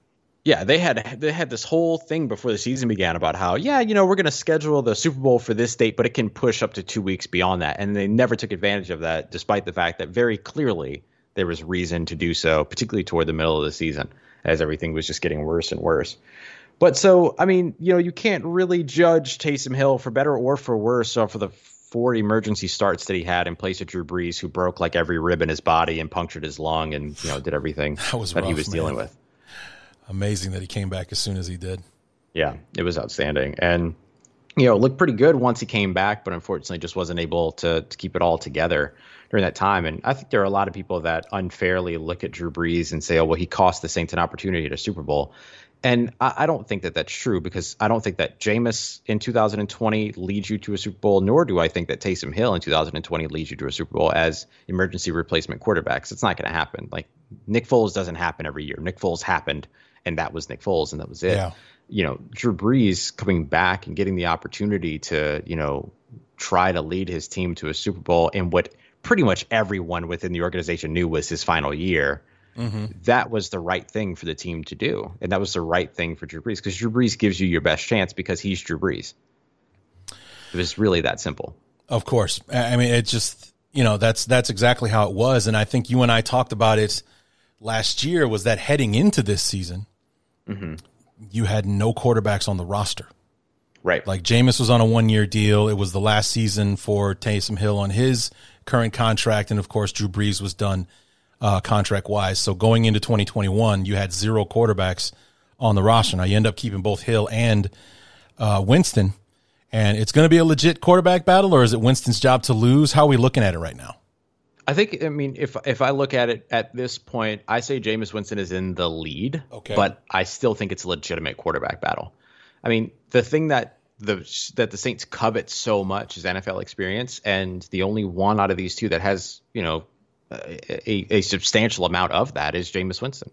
Yeah, they had this whole thing before the season began about how, we're going to schedule the Super Bowl for this date, but it can push up to 2 weeks beyond that. And they never took advantage of that, despite the fact that very clearly there was reason to do so, particularly toward the middle of the season, as everything was just getting worse and worse. But so, I mean, you can't really judge Taysom Hill for better or for worse, or for the 4 emergency starts that he had in place of Drew Brees, who broke like every rib in his body and punctured his lung and did everything that he was dealing with. Amazing that he came back as soon as he did. Yeah, it was outstanding. And, looked pretty good once he came back, but unfortunately just wasn't able to keep it all together during that time. And I think there are a lot of people that unfairly look at Drew Brees and say, he cost the Saints an opportunity at a Super Bowl. And I don't think that that's true, because I don't think that Jameis in 2020 leads you to a Super Bowl, nor do I think that Taysom Hill in 2020 leads you to a Super Bowl as emergency replacement quarterbacks. It's not going to happen. Like, Nick Foles doesn't happen every year. Nick Foles happened, and that was Nick Foles, and that was it. Yeah. Drew Brees coming back and getting the opportunity to, try to lead his team to a Super Bowl in what pretty much everyone within the organization knew was his final year. Mm-hmm. That was the right thing for the team to do. And that was the right thing for Drew Brees, because Drew Brees gives you your best chance because he's Drew Brees. It was really that simple. Of course. I mean, it just, that's exactly how it was. And I think you and I talked about it last year, was that heading into this season, you had no quarterbacks on the roster. Right. Like, Jameis was on a 1-year deal. It was the last season for Taysom Hill on his current contract. And of course, Drew Brees was done contract-wise. So going into 2021, you had 0 quarterbacks on the roster. Now, you end up keeping both Hill and Winston, and it's going to be a legit quarterback battle, or is it Winston's job to lose? How are we looking at it right now? I think, if I look at it at this point, I say Jameis Winston is in the lead, but I still think it's a legitimate quarterback battle. I mean, the thing that the Saints covet so much is NFL experience, and the only one out of these two that has, a substantial amount of that is Jameis Winston.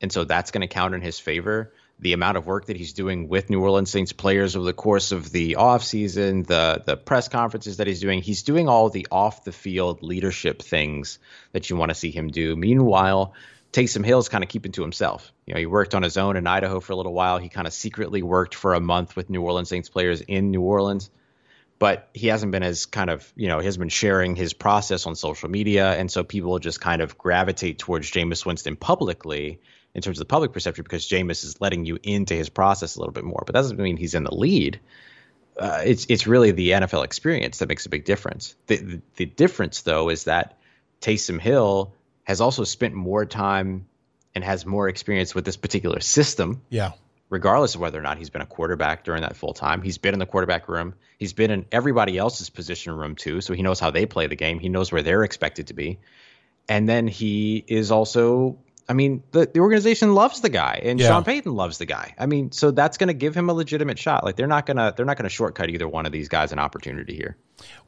And so that's going to count in his favor. the amount of work that he's doing with New Orleans Saints players over the course of the offseason, the press conferences that he's doing all the off-the-field leadership things that you want to see him do. Meanwhile, Taysom Hill's kind of keeping to himself. You know, he worked on his own in Idaho for a little while. He kind of secretly worked for a month with New Orleans Saints players in New Orleans. But he hasn't been as kind of, you know, he hasn't been sharing his process on social media. And so people just kind of gravitate towards Jameis Winston publicly in terms of the public perception because Jameis is letting you into his process a little bit more. But that doesn't mean he's in the lead. It's really the NFL experience that makes a big difference. The difference, though, is that Taysom Hill has also spent more time and has more experience with this particular system. Yeah. Regardless of whether or not he's been a quarterback during that full time, he's been in the quarterback room. He's been in everybody else's position room, too. So he knows how they play the game. He knows where they're expected to be. And then he is also, I mean, the organization loves the guy, and Sean Payton loves the guy. I mean, so that's going to give him a legitimate shot. Like they're not going to shortcut either one of these guys an opportunity here.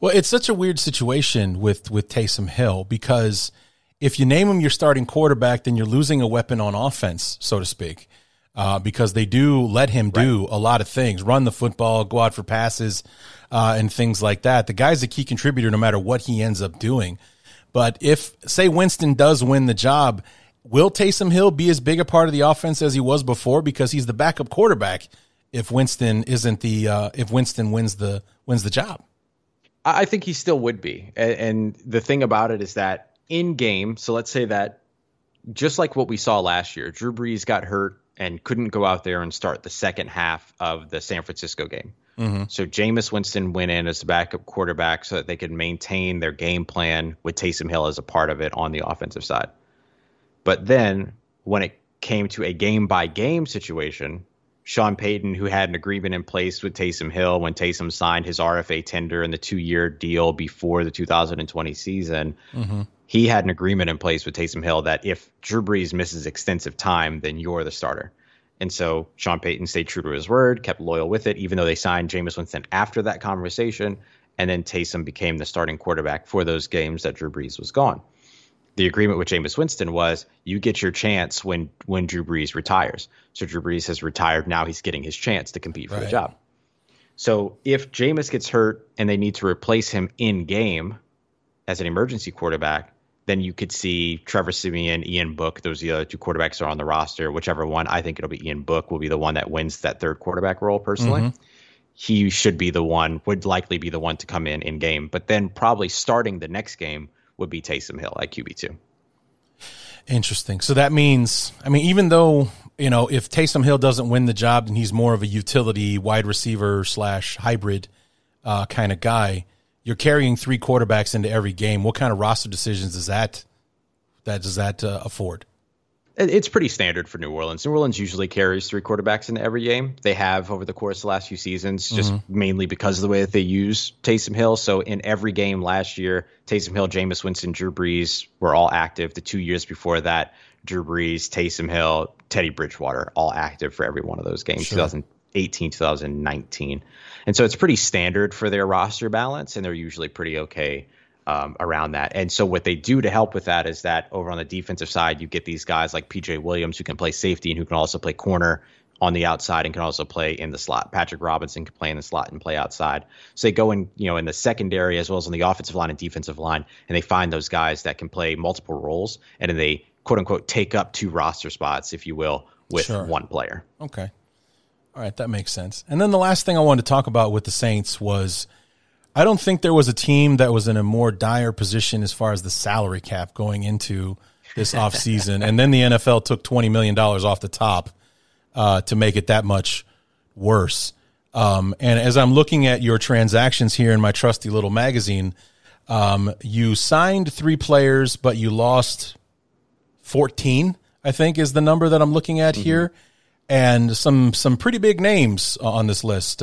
Well, it's such a weird situation with Taysom Hill, because if you name him your starting quarterback, then you're losing a weapon on offense, so to speak. Because they do let him do a lot of things, run the football, go out for passes, and things like that. The guy's a key contributor no matter what he ends up doing. But if, say, Winston does win the job, will Taysom Hill be as big a part of the offense as he was before? Because he's the backup quarterback if Winston wins the job. I think he still would be. And the thing about it is that in game, so let's say that just like what we saw last year, Drew Brees got hurt and couldn't go out there and start the second half of the San Francisco game. Mm-hmm. So Jameis Winston went in as the backup quarterback so that they could maintain their game plan with Taysom Hill as a part of it on the offensive side. But then when it came to a game-by-game situation, Sean Payton, who had an agreement in place with Taysom Hill when Taysom signed his RFA tender and the two-year deal before the 2020 season, mm-hmm. He had an agreement in place with Taysom Hill that if Drew Brees misses extensive time, then you're the starter. And so Sean Payton stayed true to his word, kept loyal with it, even though they signed Jameis Winston after that conversation. And then Taysom became the starting quarterback for those games that Drew Brees was gone. The agreement with Jameis Winston was you get your chance when Drew Brees retires. So Drew Brees has retired. Now he's getting his chance to compete for the job. So if Jameis gets hurt and they need to replace him in game as an emergency quarterback, then you could see Trevor Siemian, Ian Book. Those are the other two quarterbacks that are on the roster. Whichever one, I think it'll be Ian Book will be the one that wins that third quarterback role personally. Mm-hmm. He should be the one, would likely be the one to come in game. But then probably starting the next game would be Taysom Hill at QB2. Interesting. So that means, I mean, even though, you know, if Taysom Hill doesn't win the job, then he's more of a utility wide receiver / hybrid kind of guy. You're carrying three quarterbacks into every game. What kind of roster decisions does that afford? It's pretty standard for New Orleans. New Orleans usually carries three quarterbacks into every game. They have over the course of the last few seasons, just mainly because of the way that they use Taysom Hill. So in every game last year, Taysom Hill, Jameis Winston, Drew Brees were all active. The 2 years before that, Drew Brees, Taysom Hill, Teddy Bridgewater, all active for every one of those games. Sure. 2018, 2019. And so it's pretty standard for their roster balance, and they're usually pretty okay around that. And so what they do to help with that is that over on the defensive side, you get these guys like P.J. Williams, who can play safety and who can also play corner on the outside and can also play in the slot. Patrick Robinson can play in the slot and play outside. So they go in, you know, in the secondary as well as on the offensive line and defensive line, and they find those guys that can play multiple roles, and then they, quote-unquote, take up two roster spots, if you will, with one player. Okay. All right, that makes sense. And then the last thing I wanted to talk about with the Saints was I don't think there was a team that was in a more dire position as far as the salary cap going into this offseason. And then the NFL took $20 million off the top to make it that much worse. And as I'm looking at your transactions here in my trusty little magazine, you signed 3 players, but you lost 14, I think, is the number that I'm looking at here. And some pretty big names on this list.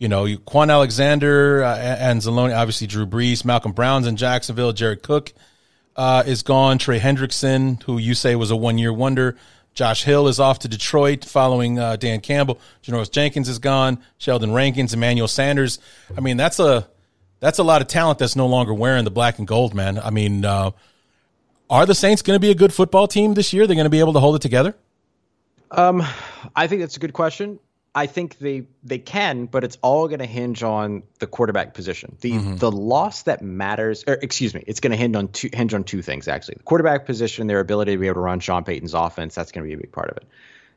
You know, Quan Alexander and Anzalone, obviously Drew Brees, Malcolm Brown's in Jacksonville, Jared Cook is gone, Trey Hendrickson, who you say was a one-year wonder, Josh Hill is off to Detroit following Dan Campbell, Janoris Jenkins is gone, Sheldon Rankins, Emmanuel Sanders. I mean, that's a lot of talent that's no longer wearing the black and gold, man. I mean, are the Saints going to be a good football team this year? They're going to be able to hold it together? I think that's a good question. I think they can, but it's all going to hinge on the quarterback position. The loss that matters, or excuse me, it's going to hinge on two things, actually. The quarterback position, their ability to be able to run Sean Payton's offense, that's going to be a big part of it.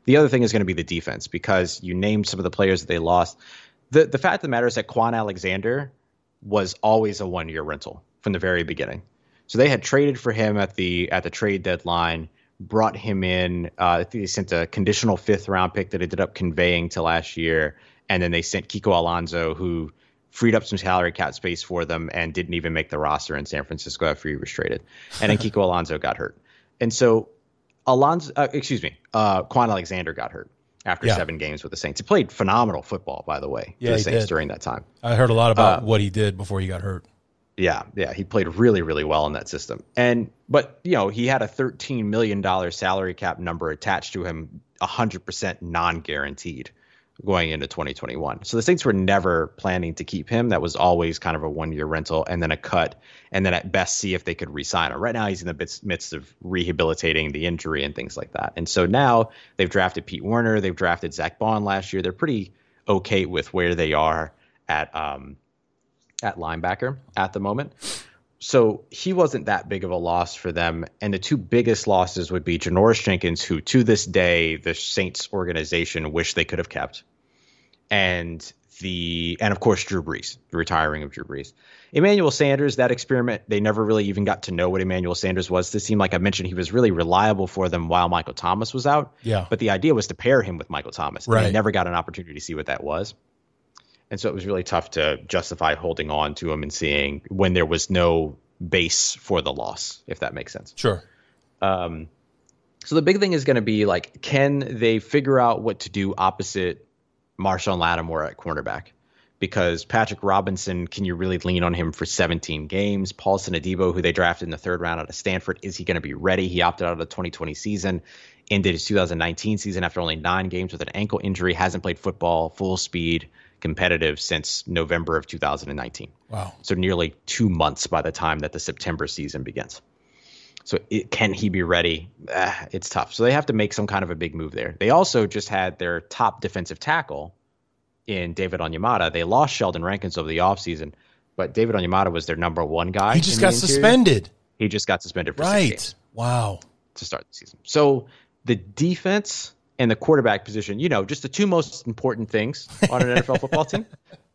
The other thing is going to be the defense, because you named some of the players that they lost. The fact of the matter is that Quan Alexander was always a one-year rental from the very beginning. So they had traded for him at the trade deadline, brought him in. I think they sent a conditional fifth-round pick that ended up conveying to last year, and then they sent Kiko Alonso, who freed up some salary cap space for them and didn't even make the roster in San Francisco after he was traded. And then Kiko Alonso got hurt. And so Quan Alexander got hurt after 7 games with the Saints. He played phenomenal football, by the way, for the Saints during that time. I heard a lot about what he did before he got hurt. Yeah, he played really, really well in that system. But, you know, he had a $13 million salary cap number attached to him, 100% non-guaranteed going into 2021. So the Saints were never planning to keep him. That was always kind of a one-year rental and then a cut, and then at best see if they could re-sign him. Right now he's in the midst of rehabilitating the injury and things like that. And so now they've drafted Pete Werner. They've drafted Zach Bond last year. They're pretty okay with where they are at linebacker at the moment. So he wasn't that big of a loss for them. And the two biggest losses would be Janoris Jenkins, who to this day, the Saints organization wish they could have kept. And of course, Drew Brees, the retiring of Drew Brees. Emmanuel Sanders, that experiment, they never really even got to know what Emmanuel Sanders was. This seemed like I mentioned he was really reliable for them while Michael Thomas was out. Yeah. But the idea was to pair him with Michael Thomas. Right. And they never got an opportunity to see what that was. And so it was really tough to justify holding on to him and seeing when there was no base for the loss, if that makes sense. Sure. So the big thing is going to be, like, can they figure out what to do opposite Marshawn Lattimore at cornerback? Because Patrick Robinson, can you really lean on him for 17 games? Paulson Adebo, who they drafted in the third round out of Stanford, is he going to be ready? He opted out of the 2020 season, ended his 2019 season after only 9 games with an ankle injury, hasn't played football, full speed, competitive since November of 2019. Wow. So nearly 2 months by the time that the September season begins. So can he be ready? It's tough. So they have to make some kind of a big move there. They also just had their top defensive tackle in David Onyemata. They lost Sheldon Rankins over the offseason, but David Onyemata was their number one guy. He just got suspended. He just got suspended for 6 games. Wow. To start the season. So the defense and the quarterback position, you know, just the two most important things on an NFL football team,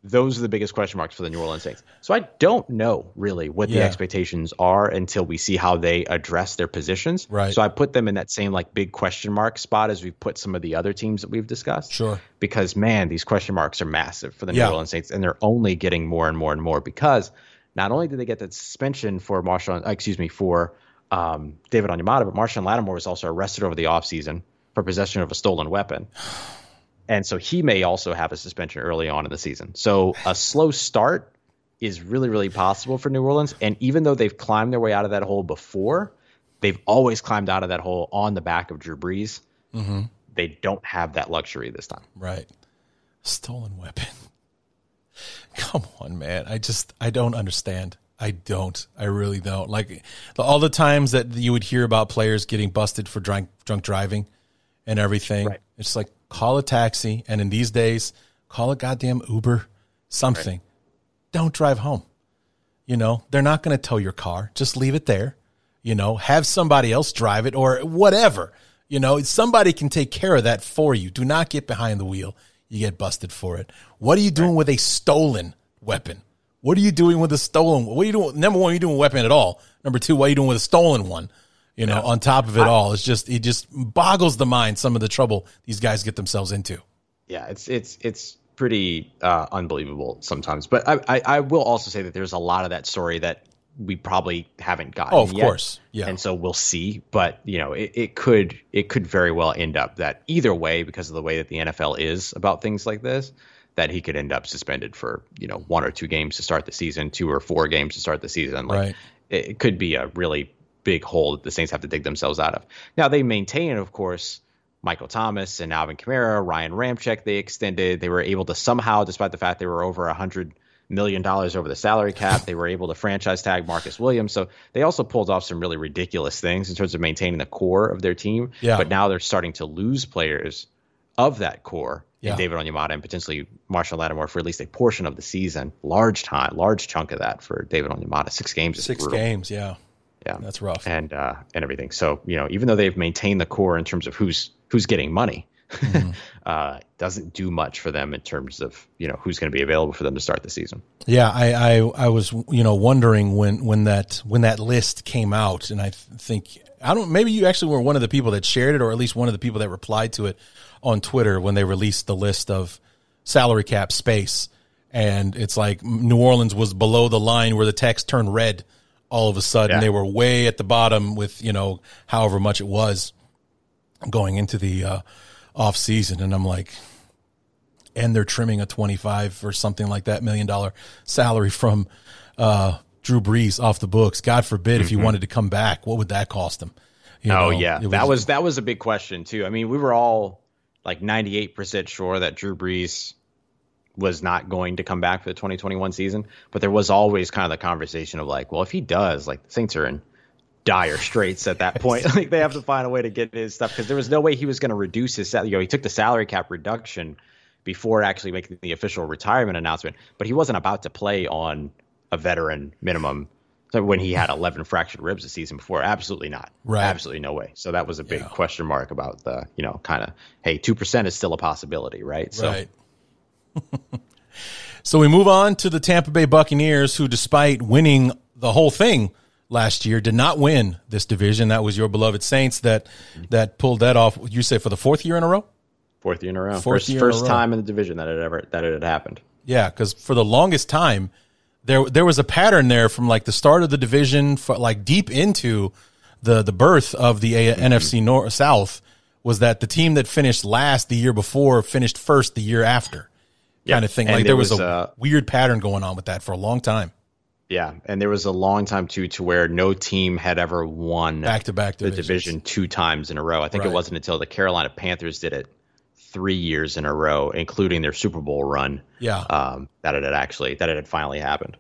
those are the biggest question marks for the New Orleans Saints. So I don't know really what the expectations are until we see how they address their positions. Right. So I put them in that same, like, big question mark spot as we've put some of the other teams that we've discussed. Sure. Because, man, these question marks are massive for the New Orleans Saints, and they're only getting more and more and more, because not only did they get that suspension for David Onyemata, but Marshawn Lattimore was also arrested over the offseason for possession of a stolen weapon. And so he may also have a suspension early on in the season. So a slow start is really, really possible for New Orleans. And even though they've climbed their way out of that hole before, they've always climbed out of that hole on the back of Drew Brees. Mm-hmm. They don't have that luxury this time. Right. Stolen weapon. Come on, man. I don't understand. I really don't. Like, all the times that you would hear about players getting busted for drunk driving and everything. Right. It's like, call a taxi. And in these days, call a goddamn Uber, something. Right. Don't drive home. You know, they're not going to tow your car. Just leave it there. You know, have somebody else drive it or whatever. You know, somebody can take care of that for you. Do not get behind the wheel. You get busted for it. What are you doing with a stolen weapon? What are you doing with a stolen? What are you doing? Number one, you're doing a weapon at all. Number two, what are you doing with a stolen one? You know, on top of it all, it just boggles the mind, some of the trouble these guys get themselves into. Yeah, it's pretty unbelievable sometimes. But I will also say that there's a lot of that story that we probably haven't gotten yet. Of course. Yeah. And so we'll see. But, you know, it could very well end up that either way, because of the way that the NFL is about things like this, that he could end up suspended for, you know, 1 or 2 games to start the season, 2 or 4 games to start the season. Like, it could be a really big hole that the Saints have to dig themselves out of. Now, they maintain, of course, Michael Thomas and Alvin Kamara, Ryan Ramczyk, they extended. They were able to somehow, despite the fact they were over 100 $1 million over the salary cap. They were able to franchise tag Marcus Williams. So they also pulled off some really ridiculous things in terms of maintaining the core of their team. Yeah. But now they're starting to lose players of that core. Yeah. And David Onyemata and potentially Marshall Lattimore for at least a portion of the season. Large chunk of that for David Onyemata. 6 games. 6 games. Yeah. Yeah. That's rough. And everything. So, you know, even though they've maintained the core in terms of who's getting money, mm-hmm. Doesn't do much for them in terms of, you know, who's going to be available for them to start the season. Yeah, I was, you know, wondering when that list came out, and I think maybe you actually were one of the people that shared it, or at least one of the people that replied to it on Twitter when they released the list of salary cap space, and it's like New Orleans was below the line where the text turned red all of a sudden. Yeah. They were way at the bottom with, you know, however much it was going into the off season, and I'm like, and they're trimming a $25 or something like that $1 million salary from Drew Brees off the books. God forbid, mm-hmm. if you wanted to come back, what would that cost him? Yeah, that was a big question too. I mean, we were all like 98% sure that Drew Brees was not going to come back for the 2021 season, but there was always kind of the conversation of like, well, if he does, like the Saints are in dire straits at that point. Like they have to find a way to get his stuff, because there was no way he was going to reduce his salary. You know, he took the salary cap reduction before actually making the official retirement announcement, but he wasn't about to play on a veteran minimum when he had 11 fractured ribs the season before. Absolutely not. Right. Absolutely no way. So that was a big question mark about the, you know, kind of, hey, 2% is still a possibility, right? So. Right. So we move on to the Tampa Bay Buccaneers, who despite winning the whole thing last year, did not win this division. That was your beloved Saints that pulled that off. You say for the fourth year in a row? Fourth year in a row. First time in the division that it had happened. Yeah, because for the longest time, there was a pattern there from like the start of the division, for like deep into the birth of the NFC South, was that the team that finished last the year before finished first the year after, kind of thing. And like there was a weird pattern going on with that for a long time. Yeah, and there was a long time, too, to where no team had ever won back-to-back the division 2 times in a row. I think it wasn't until the Carolina Panthers did it 3 years in a row, including their Super Bowl run, that it had finally happened.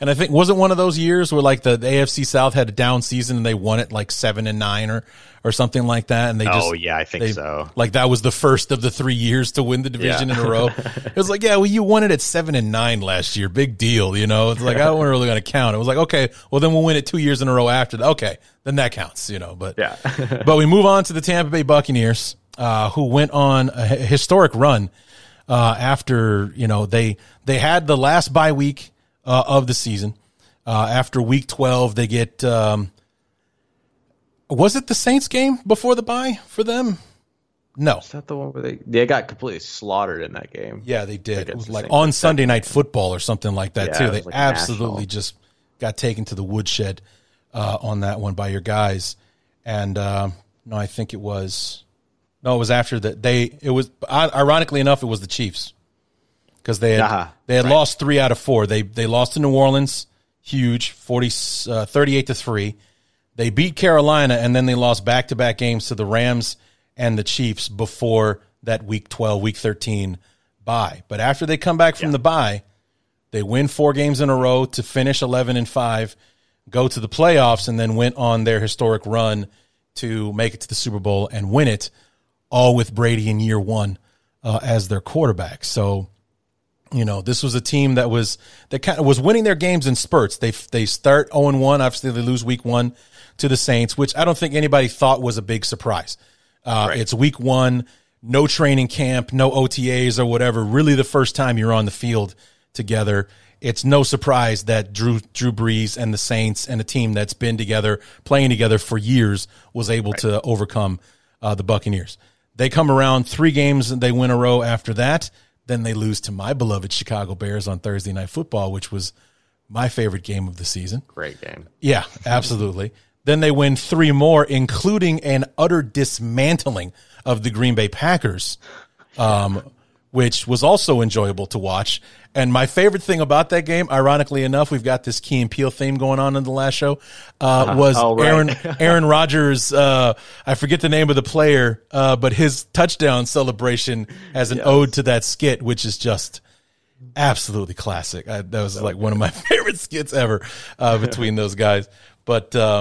And I think, wasn't one of those years where, like, the AFC South had a down season and they won it, like, 7-9 or something like that? And they I think so. Like, that was the first of the 3 years to win the division in a row. It was like, yeah, well, you won it at 7-9 last year. Big deal, you know? It's like, I don't really going to count. It was like, okay, well, then we'll win it 2 years in a row after that. Okay, then that counts, you know? But, but we move on to the Tampa Bay Buccaneers, who went on a historic run after, you know, they had the last bye week of the season. After week 12, they get, was it the Saints game before the bye for them? No. Is that the one where they got completely slaughtered in that game? Yeah, they did. It was like on Sunday Night Football or something like that, too. They absolutely just got taken to the woodshed on that one by your guys. And it was after that. Ironically enough, it was the Chiefs. Because they had lost 3 out of 4. They lost to New Orleans, huge, 38-3. They beat Carolina, and then they lost back-to-back games to the Rams and the Chiefs before that Week 12, Week 13 bye. But after they come back from the bye, they win 4 games in a row to finish 11-5, go to the playoffs, and then went on their historic run to make it to the Super Bowl and win it, all with Brady in year one as their quarterback. So, you know, this was a team that kind of was winning their games in spurts. They start 0-1. Obviously, they lose week 1 to the Saints, which I don't think anybody thought was a big surprise. It's week 1, no training camp, no OTAs or whatever. Really, the first time you're on the field together, it's no surprise that Drew Brees and the Saints and a team that's been together, playing together for years, was able to overcome the Buccaneers. They come around 3 games and they win a row after that. Then they lose to my beloved Chicago Bears on Thursday Night Football, which was my favorite game of the season. Great game. Yeah, absolutely. Then they win 3 more, including an utter dismantling of the Green Bay Packers, which was also enjoyable to watch. And my favorite thing about that game, ironically enough, we've got this Key and Peele theme going on in the last show, was Aaron Rodgers, I forget the name of the player, but his touchdown celebration as an ode to that skit, which is just absolutely classic. That was like one of my favorite skits ever between those guys. But Hingle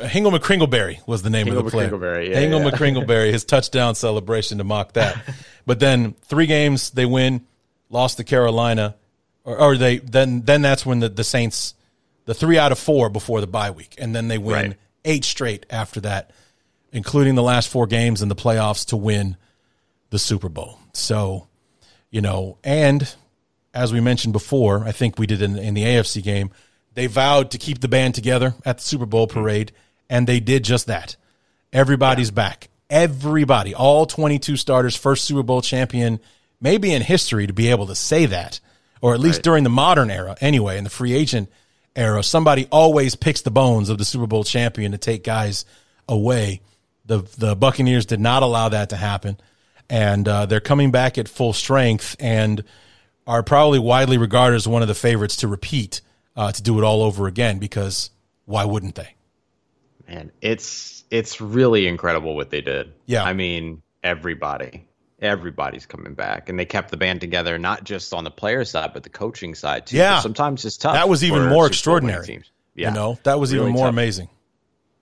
McCringleberry was the name of the player. Hingle McCringleberry, his touchdown celebration to mock that. But then 3 games they win, lost to Carolina, or they then that's when the Saints, the 3 out of 4 before the bye week, and then they win 8 straight after that, including the last 4 games in the playoffs to win the Super Bowl. So, you know, and as we mentioned before, I think we did in the AFC game, they vowed to keep the band together at the Super Bowl parade, and they did just that. Everybody's back. Everybody, all 22 starters, first Super Bowl champion, maybe in history to be able to say that, or at least during the modern era anyway, in the free agent era. Somebody always picks the bones of the Super Bowl champion to take guys away. The Buccaneers did not allow that to happen, and they're coming back at full strength and are probably widely regarded as one of the favorites to repeat, to do it all over again, because why wouldn't they? Man, it's really incredible what they did. Yeah. I mean, everybody's coming back, and they kept the band together, not just on the player side, but the coaching side too. Yeah. Sometimes it's tough. That was even more extraordinary. Yeah. You know, that was really even more amazing.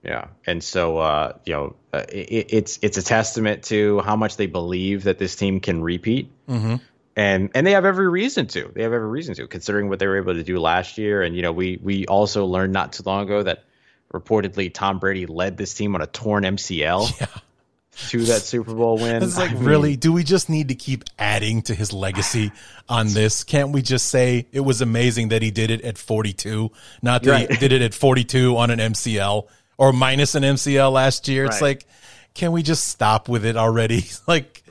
Yeah. And so, you know, it's a testament to how much they believe that this team can repeat. Mm-hmm. And they have every reason to. They have every reason to, considering what they were able to do last year. And, you know, we also learned not too long ago that reportedly Tom Brady led this team on a torn MCL to that Super Bowl win. It's like, really, do we just need to keep adding to his legacy on this? Can't we just say it was amazing that he did it at 42, not that he did it at 42 on an MCL? Or minus an MCL last year. It's like, can we just stop with it already? Like,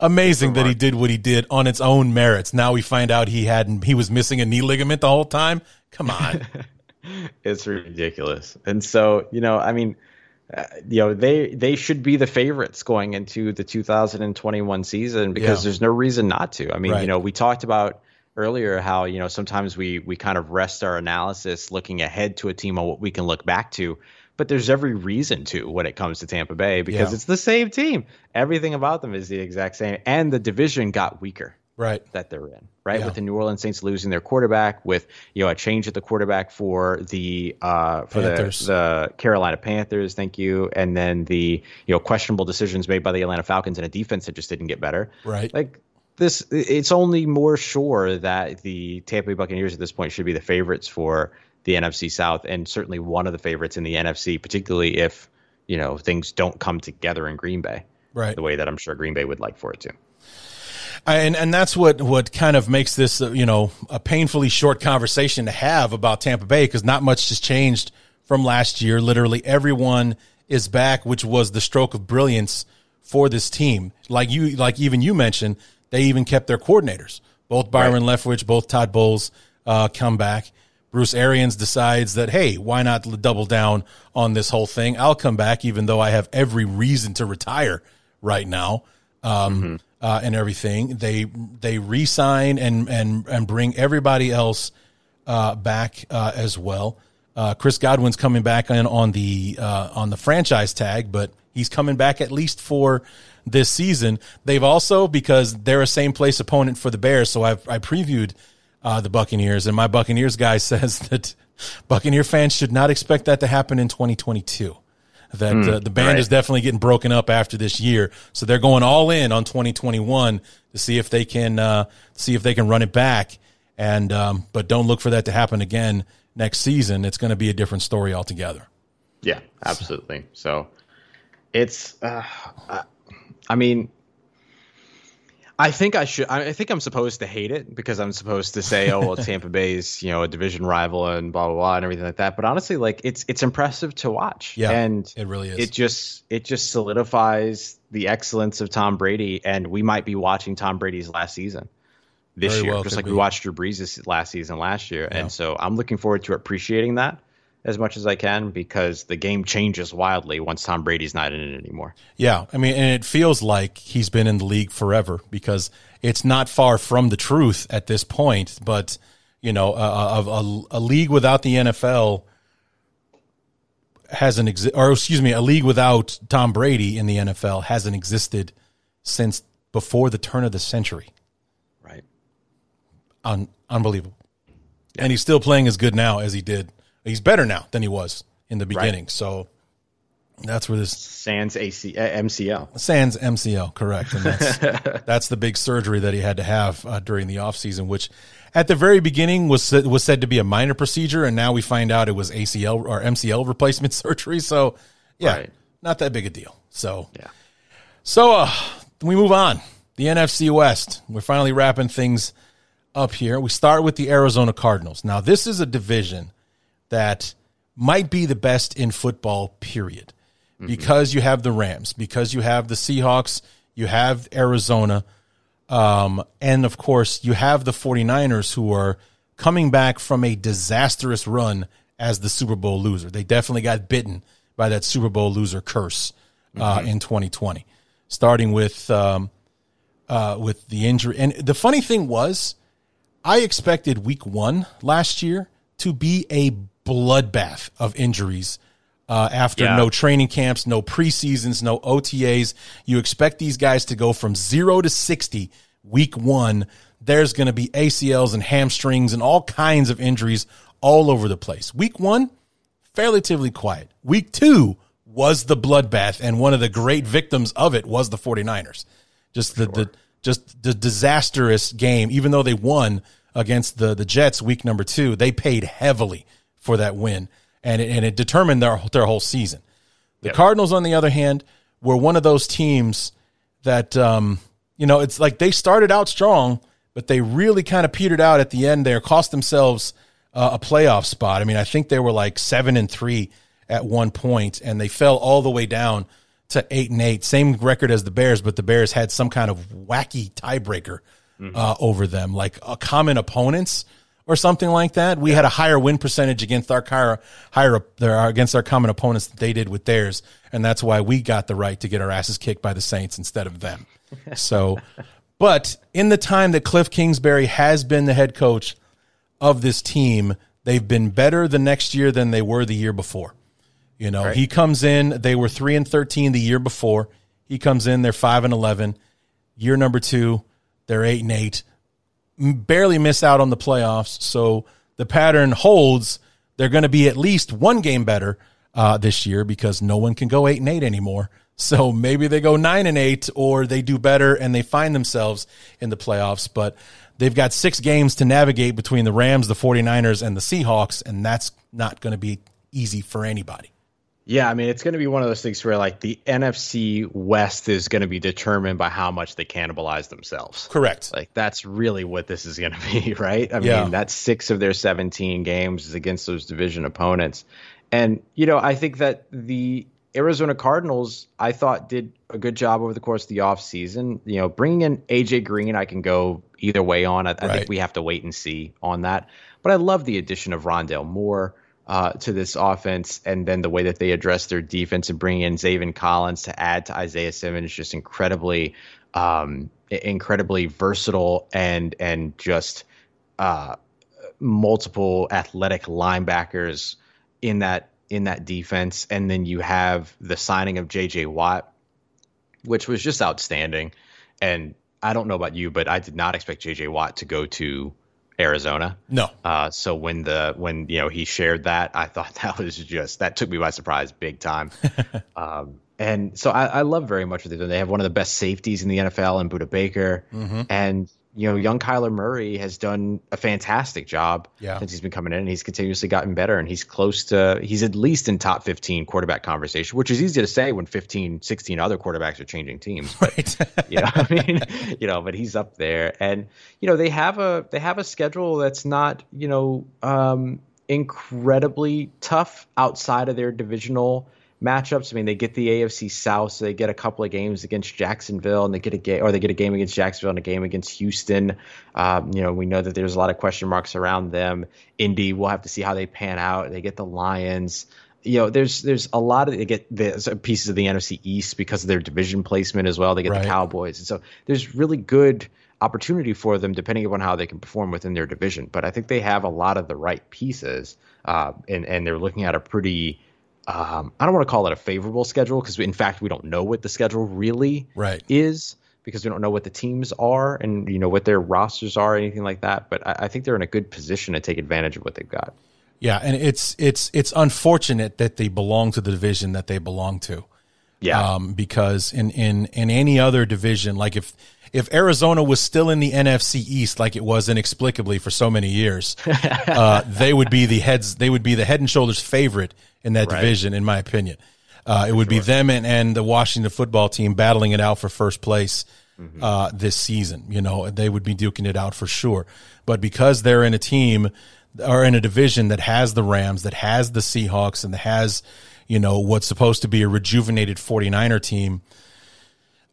amazing that he did what he did on its own merits. Now we find out he was missing a knee ligament the whole time. Come on. It's ridiculous. And so, you know, I mean, you know, they should be the favorites going into the 2021 season, because there's no reason not to. I mean, you know, we talked about earlier how, you know, sometimes we kind of rest our analysis looking ahead to a team on what we can look back to. But there's every reason to when it comes to Tampa Bay, because it's the same team. Everything about them is the exact same. And the division got weaker that they're in, with the New Orleans Saints losing their quarterback, with, you know, a change at the quarterback for the Carolina Panthers. Thank you. And then the, you know, questionable decisions made by the Atlanta Falcons and a defense that just didn't get better. Right. Like, this, it's only more sure that the Tampa Bay Buccaneers at this point should be the favorites for the NFC South, and certainly one of the favorites in the NFC, particularly if, you know, things don't come together in Green Bay, the way that I'm sure Green Bay would like for it to. And that's what kind of makes this, you know, a painfully short conversation to have about Tampa Bay, because not much has changed from last year. Literally everyone is back, which was the stroke of brilliance for this team. Like even you mentioned, they even kept their coordinators, both Byron Leftwich, both Todd Bowles come back. Bruce Arians decides that, hey, why not double down on this whole thing? I'll come back, even though I have every reason to retire right now, and everything. They re-sign and bring everybody else back as well. Chris Godwin's coming back in on the franchise tag, but he's coming back at least for this season. They've also, because they're a same place opponent for the Bears, so I previewed the Buccaneers, and my Buccaneers guy says that Buccaneer fans should not expect that to happen in 2022, that the band is definitely getting broken up after this year. So they're going all in on 2021 to see if they can run it back, and but don't look for that to happen again next season. It's going to be a different story altogether. Yeah, absolutely. So it's I mean, I think I'm supposed to hate it, because I'm supposed to say, oh, well, Tampa Bay's, you know, a division rival and blah, blah, blah, and everything like that. But honestly, like, it's impressive to watch. Yeah, and it really is. It just solidifies the excellence of Tom Brady, and we might be watching Tom Brady's last season this year, just like we watched Drew Brees' last season last year. Yeah. And so I'm looking forward to appreciating that as much as I can, because the game changes wildly once Tom Brady's not in it anymore. Yeah, I mean, and it feels like he's been in the league forever, because it's not far from the truth at this point. But, you know, a league without the NFL hasn't existed, or excuse me, a league without Tom Brady in the NFL hasn't existed since before the turn of the century. Right. unbelievable. Yeah. And he's still playing as good now as he did. He's better now than he was in the beginning. Right. So that's where this sans MCL, correct. And that's, that's the big surgery that he had to have during the offseason, which at the very beginning was said to be a minor procedure, and now we find out it was ACL or MCL replacement surgery. So yeah, right. Not that big a deal. So yeah. So we move on. The NFC West. We're finally wrapping things up here. We start with the Arizona Cardinals. Now, this is a division that might be the best in football, period. Because you have the Rams, because you have the Seahawks, you have Arizona, and, of course, you have the 49ers, who are coming back from a disastrous run as the Super Bowl loser. They definitely got bitten by that Super Bowl loser curse in 2020, starting with the injury. And the funny thing was, I expected week one last year to be a bloodbath of injuries. After no training camps, no preseasons, no OTAs, you expect these guys to go from 0 to 60 week one. There's going to be ACLs and hamstrings and all kinds of injuries all over the place. Week one, relatively quiet. Week two was the bloodbath, and one of the great victims of it was the 49ers. Just the disastrous game. Even though they won against the Jets week number two, they paid heavily for that win. And it determined their whole season. The Cardinals, on the other hand, were one of those teams that, it's like they started out strong, but they really kind of petered out at the end there, cost themselves a playoff spot. I mean, I think they were like 7-3 at one point, and they fell all the way down to 8-8. Same record as the Bears, but the Bears had some kind of wacky tiebreaker over them, like a common opponents or something like that. We had a higher win percentage against our common opponents than they did with theirs, and that's why we got the right to get our asses kicked by the Saints instead of them. So, but in the time that Cliff Kingsbury has been the head coach of this team, they've been better the next year than they were the year before. You know, he comes in, they were 3-13 the year before. He comes in, they're 5-11. Year number two, they're 8-8. Barely miss out on the playoffs, so the pattern holds. They're going to be at least one game better this year, because no one can go 8-8 anymore. So maybe they go 9-8, or they do better and they find themselves in the playoffs. But they've got 6 games to navigate between the Rams, the 49ers, and the Seahawks, and that's not going to be easy for anybody. Yeah, I mean, it's going to be one of those things where, like, the NFC West is going to be determined by how much they cannibalize themselves. Correct. Like, that's really what this is going to be, right? I mean, that's 6 of their 17 games is against those division opponents. And, you know, I think that the Arizona Cardinals, I thought, did a good job over the course of the offseason. You know, bringing in A.J. Green, I can go either way on. I think we have to wait and see on that. But I love the addition of Rondale Moore to this offense, and then the way that they address their defense and bring in Zaven Collins to add to Isaiah Simmons, just incredibly versatile and just multiple athletic linebackers in that defense. And then you have the signing of J.J. Watt, which was just outstanding. And I don't know about you, but I did not expect J.J. Watt to go to Arizona. No. So when he shared that, I thought that took me by surprise big time. And so I love very much what they've done. They have one of the best safeties in the NFL in Budda Baker. Mm-hmm. And, you know, young Kyler Murray has done a fantastic job since he's been coming in, and he's continuously gotten better, and he's at least in top 15 quarterback conversation, which is easy to say when 15, 16 other quarterbacks are changing teams. Right. You know, I mean, you know, but he's up there, and, you know, they have a schedule that's not, you know, incredibly tough outside of their divisional matchups. I mean, they get the AFC South, so they get a couple of games against Jacksonville, and they get a game against Jacksonville and a game against Houston. You know, we know that there's a lot of question marks around them. Indy, we'll have to see how they pan out. They get the Lions. You know, there's a lot of they get the pieces of the NFC East because of their division placement as well. They get the Cowboys, and so there's really good opportunity for them depending upon how they can perform within their division. But I think they have a lot of the right pieces, and they're looking at a pretty, I don't want to call it a favorable schedule, because in fact, we don't know what the schedule really is, because we don't know what the teams are and, you know, what their rosters are, anything like that. But I think they're in a good position to take advantage of what they've got. Yeah, and it's unfortunate that they belong to the division that they belong to. Yeah, because in any other division, like if Arizona was still in the NFC East, like it was inexplicably for so many years, they would be the head and shoulders favorite in that division, in my opinion. It would be them and the Washington football team battling it out for first place this season. You know, they would be duking it out for sure. But because they're in a team or in a division that has the Rams, that has the Seahawks, and that has, you know, what's supposed to be a rejuvenated 49er team,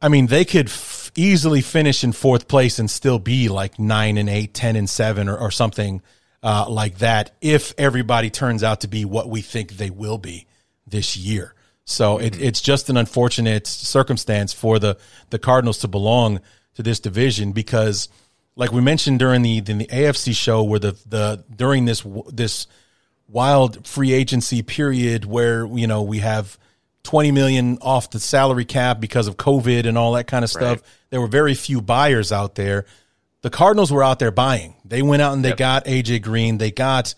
I mean, they could easily finish in fourth place and still be like 9-8, 10-7 or something like that if everybody turns out to be what we think they will be this year. So it's just an unfortunate circumstance for the Cardinals to belong to this division because, like we mentioned during the AFC show, where during this wild free agency period where, you know, we have $20 million off the salary cap because of COVID and all that kind of stuff. There were very few buyers out there. The Cardinals were out there buying. They went out and they got AJ Green. They got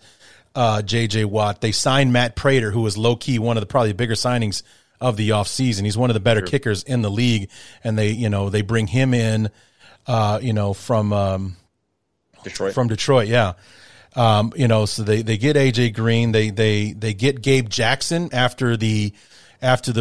J.J. Watt. They signed Matt Prater, who was low-key one of the probably bigger signings of the offseason. He's one of the better kickers in the league, and they bring him in from Detroit. So they get AJ Green. They get Gabe Jackson after the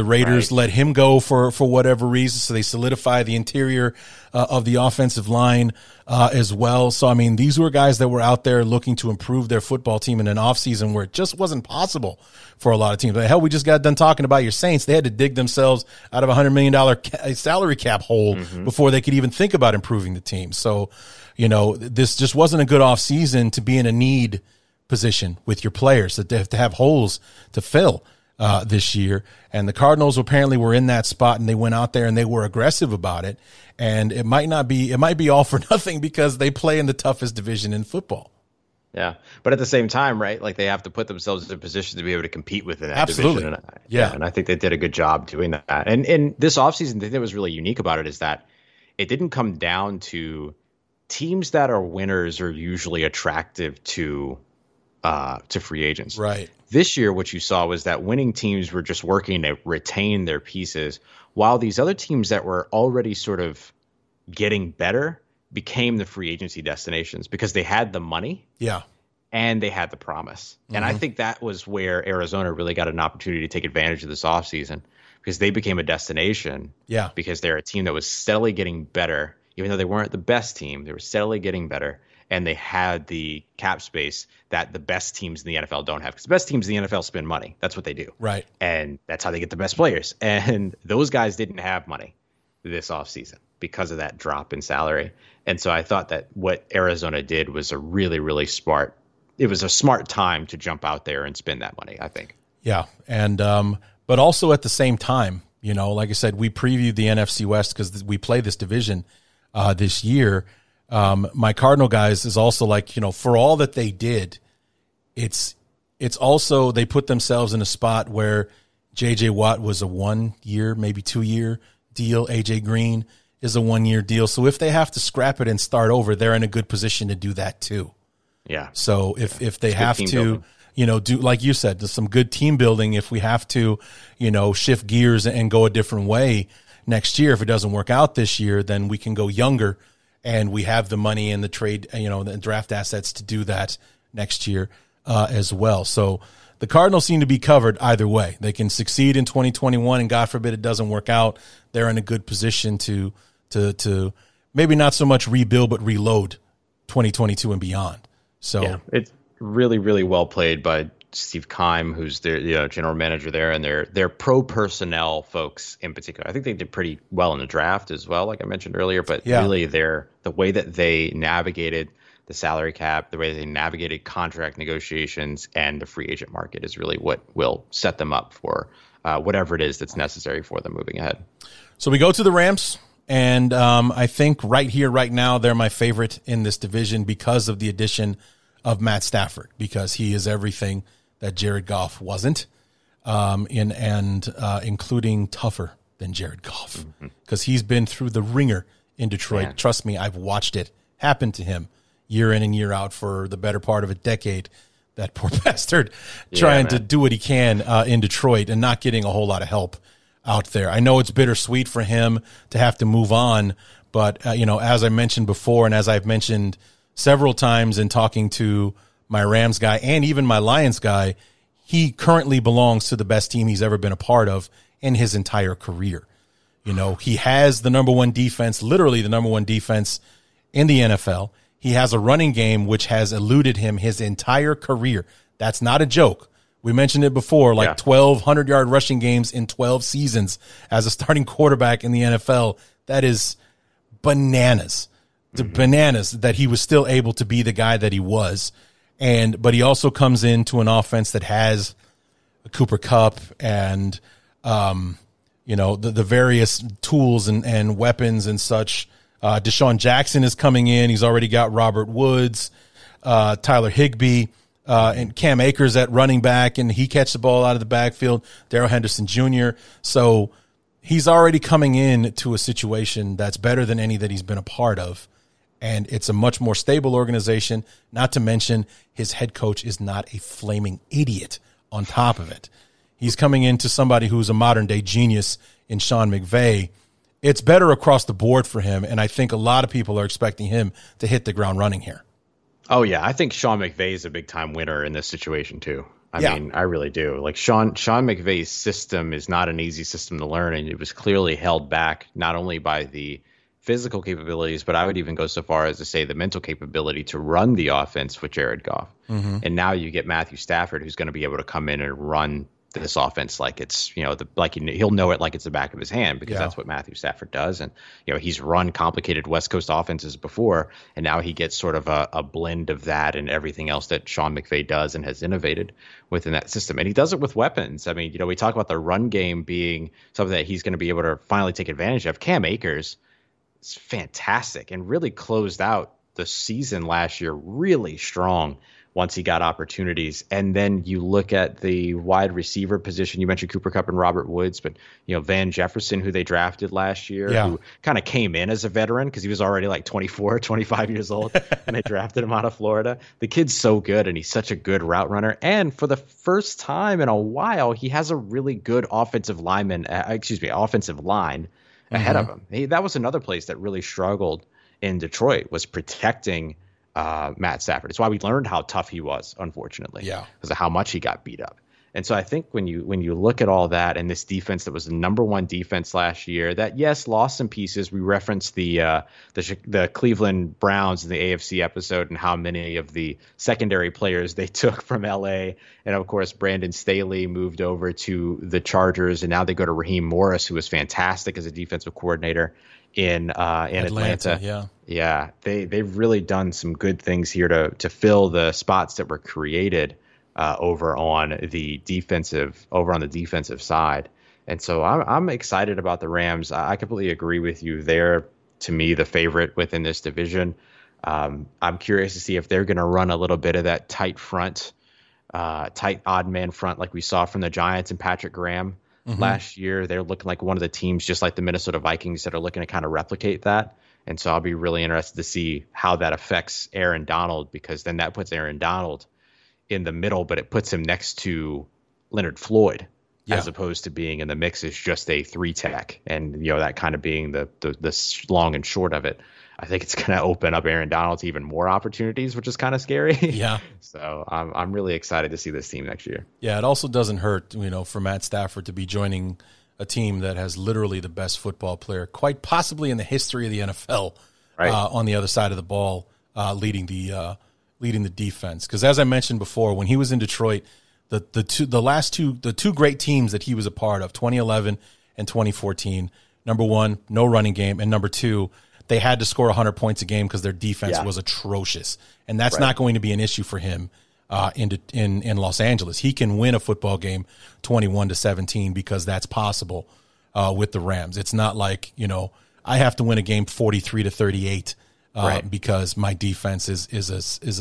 Raiders let him go for whatever reason. So they solidify the interior of the offensive line as well. So, I mean, these were guys that were out there looking to improve their football team in an offseason where it just wasn't possible for a lot of teams. Like, hell, we just got done talking about your Saints. They had to dig themselves out of a $100 million salary cap hole before they could even think about improving the team. So, you know, this just wasn't a good offseason to be in a need position with your players, that they have to have holes to fill this year. And the Cardinals apparently were in that spot, and they went out there and they were aggressive about it. And it might be all for nothing because they play in the toughest division in football. Yeah. But at the same time, right, like they have to put themselves in a position to be able to compete within that division. And and I think they did a good job doing that. And this offseason, the thing that was really unique about it is that it didn't come down to teams that are winners are usually attractive to free agents. Right. This year, what you saw was that winning teams were just working to retain their pieces, while these other teams that were already sort of getting better became the free agency destinations because they had the money and they had the promise. And I think that was where Arizona really got an opportunity to take advantage of this offseason because they became a destination because they're a team that was steadily getting better. Even though they weren't the best team, they were steadily getting better. And they had the cap space that the best teams in the NFL don't have. Because the best teams in the NFL spend money. That's what they do. Right. And that's how they get the best players. And those guys didn't have money this offseason because of that drop in salary. And so I thought that what Arizona did was a really, really smart. It was a smart time to jump out there and spend that money, I think. Yeah. And but also at the same time, you know, like I said, we previewed the NFC West because we play this division this year. My Cardinal guys is also like, you know, for all that they did, it's also they put themselves in a spot where J.J. Watt was a 1 year, maybe 2 year deal. A.J. Green is a 1 year deal. So if they have to scrap it and start over, they're in a good position to do that too. Yeah. So if they have to, you know, do, like you said, some good team building, if we have to, you know, shift gears and go a different way next year, if it doesn't work out this year, then we can go younger. And we have the money and the trade, you know, the draft assets to do that next year as well. So the Cardinals seem to be covered either way. They can succeed in 2021, and God forbid it doesn't work out. They're in a good position to maybe not so much rebuild, but reload 2022 and beyond. So yeah, it's really, really well played by Steve Keim, who's their general manager there, and their pro personnel folks in particular. I think they did pretty well in the draft as well, like I mentioned earlier. But really, the way that they navigated the salary cap, the way they navigated contract negotiations, and the free agent market is really what will set them up for whatever it is that's necessary for them moving ahead. So we go to the Rams, and I think right here, right now, they're my favorite in this division because of the addition of Matt Stafford, because he is everything that Jared Goff wasn't, including tougher than Jared Goff, because he's been through the ringer in Detroit. Man. Trust me, I've watched it happen to him year in and year out for the better part of a decade. That poor bastard trying to do what he can in Detroit and not getting a whole lot of help out there. I know it's bittersweet for him to have to move on, but, as I mentioned before, and as I've mentioned several times in talking to my Rams guy and even my Lions guy, he currently belongs to the best team he's ever been a part of in his entire career. You know, he has the number one defense, literally the number one defense in the NFL. He has a running game which has eluded him his entire career. That's not a joke. We mentioned it before, 1,200-yard rushing games in 12 seasons as a starting quarterback in the NFL. That is bananas. Mm-hmm. Bananas that he was still able to be the guy that he was. But he also comes into an offense that has a Cooper Kupp and the various tools and weapons and such. Deshaun Jackson is coming in. He's already got Robert Woods, Tyler Higbee, and Cam Akers at running back, and he catches the ball out of the backfield, Darrell Henderson Jr. So he's already coming in to a situation that's better than any that he's been a part of, and it's a much more stable organization, not to mention his head coach is not a flaming idiot on top of it. He's coming into somebody who's a modern-day genius in Sean McVay. It's better across the board for him, and I think a lot of people are expecting him to hit the ground running here. Oh, yeah. I think Sean McVay is a big-time winner in this situation, too. I mean, I really do. Like, Sean McVay's system is not an easy system to learn, and it was clearly held back not only by the physical capabilities, but I would even go so far as to say the mental capability to run the offense with Jared Goff. Mm-hmm. And now you get Matthew Stafford, who's going to be able to come in and run this offense like it's, he'll know it like it's the back of his hand, because that's what Matthew Stafford does. And, he's run complicated West Coast offenses before, and now he gets sort of a blend of that and everything else that Sean McVay does and has innovated within that system. And he does it with weapons. I mean, we talk about the run game being something that he's going to be able to finally take advantage of. Cam Akers is fantastic and really closed out the season last year really strong once he got opportunities. And then you look at the wide receiver position. You mentioned Cooper Kupp and Robert Woods, but, Van Jefferson, who they drafted last year, who kind of came in as a veteran because he was already like 24, 25 years old when they drafted him out of Florida. The kid's so good, and he's such a good route runner. And for the first time in a while, he has a really good offensive line mm-hmm. ahead of him. That was another place that really struggled in Detroit, was protecting Matt Stafford. It's why we learned how tough he was, unfortunately, because of how much he got beat up. And so I think when you look at all that and this defense that was the number one defense last year, that lost some pieces. We referenced the Cleveland Browns in the AFC episode and how many of the secondary players they took from LA, and of course Brandon Staley moved over to the Chargers, and now they go to Raheem Morris, who was fantastic as a defensive coordinator in Atlanta. Yeah, they've really done some good things here to fill the spots that were created over on the defensive side. And so I'm excited about the Rams. I completely agree with you. They're, to me, the favorite within this division. I'm curious to see if they're going to run a little bit of that tight front, tight odd man front like we saw from the Giants and Patrick Graham mm-hmm. last year. They're looking like one of the teams, just like the Minnesota Vikings, that are looking to kind of replicate that. And so I'll be really interested to see how that affects Aaron Donald, because then that puts Aaron Donald in the middle, but it puts him next to Leonard Floyd as opposed to being in the mix as just a three tech. And, that kind of being the long and short of it. I think it's going to open up Aaron Donald to even more opportunities, which is kind of scary. Yeah. So I'm really excited to see this team next year. Yeah, it also doesn't hurt, for Matt Stafford to be joining a team that has literally the best football player, quite possibly in the history of the NFL, on the other side of the ball, leading the defense. Because as I mentioned before, when he was in Detroit, the two great teams that he was a part of, 2011 and 2014. Number one, no running game, and number two, they had to score 100 points a game because their defense was atrocious, and that's not going to be an issue for him. In Los Angeles, he can win a football game 21-17 because that's possible with the Rams. It's not like, I have to win a game 43-38 because my defense is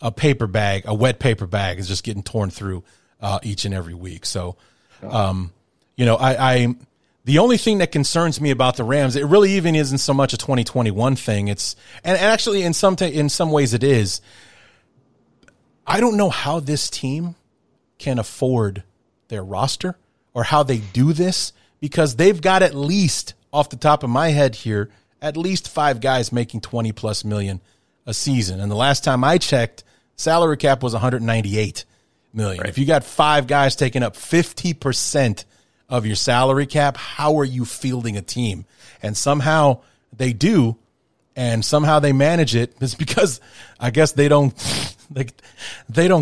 a paper bag, a wet paper bag is just getting torn through each and every week. So, I The only thing that concerns me about the Rams, it really even isn't so much a 2021 thing. It's, and actually in some ways it is. I don't know how this team can afford their roster or how they do this, because they've got, at least off the top of my head here, at least five guys making 20 plus million a season. And the last time I checked, salary cap was 198 million. Right. If you got five guys taking up 50% of your salary cap, how are you fielding a team? And somehow they do, and somehow they manage it. It's because I guess they don't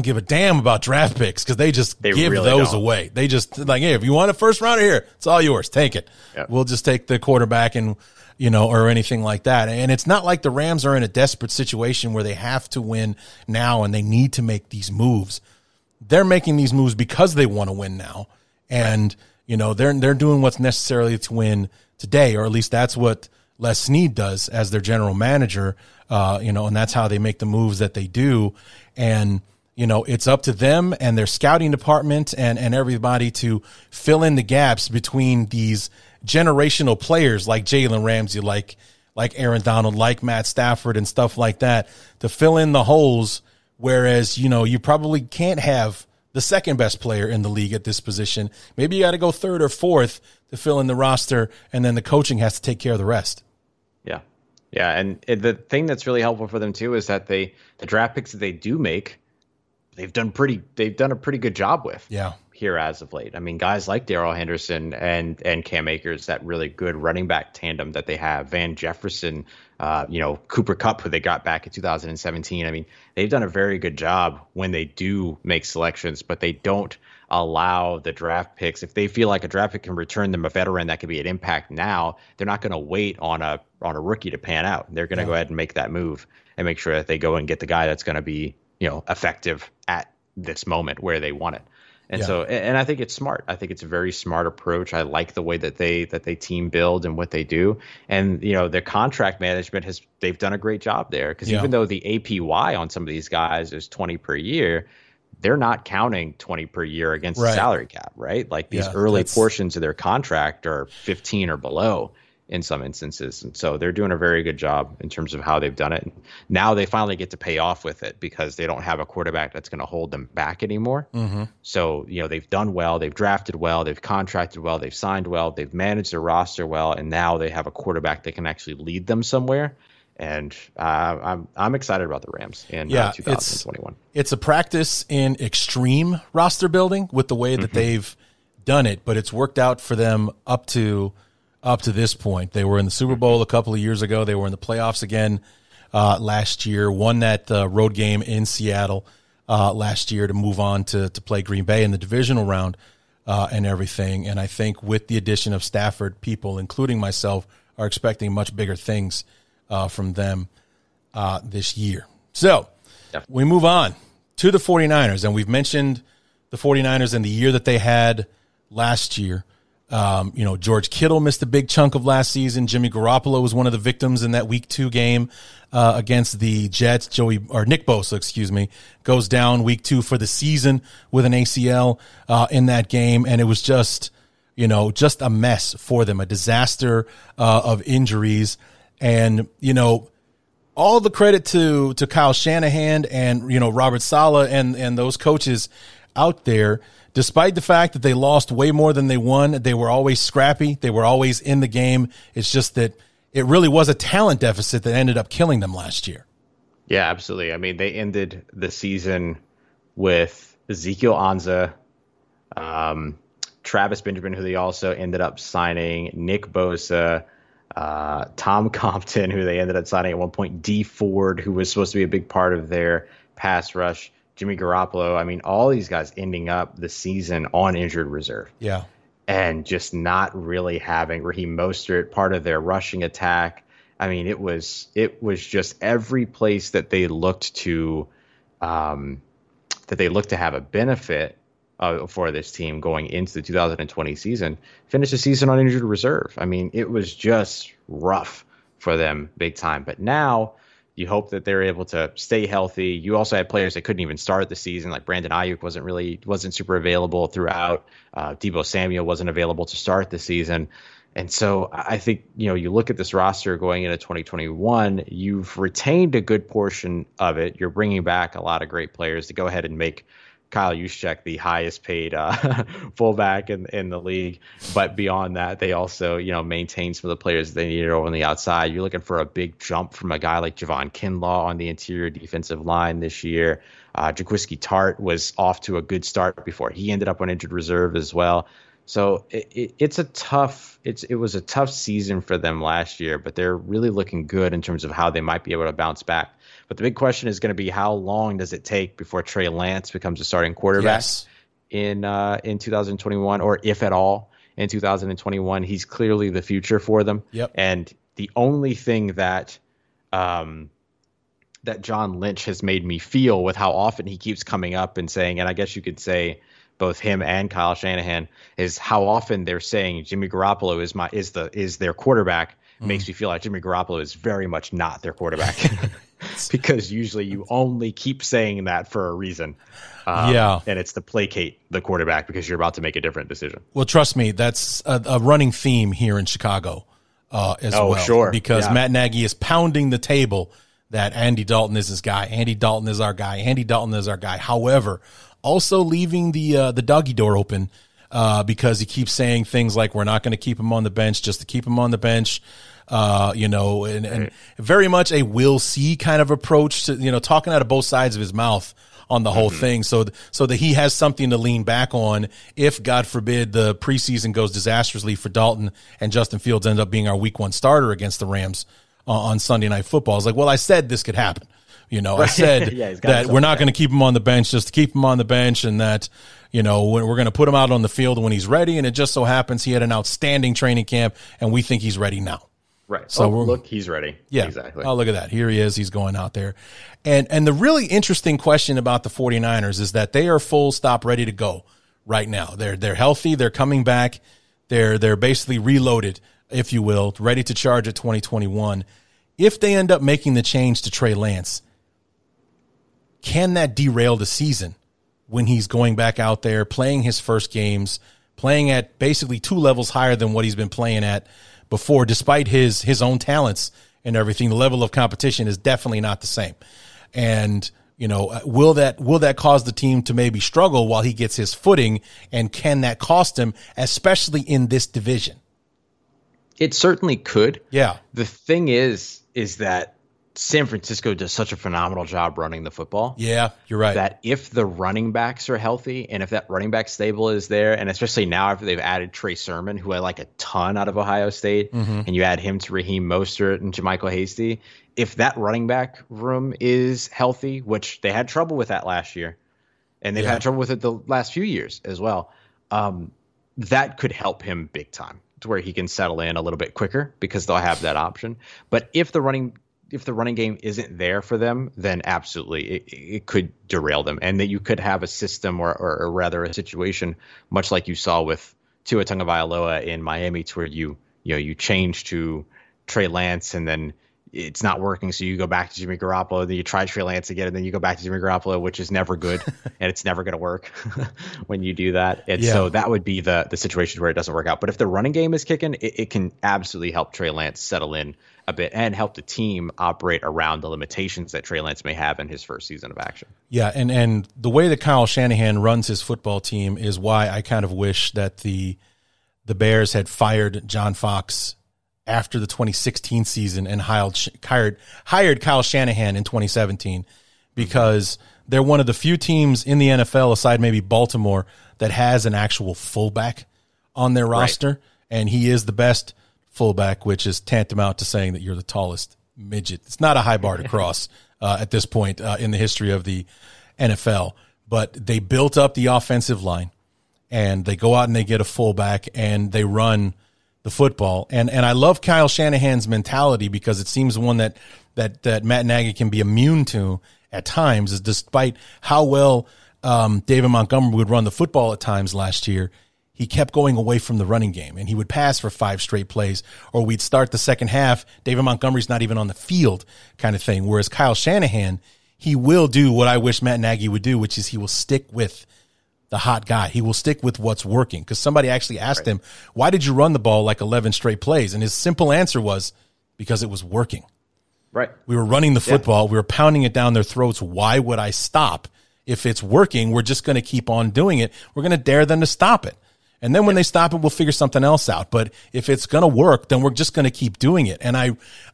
give a damn about draft picks, because they really give those away. They just like, hey, if you want a first rounder here, it's all yours. Take it. Yep. We'll just take the quarterback and, you know, or anything like that. And it's not like the Rams are in a desperate situation where they have to win now and they need to make these moves. They're making these moves because they want to win now. And right. You know, they're doing what's necessary to win today, or at least that's what Les Snead does as their general manager, you know, and that's how they make the moves that they do. And, you know, it's up to them and their scouting department and everybody to fill in the gaps between these generational players like Jalen Ramsey, like Aaron Donald, like Matt Stafford and stuff like that, to fill in the holes. Whereas, you know, you probably can't have the second best player in the league at this position. Maybe you got to go third or fourth to fill in the roster, and then the coaching has to take care of the rest. Yeah. Yeah, and the thing that's really helpful for them too is that the draft picks that they do make, they've done a pretty good job with. Yeah. Here as of late. I mean, guys like Darrell Henderson and Cam Akers, that really good running back tandem that they have, Van Jefferson, you know, Cooper Kupp, who they got back in 2017. I mean, they've done a very good job when they do make selections, but they don't allow the draft picks. If they feel like a draft pick can return them a veteran that could be an impact now, they're not going to wait on a rookie to pan out. They're going to go ahead and make that move and make sure that they go and get the guy that's going to be, you know, effective at this moment where they want it. And so, and I think it's smart. I think it's a very smart approach. I like the way that they team build and what they do. And, you know, their contract management they've done a great job there, because even though the APY on some of these guys is 20 per year, they're not counting 20 per year against the salary cap, right? Like these early portions of their contract are 15 or below in some instances. And so they're doing a very good job in terms of how they've done it. And now they finally get to pay off with it, because they don't have a quarterback that's going to hold them back anymore. Mm-hmm. So, you know, they've done well, they've drafted well, they've contracted well, they've signed well, they've managed their roster well, and now they have a quarterback that can actually lead them somewhere. And I'm excited about the Rams in 2021. It's a practice in extreme roster building with the way that they've done it, but it's worked out for them up to this point. They were in the Super Bowl a couple of years ago. They were in the playoffs again last year, won that road game in Seattle last year to move on to play Green Bay in the divisional round and everything. And I think with the addition of Stafford, people, including myself, are expecting much bigger things from them this year. So we move on to the 49ers, and we've mentioned the 49ers and the year that they had last year. You know, George Kittle missed a big chunk of last season. Jimmy Garoppolo was one of the victims in that Week 2 game against the Jets. Nick Bosa, goes down Week 2 for the season with an ACL in that game, and it was just a mess for them, a disaster of injuries. And you know, all the credit to Kyle Shanahan and, you know, Robert Saleh and those coaches out there. Despite the fact that they lost way more than they won, they were always scrappy. They were always in the game. It's just that it really was a talent deficit that ended up killing them last year. Yeah, absolutely. I mean, they ended the season with Ezekiel Ansah, Travis Benjamin, who they also ended up signing, Nick Bosa, Tom Compton, who they ended up signing at one point, Dee Ford, who was supposed to be a big part of their pass rush, Jimmy Garoppolo. I mean, all these guys ending up the season on injured reserve. Yeah. And just not really having Raheem Mostert, part of their rushing attack. I mean, it was just every place that they looked to have a benefit for this team going into the 2020 season, finished the season on injured reserve. I mean, it was just rough for them big time. But now, You hope that they're able to stay healthy. You also had players that couldn't even start the season, like Brandon Ayuk wasn't super available throughout. Deebo Samuel wasn't available to start the season. And so I think, you look at this roster going into 2021, you've retained a good portion of it. You're bringing back a lot of great players to go ahead and make Kyle Juszczyk the highest paid fullback in the league. But beyond that, they also, maintain some of the players they needed over on the outside. You're looking for a big jump from a guy like Javon Kinlaw on the interior defensive line this year. Jaquiski Tart was off to a good start before he ended up on injured reserve as well. So it was a tough season for them last year, but they're really looking good in terms of how they might be able to bounce back. But the big question is going to be, how long does it take before Trey Lance becomes a starting quarterback in 2021, or if at all in 2021? He's clearly the future for them. Yep. And the only thing that that John Lynch has made me feel with how often he keeps coming up and saying, and I guess you could say both him and Kyle Shanahan, is how often they're saying Jimmy Garoppolo is their quarterback, makes me feel like Jimmy Garoppolo is very much not their quarterback. Because usually you only keep saying that for a reason. And it's to placate the quarterback because you're about to make a different decision. Well, trust me, that's a running theme here in Chicago because Matt Nagy is pounding the table that Andy Dalton is his guy. Andy Dalton is our guy. Andy Dalton is our guy. However, also leaving the doggy door open because he keeps saying things like, we're not going to keep him on the bench just to keep him on the bench. And very much a we'll see kind of approach to, talking out of both sides of his mouth on the whole thing. So that he has something to lean back on if, God forbid, the preseason goes disastrously for Dalton and Justin Fields ends up being our week one starter against the Rams on Sunday Night Football. It's like, well, I said this could happen. I said that we're not going to keep him on the bench just to keep him on the bench, and that, we're going to put him out on the field when he's ready. And it just so happens he had an outstanding training camp, and we think he's ready now. Right. So he's ready. Yeah, exactly. Oh, look at that. Here he is. He's going out there. And the really interesting question about the 49ers is that they are full stop ready to go right now. They're healthy. They're coming back. They're basically reloaded, if you will, ready to charge at 2021. If they end up making the change to Trey Lance, can that derail the season when he's going back out there, playing his first games, playing at basically two levels higher than what he's been playing at before, despite his own talents and everything? The level of competition is definitely not the same. And, will that cause the team to maybe struggle while he gets his footing? And can that cost him, especially in this division? It certainly could. Yeah. The thing is that San Francisco does such a phenomenal job running the football. Yeah, you're right. That if the running backs are healthy and if that running back stable is there, and especially now after they've added Trey Sermon, who I like a ton out of Ohio State, and you add him to Raheem Mostert and Jermichael Hasty, if that running back room is healthy, which they had trouble with that last year, and they've had trouble with it the last few years as well, that could help him big time to where he can settle in a little bit quicker because they'll have that option. But if the running game isn't there for them, then absolutely it could derail them, and that you could have a system or rather a situation much like you saw with Tua Tagovailoa in Miami, to where you change to Trey Lance and then it's not working, so you go back to Jimmy Garoppolo, then you try Trey Lance again, and then you go back to Jimmy Garoppolo, which is never good, and it's never going to work when you do that. And so that would be the situation where it doesn't work out. But if the running game is kicking, it can absolutely help Trey Lance settle in a bit and help the team operate around the limitations that Trey Lance may have in his first season of action. Yeah, and the way that Kyle Shanahan runs his football team is why I kind of wish that the Bears had fired John Fox after the 2016 season and hired Kyle Shanahan in 2017, because they're one of the few teams in the NFL, aside maybe Baltimore, that has an actual fullback on their roster. Right. And he is the best fullback, which is tantamount to saying that you're the tallest midget. It's not a high bar to cross at this point in the history of the NFL, but they built up the offensive line and they go out and they get a fullback and they run the football. And I love Kyle Shanahan's mentality, because it seems one that Matt Nagy can be immune to at times, is despite how well David Montgomery would run the football at times last year, he kept going away from the running game, and he would pass for five straight plays, or we'd start the second half, David Montgomery's not even on the field kind of thing. Whereas Kyle Shanahan, he will do what I wish Matt Nagy would do, which is he will stick with the hot guy. He will stick with what's working. Because somebody actually asked him, why did you run the ball like 11 straight plays? And his simple answer was, because it was working. Right. We were running the football. Yeah. We were pounding it down their throats. Why would I stop? If it's working, we're just going to keep on doing it. We're going to dare them to stop it. And then when they stop it, we'll figure something else out. But if it's going to work, then we're just going to keep doing it. And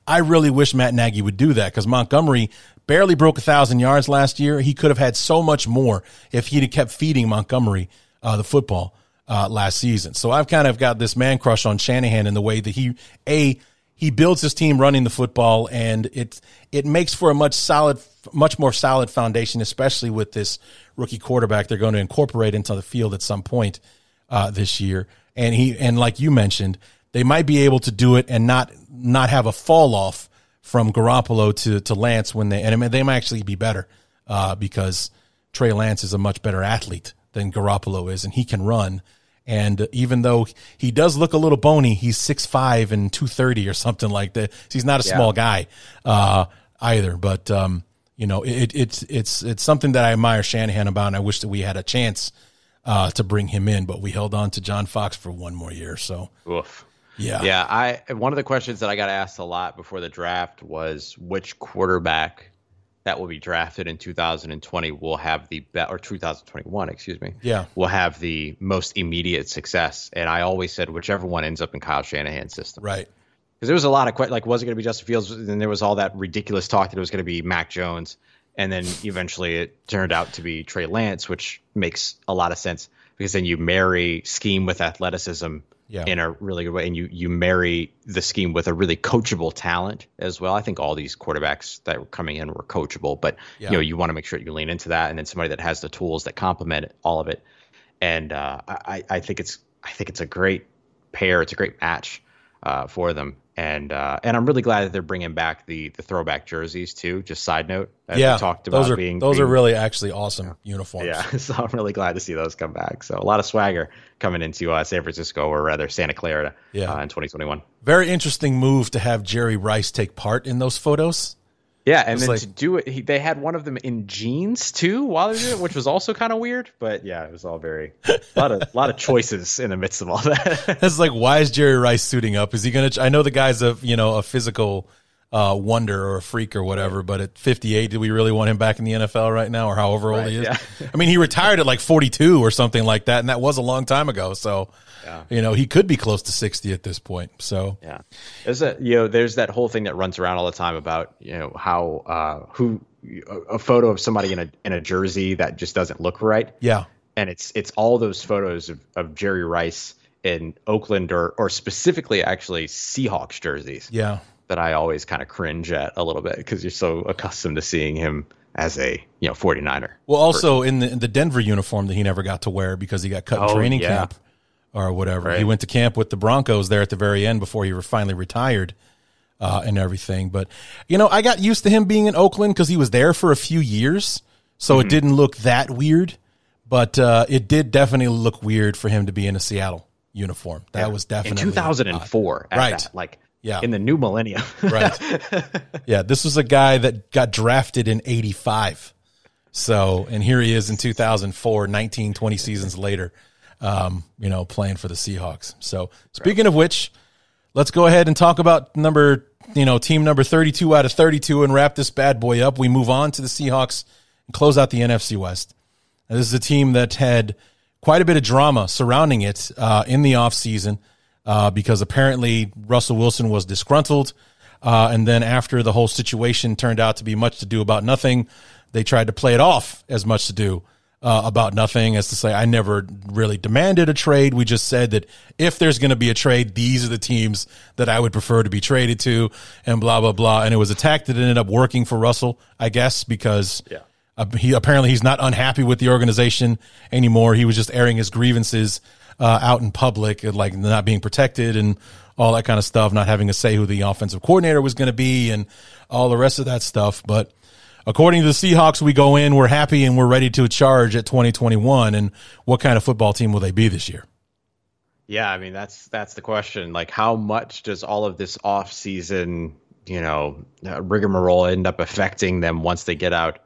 I really wish Matt Nagy would do that, because Montgomery barely broke 1,000 yards last year. He could have had so much more if he'd have kept feeding Montgomery the football last season. So I've kind of got this man crush on Shanahan in the way that he builds his team running the football, and it makes for a much more solid foundation, especially with this rookie quarterback they're going to incorporate into the field at some point this year. And like you mentioned, they might be able to do it and not have a fall off from Garoppolo to Lance they might actually be better because Trey Lance is a much better athlete than Garoppolo is, and he can run. And even though he does look a little bony, he's 6'5" and 230 or something like that. So he's not a small guy either, but it's something that I admire Shanahan about, and I wish that we had a chance to bring him in, but we held on to John Fox for one more year. So, oof. Yeah. One of the questions that I got asked a lot before the draft was which quarterback that will be drafted in 2020 will have 2021, excuse me. Yeah. Will have the most immediate success. And I always said whichever one ends up in Kyle Shanahan's system. Right. Because there was a lot of questions, like, was it going to be Justin Fields? And there was all that ridiculous talk that it was going to be Mac Jones. And then eventually it turned out to be Trey Lance, which makes a lot of sense, because then you marry scheme with athleticism in a really good way. And you marry the scheme with a really coachable talent as well. I think all these quarterbacks that were coming in were coachable, but you want to make sure you lean into that. And then somebody that has the tools that complement all of it. And I think it's a great pair. It's a great match for them. And I'm really glad that they're bringing back the throwback jerseys too. Just side note, we talked about those are really actually awesome uniforms. Yeah, so I'm really glad to see those come back. So a lot of swagger coming into San Francisco, or rather Santa Clara, in 2021. Very interesting move to have Jerry Rice take part in those photos. Yeah, and then to do it, they had one of them in jeans too while they did it, which was also kind of weird. But yeah, it was all a lot of choices in the midst of all that. It's like, why is Jerry Rice suiting up? Is he gonna? I know the guy's a physical wonder or a freak or whatever, but at 58, do we really want him back in the NFL right now, or however old he is? Yeah. I mean, he retired at like 42 or something like that, and that was a long time ago. So he could be close to 60 at this point. So there's that whole thing that runs around all the time about how a photo of somebody in a jersey that just doesn't look right. Yeah, and it's all those photos of Jerry Rice in Oakland or specifically actually Seahawks jerseys. Yeah, that I always kind of cringe at a little bit, because you're so accustomed to seeing him as a 49er. Well, also in the Denver uniform that he never got to wear because he got cut in training camp. Or whatever. Right. He went to camp with the Broncos there at the very end before he finally retired and everything. But, I got used to him being in Oakland because he was there for a few years, so it didn't look that weird. But it did definitely look weird for him to be in a Seattle uniform. That was definitely in 2004. In the new millennium. Right. Yeah, this was a guy that got drafted in 85. So, and here he is in 2004, 19, 20 seasons later. Playing for the Seahawks. So speaking of which, let's go ahead and talk about team number 32 out of 32 and wrap this bad boy up. We move on to the Seahawks and close out the NFC West. Now, this is a team that had quite a bit of drama surrounding it in the offseason because apparently Russell Wilson was disgruntled. And then after the whole situation turned out to be much to do about nothing, they tried to play it off as much to do about nothing, as to say, I never really demanded a trade. We just said that if there's going to be a trade, these are the teams that I would prefer to be traded to, and blah, blah, blah. And it was a tactic that ended up working for Russell, I guess, because he's not unhappy with the organization anymore. He was just airing his grievances out in public, like not being protected and all that kind of stuff, not having a say who the offensive coordinator was going to be and all the rest of that stuff. But according to the Seahawks, we go in, we're happy, and we're ready to charge at 2021. And what kind of football team will they be this year? Yeah, I mean, that's the question. Like, how much does all of this offseason, rigmarole end up affecting them once they get out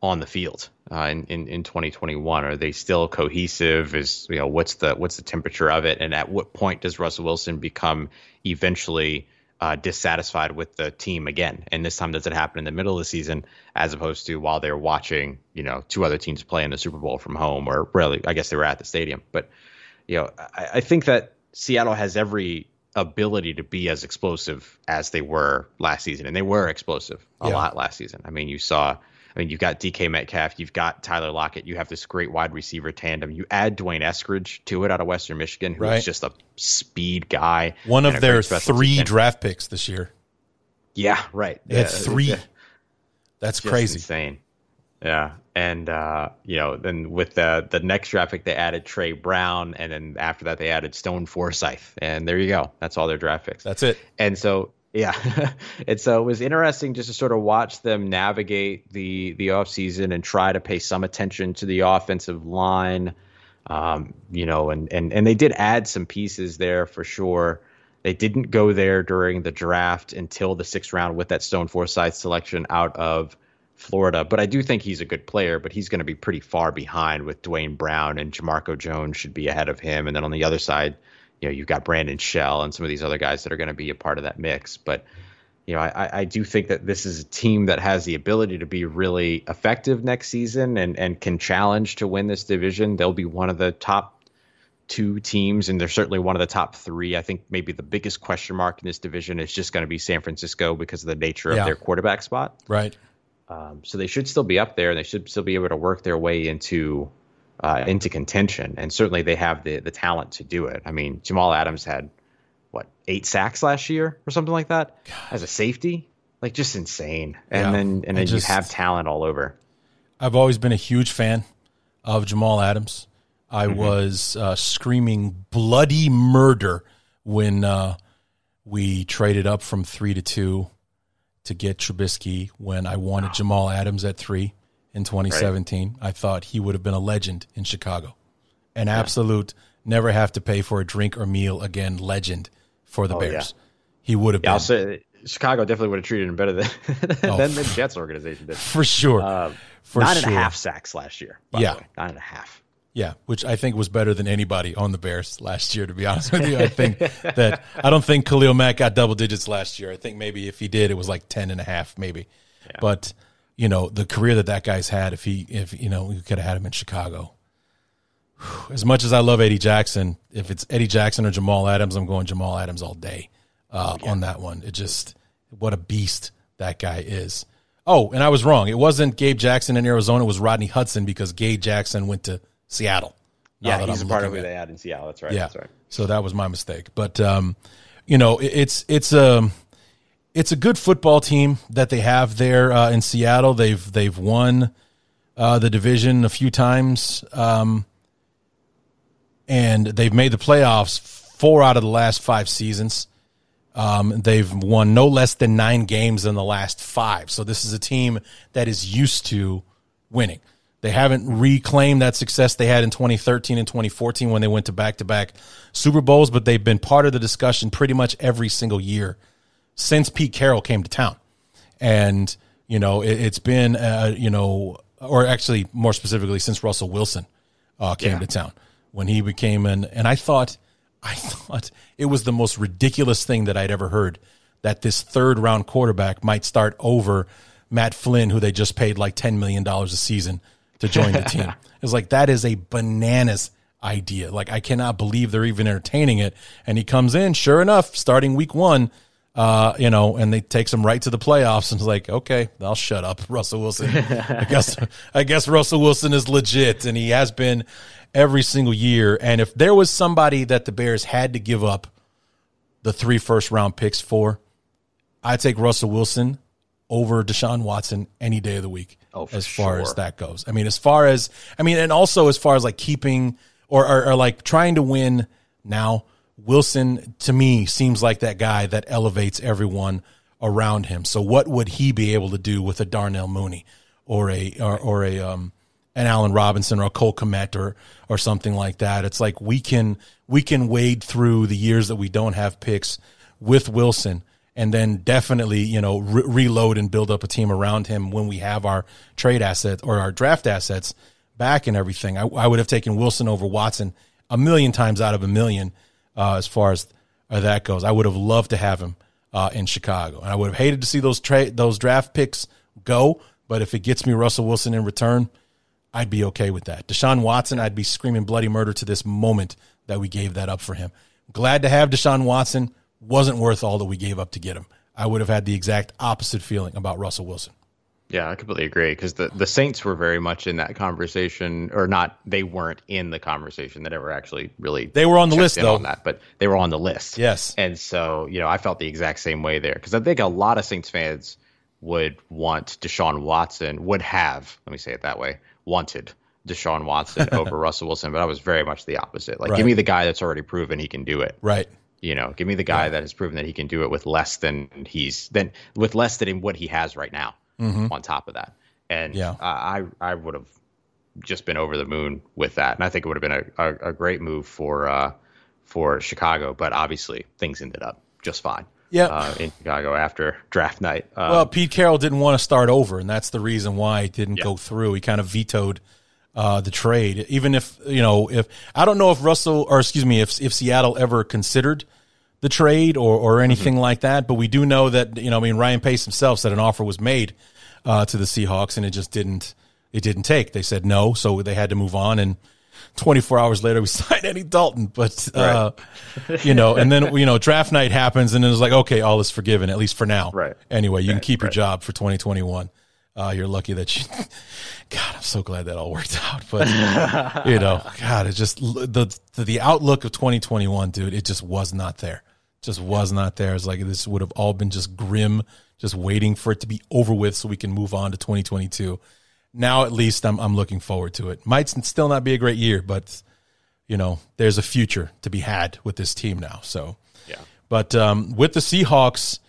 on the field in 2021? Are they still cohesive? Is, what's the temperature of it? And at what point does Russell Wilson become eventually dissatisfied with the team again? And this time, does it happen in the middle of the season as opposed to while they're watching, two other teams play in the Super Bowl from home, or really, I guess they were at the stadium, but. I think that Seattle has every ability to be as explosive as they were last season. And they were explosive a lot last season. I mean, you've got DK Metcalf, you've got Tyler Lockett, you have this great wide receiver tandem. You add Dwayne Eskridge to it out of Western Michigan, who's just a speed guy. One of their three draft picks this year. Yeah, right. They had three. That's crazy. Insane. Yeah. And, then with the next draft pick, they added Trey Brown. And then after that, they added Stone Forsythe. And there you go. That's all their draft picks. That's it. And so, yeah. And so it was interesting just to sort of watch them navigate the offseason and try to pay some attention to the offensive line. And they did add some pieces there for sure. They didn't go there during the draft until the sixth round with that Stone Forsythe selection out of Florida, but I do think he's a good player, but he's going to be pretty far behind with Dwayne Brown, and Jamarco Jones should be ahead of him. And then on the other side, you've got Brandon Shell and some of these other guys that are going to be a part of that mix. But, I do think that this is a team that has the ability to be really effective next season and can challenge to win this division. They'll be one of the top two teams, and they're certainly one of the top three. I think maybe the biggest question mark in this division is just going to be San Francisco because of the nature of their quarterback spot. Right. So they should still be up there, and they should still be able to work their way into contention. And certainly they have the talent to do it. I mean, Jamal Adams had, 8 sacks last year or something like that as a safety? Like, just insane. And then you have talent all over. I've always been a huge fan of Jamal Adams. I was screaming bloody murder when we traded up from 3 to 2. To get Trubisky when I wanted Jamal Adams at 3 in 2017. Right. I thought he would have been a legend in Chicago. An absolute never have to pay for a drink or meal again legend for the Bears. Yeah. He would have been. I'll say, Chicago definitely would have treated him better than the Jets organization did. For sure. 9.5 sacks last year, by the way. 9.5. Yeah, which I think was better than anybody on the Bears last year, to be honest with you. I don't think Khalil Mack got double digits last year. I think maybe if he did, it was like 10.5 maybe. Yeah. But, the career that guy's had, if we could have had him in Chicago. As much as I love Eddie Jackson, if it's Eddie Jackson or Jamal Adams, I'm going Jamal Adams all day on that one. It just, what a beast that guy is. Oh, and I was wrong. It wasn't Gabe Jackson in Arizona. It was Rodney Hudson because Gabe Jackson went to Seattle. Yeah, he's a part of who they had in Seattle. That's right. Yeah. That's right. So that was my mistake. But, it's a good football team that they have there in Seattle. They've won the division a few times, and they've made the playoffs 4 out of the last 5 seasons. They've won no less than 9 games in the last 5. So this is a team that is used to winning. They haven't reclaimed that success they had in 2013 and 2014 when they went to back-to-back Super Bowls, but they've been part of the discussion pretty much every single year since Pete Carroll came to town. And, it's been, or actually more specifically since Russell Wilson came to town when he became and I thought it was the most ridiculous thing that I'd ever heard, that this third-round quarterback might start over Matt Flynn, who they just paid like $10 million a season to join the team. It's like, that is a bananas idea. Like, I cannot believe they're even entertaining it. And he comes in, sure enough, starting week 1, and they takes him right to the playoffs. And it's like, okay, I'll shut up, Russell Wilson. I guess Russell Wilson is legit, and he has been every single year. And if there was somebody that the Bears had to give up the 3 first-round picks for, I'd take Russell Wilson over Deshaun Watson any day of the week. As far as that goes. I mean, and also as far as like keeping or like trying to win now, Wilson to me seems like that guy that elevates everyone around him. So what would he be able to do with a Darnell Mooney or a an Allen Robinson or a Cole Kmet or something like that. It's like we can wade through the years that we don't have picks with Wilson and then definitely, reload and build up a team around him when we have our trade assets or our draft assets back and everything. I would have taken Wilson over Watson a million times out of a million as far as that goes. I would have loved to have him in Chicago, and I would have hated to see those draft picks go, but if it gets me Russell Wilson in return, I'd be okay with that. Deshaun Watson, I'd be screaming bloody murder to this moment that we gave that up for him. Glad to have Deshaun Watson. Wasn't worth all that we gave up to get him. I would have had the exact opposite feeling about Russell Wilson. Yeah, I completely agree, because the Saints were very much in that conversation, or not. They weren't in the conversation that ever actually really. They were on the list, though. On that, but they were on the list. Yes. And so, I felt the exact same way there, because I think a lot of Saints fans would want Deshaun Watson, would have, let me say it that way, wanted Deshaun Watson over Russell Wilson, but I was very much the opposite. Like, right. Give me the guy that's already proven he can do it. Right. Give me the guy that has proven that he can do it with less than what he has right now. Mm-hmm. On top of that. And I would have just been over the moon with that. And I think it would have been a great move for Chicago. But obviously, things ended up just fine in Chicago after draft night. Well, Pete Carroll didn't want to start over, and that's the reason why it didn't go through. He kind of vetoed the trade. Even if, if I don't know if if Seattle ever considered the trade or anything like that. But we do know that, Ryan Pace himself said an offer was made to the Seahawks, and it just didn't take. They said no, so they had to move on, and 24 hours later we signed Andy Dalton. But right. And then draft night happens, and it was like, okay, all is forgiven, at least for now. Right. Anyway, you can keep your job for 2021. You're lucky that you. God, I'm so glad that all worked out. But God, it just the outlook of 2021, dude, it just was not there. Just was not there. It's like this would have all been just grim, just waiting for it to be over with so we can move on to 2022. Now, at least I'm looking forward to it. Might still not be a great year, but there's a future to be had with this team now. So, but with the Seahawks,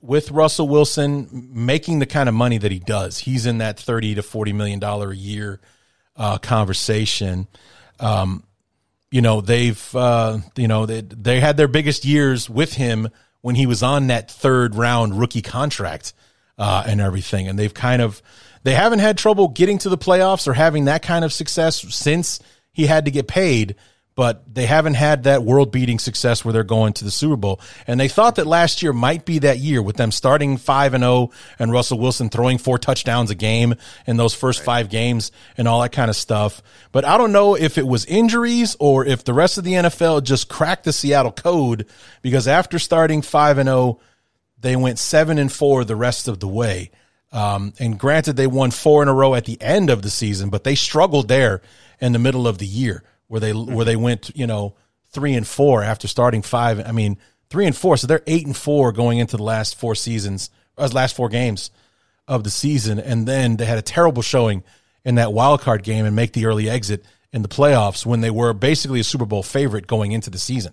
with Russell Wilson making the kind of money that he does, he's in that $30 to $40 million a year conversation. They had their biggest years with him when he was on that third round rookie contract and everything. And they haven't had trouble getting to the playoffs or having that kind of success since he had to get paid, but they haven't had that world beating success where they're going to the Super Bowl. And they thought that last year might be that year with them starting 5-0 and Russell Wilson throwing 4 touchdowns a game in those first 5 games and all that kind of stuff. But I don't know if it was injuries or if the rest of the NFL just cracked the Seattle code, because after starting 5-0, they went 7-4 the rest of the way. And granted, they won 4 in a row at the end of the season, but they struggled there in the middle of the year, where they went, 3-4 after starting 5. I mean, 3-4. So they're 8-4 going into the last 4 games of the season. And then they had a terrible showing in that wild card game and make the early exit in the playoffs when they were basically a Super Bowl favorite going into the season.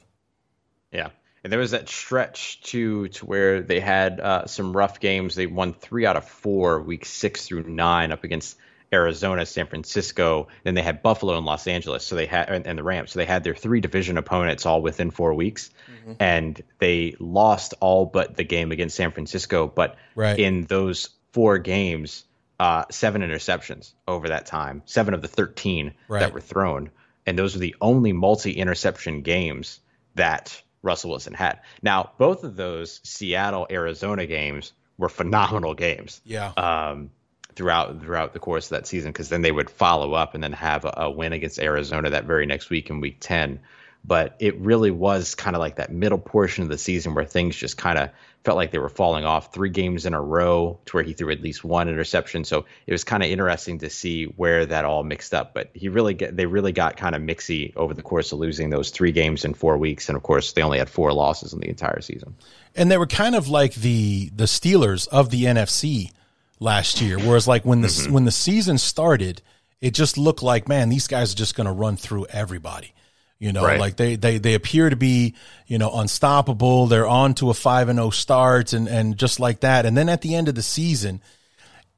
Yeah. And there was that stretch to where they had some rough games. They won 3 out of 4 weeks 6 through 9 up against Arizona, San Francisco, then they had Buffalo and Los Angeles, so they had and the Rams. So they had their 3 division opponents all within 4 weeks, and they lost all but the game against San Francisco. But in those 4 games, 7 interceptions over that time, 7 of the 13 that were thrown, and those were the only multi-interception games that Russell Wilson had. Now, both of those Seattle-Arizona games were phenomenal games. Yeah. Throughout the course of that season, because then they would follow up and then have a win against Arizona that very next week in week 10. But it really was kind of like that middle portion of the season where things just kind of felt like they were falling off. 3 games in a row to where he threw at least 1 interception. So it was kind of interesting to see where that all mixed up. But they really got kind of mixy over the course of losing those 3 games in 4 weeks. And, of course, they only had 4 losses in the entire season. And they were kind of like the Steelers of the NFC last year, whereas like when the season started, it just looked like, man, these guys are just going to run through everybody, like they appear to be, unstoppable. They're on to a 5-0 start and just like that. And then at the end of the season,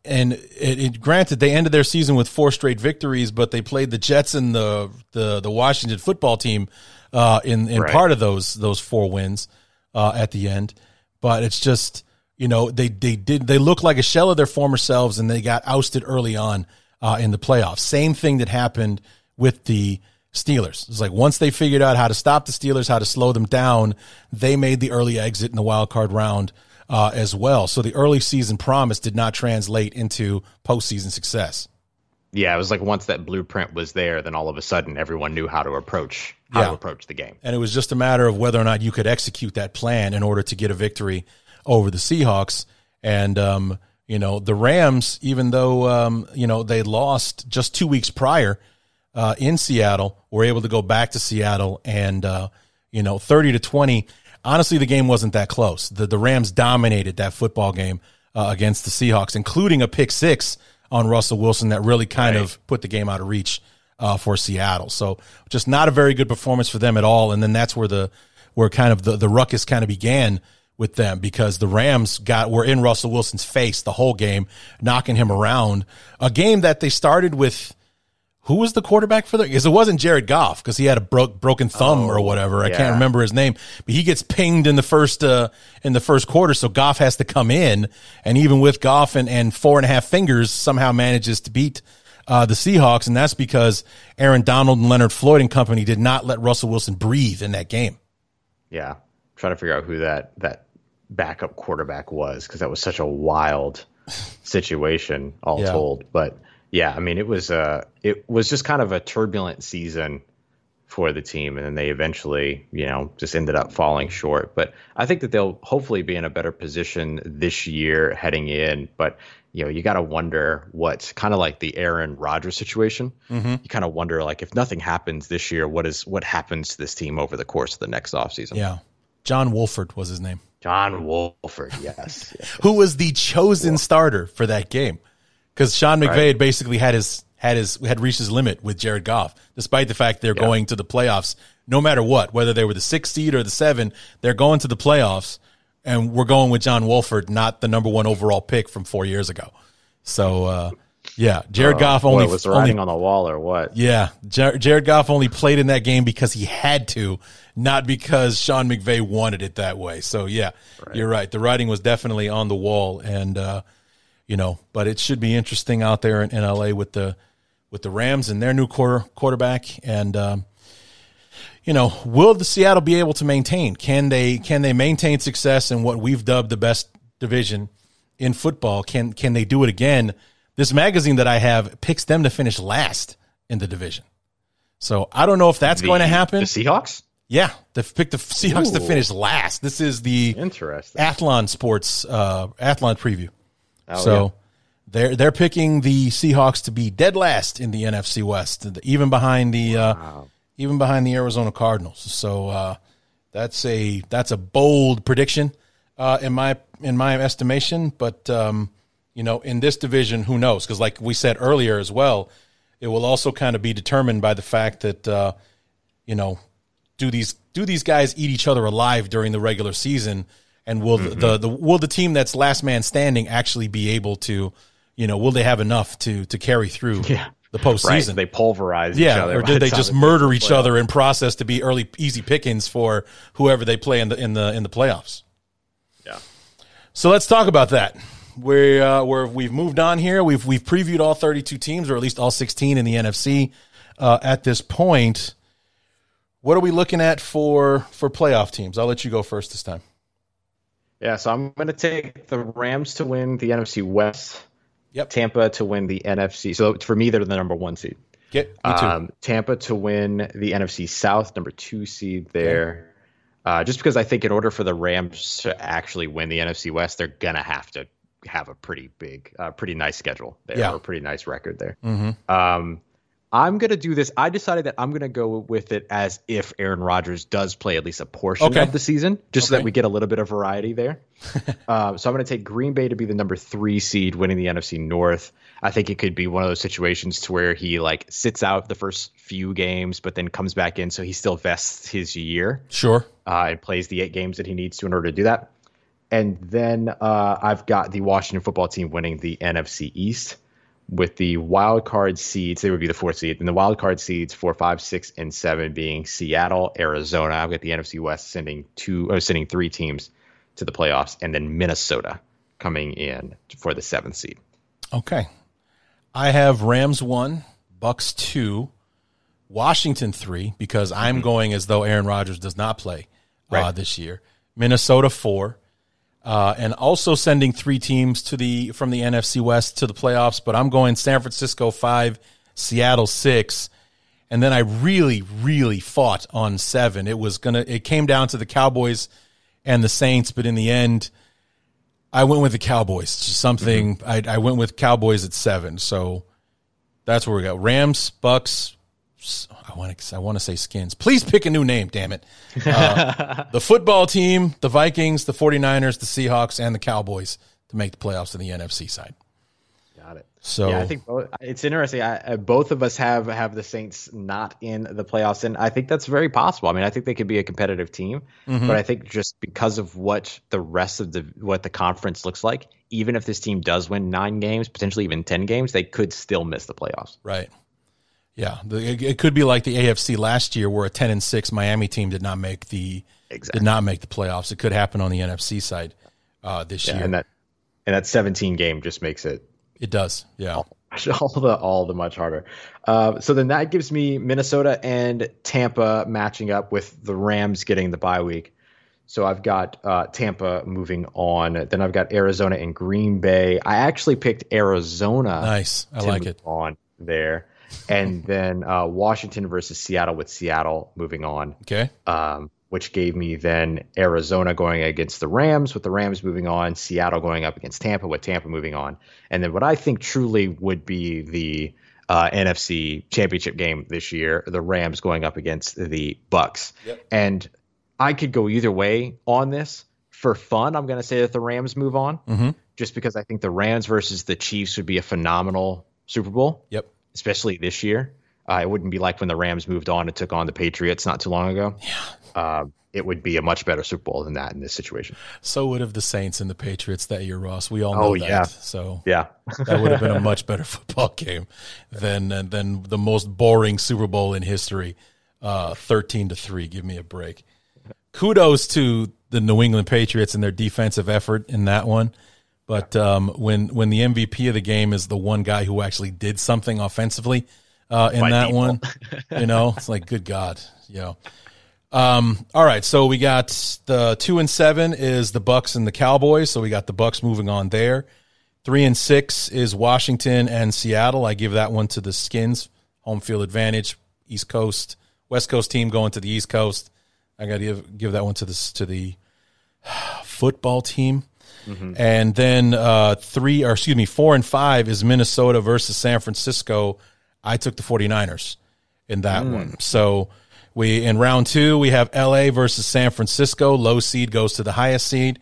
And it granted, they ended their season with four straight victories, but they played the Jets and the Washington football team in right. part of those four wins at the end. But it's just, you know, they looked like a shell of their former selves, and they got ousted early on in the playoffs. Same thing that happened with the Steelers. It's like once they figured out how to stop the Steelers, how to slow them down, they made the early exit in the wild card round as well. So the early season promise did not translate into postseason success. Yeah, it was like once that blueprint was there, then all of a sudden everyone knew how to approach the game. And it was just a matter of whether or not you could execute that plan in order to get a victory over the Seahawks. And, you know, the Rams, even though, you know, they lost just 2 weeks prior in Seattle, were able to go back to Seattle and, you know, 30-20. Honestly, the game wasn't that close. The Rams dominated that football game against the Seahawks, including a pick six on Russell Wilson that really kind of put the game out of reach for Seattle. So just not a very good performance for them at all. And then that's where the ruckus kind of began with them, because the Rams were in Russell Wilson's face the whole game, knocking him around. A game that they started with, who was the quarterback for them? Because it wasn't Jared Goff, because he had a broken thumb or whatever. I can't remember his name, but he gets pinged in the first quarter, so Goff has to come in, and even with Goff and four and a half fingers, somehow manages to beat the Seahawks, and that's because Aaron Donald and Leonard Floyd and company did not let Russell Wilson breathe in that game. Yeah, I'm trying to figure out who that backup quarterback was, because that was such a wild situation, all told, but. Yeah, I mean, it was just kind of a turbulent season for the team, and then they eventually, you know, just ended up falling short. But I think that they'll hopefully be in a better position this year heading in. But, you know, you got to wonder what's kind of like the Aaron Rodgers situation. Mm-hmm. You kind of wonder, like, if nothing happens this year, what happens to this team over the course of the next offseason? Yeah. John Wolford was his name. John Wolford, yes. Who was the chosen starter for that game. Because Sean McVay had basically had reached his limit with Jared Goff, despite the fact they're going to the playoffs no matter what, whether they were the 6th seed or the 7, they're going to the playoffs, and we're going with John Wolford, not the number 1 overall pick from 4 years ago. So, Jared Goff only was riding on the wall or what? Yeah, Jared Goff only played in that game because he had to, not because Sean McVay wanted it that way. So, yeah, you're right. The writing was definitely on the wall, and you know, but it should be interesting out there in LA with the Rams and their new quarterback. And you know, will the Seattle be able to maintain? Can they maintain success in what we've dubbed the best division in football? Can they do it again? This magazine that I have picks them to finish last in the division. So I don't know if that's going to happen. The Seahawks? Yeah, they picked the Seahawks to finish last. This is the Athlon Sports Athlon preview. Oh, so they're picking the Seahawks to be dead last in the NFC West, even behind the Arizona Cardinals. So that's a bold prediction in my estimation. But you know, in this division, who knows? Because like we said earlier as well, it will also kind of be determined by the fact that you know, do these guys eat each other alive during the regular season? And will the team that's last man standing actually be able to, you know, will they have enough to carry through the postseason? Right. They pulverize each other, or did they just murder each other in process to be early easy pickings for whoever they play in the playoffs? Yeah. So let's talk about that. We've moved on here. We've previewed all 32 teams, or at least all 16 in the NFC at this point. What are we looking at for playoff teams? I'll let you go first this time. Yeah, so I'm going to take the Rams to win the NFC West. Yep. Tampa to win the NFC. So for me, they're the number 1 seed. Yep, me too. Tampa to win the NFC South, number 2 seed there. Just because I think in order for the Rams to actually win the NFC West, they're going to have to have a pretty nice schedule there, or a pretty nice record there. Mm-hmm. I'm going to do this. I decided that I'm going to go with it as if Aaron Rodgers does play at least a portion of the season, just so that we get a little bit of variety there. So I'm going to take Green Bay to be the number 3 seed, winning the NFC North. I think it could be one of those situations to where he like sits out the first few games, but then comes back in. So he still vests his year. Sure. And plays the 8 games that he needs to in order to do that. And then I've got the Washington football team winning the NFC East with the wild card seeds. They would be the fourth seed. And the wild card seeds 4, 5, 6, and 7 being Seattle, Arizona. I've got the NFC West sending 3 teams to the playoffs, and then Minnesota coming in for the 7th seed. Okay. I have Rams 1, Bucks 2, Washington 3, because I'm going as though Aaron Rodgers does not play this year. Minnesota 4. And also sending 3 teams from the NFC West to the playoffs, but I'm going San Francisco 5, Seattle 6, and then I really, really fought on 7. It came down to the Cowboys and the Saints, but in the end, I went with the Cowboys. I went with Cowboys at 7, so that's where we go. Rams, Bucks. I want to say Skins. Please pick a new name, damn it. The football team, the Vikings, the 49ers, the Seahawks, and the Cowboys to make the playoffs in the NFC side. Got it. So yeah, I think it's interesting. Both of us have the Saints not in the playoffs, and I think that's very possible. I mean, I think they could be a competitive team, but I think just because of what the rest of what the conference looks like, even if this team does win 9 games, potentially even 10 games, they could still miss the playoffs. Right. Yeah, it could be like the AFC last year, where a 10-6 Miami team did not make the playoffs. It could happen on the NFC side this year, and that 17 game just makes it. It does, yeah. All the much harder. So then that gives me Minnesota and Tampa matching up with the Rams getting the bye week. So I've got Tampa moving on. Then I've got Arizona and Green Bay. I actually picked Arizona. Nice, I like it on there. And then Washington versus Seattle, with Seattle moving on. Okay. Which gave me then Arizona going against the Rams, with the Rams moving on, Seattle going up against Tampa, with Tampa moving on. And then what I think truly would be the NFC Championship game this year, the Rams going up against the Bucks. Yep. And I could go either way on this. For fun, I'm going to say that the Rams move on, just because I think the Rams versus the Chiefs would be a phenomenal Super Bowl. Yep. Especially this year. It wouldn't be like when the Rams moved on and took on the Patriots not too long ago. Yeah. It would be a much better Super Bowl than that in this situation. So would have the Saints and the Patriots that year, Ross. We all know that. Yeah. So yeah. That would have been a much better football game than the most boring Super Bowl in history, 13-3. Give me a break. Kudos to the New England Patriots and their defensive effort in that one. But when the MVP of the game is the one guy who actually did something offensively in that one, it's like, good God. All right, so we got the 2-7 is the Bucks and the Cowboys, so we got the Bucks moving on there. 3-6 is Washington and Seattle. I give that one to the Skins, home field advantage, East Coast, West Coast team going to the East Coast. I got to give that one to the football team. Mm-hmm. And then 4 and 5 is Minnesota versus San Francisco. I took the 49ers in that one. So in round 2, we have LA versus San Francisco. Low seed goes to the highest seed.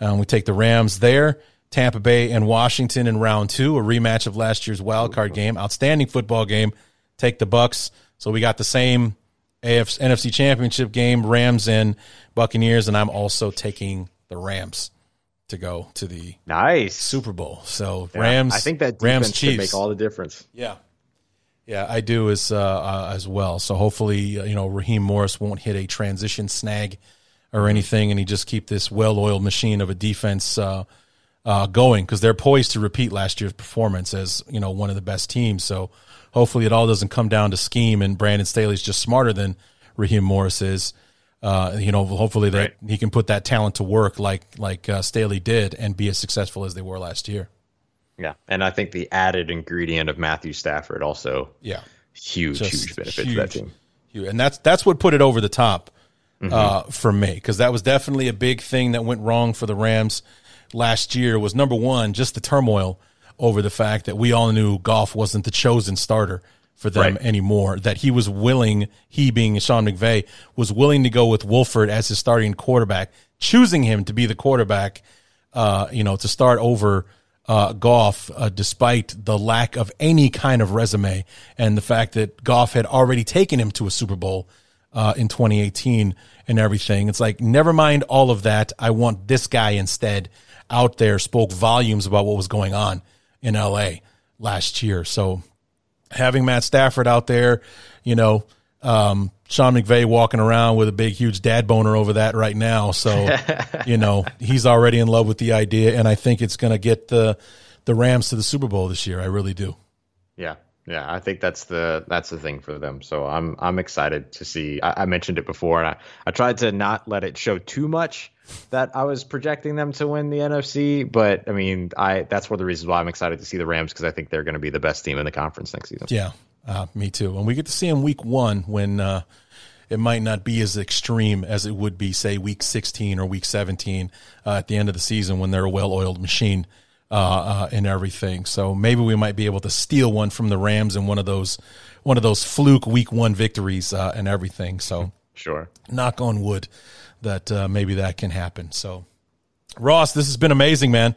We take the Rams there. Tampa Bay and Washington in round 2, a rematch of last year's wild card game. Outstanding football game. Take the Bucks. So we got the same NFC Championship game, Rams and Buccaneers, and I'm also taking the Rams to go to the Super Bowl. So yeah, Rams, I think that Rams Chiefs make all the difference. Yeah, I do as well. So hopefully, Raheem Morris won't hit a transition snag or anything, and he just keep this well-oiled machine of a defense going, because they're poised to repeat last year's performance as one of the best teams. So hopefully, it all doesn't come down to scheme, and Brandon Staley's just smarter than Raheem Morris is. Hopefully that he can put that talent to work like Staley did and be as successful as they were last year. Yeah, and I think the added ingredient of Matthew Stafford also huge benefit to that team. Huge. And that's what put it over the top for me, because that was definitely a big thing that went wrong for the Rams last year was, number one, just the turmoil over the fact that we all knew Goff wasn't the chosen starter for them anymore, that he was willing, he being Sean McVay, was willing to go with Wolford as his starting quarterback, choosing him to be the quarterback, to start over Goff, despite the lack of any kind of resume and the fact that Goff had already taken him to a Super Bowl in 2018 and everything. It's like, never mind all of that. I want this guy instead out there. Spoke volumes about what was going on in LA last year. So having Matt Stafford out there, you know, Sean McVay walking around with a big, huge dad boner over that right now. So, you know, he's already in love with the idea. And I think it's going to get the Rams to the Super Bowl this year. I really do. Yeah. Yeah. I think that's the thing for them. So I'm excited to see, I mentioned it before, and I tried to not let it show too much that I was projecting them to win the NFC. But I mean, that's one of the reasons why I'm excited to see the Rams, because I think they're going to be the best team in the conference next season. Yeah. Me too. And we get to see him week one, when it might not be as extreme as it would be, say, week 16 or week 17 at the end of the season, when they're a well-oiled machine and everything. So maybe we might be able to steal one from the Rams in one of those fluke week one victories and everything. So sure, knock on wood that maybe that can happen. So Ross, this has been amazing, man.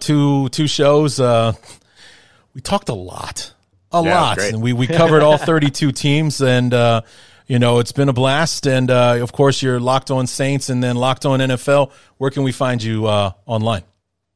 Two shows. We talked a lot. A lot. And we covered all 32 teams, and you know, it's been a blast. And of course, you're Locked On Saints and then Locked On NFL. Where can we find you online?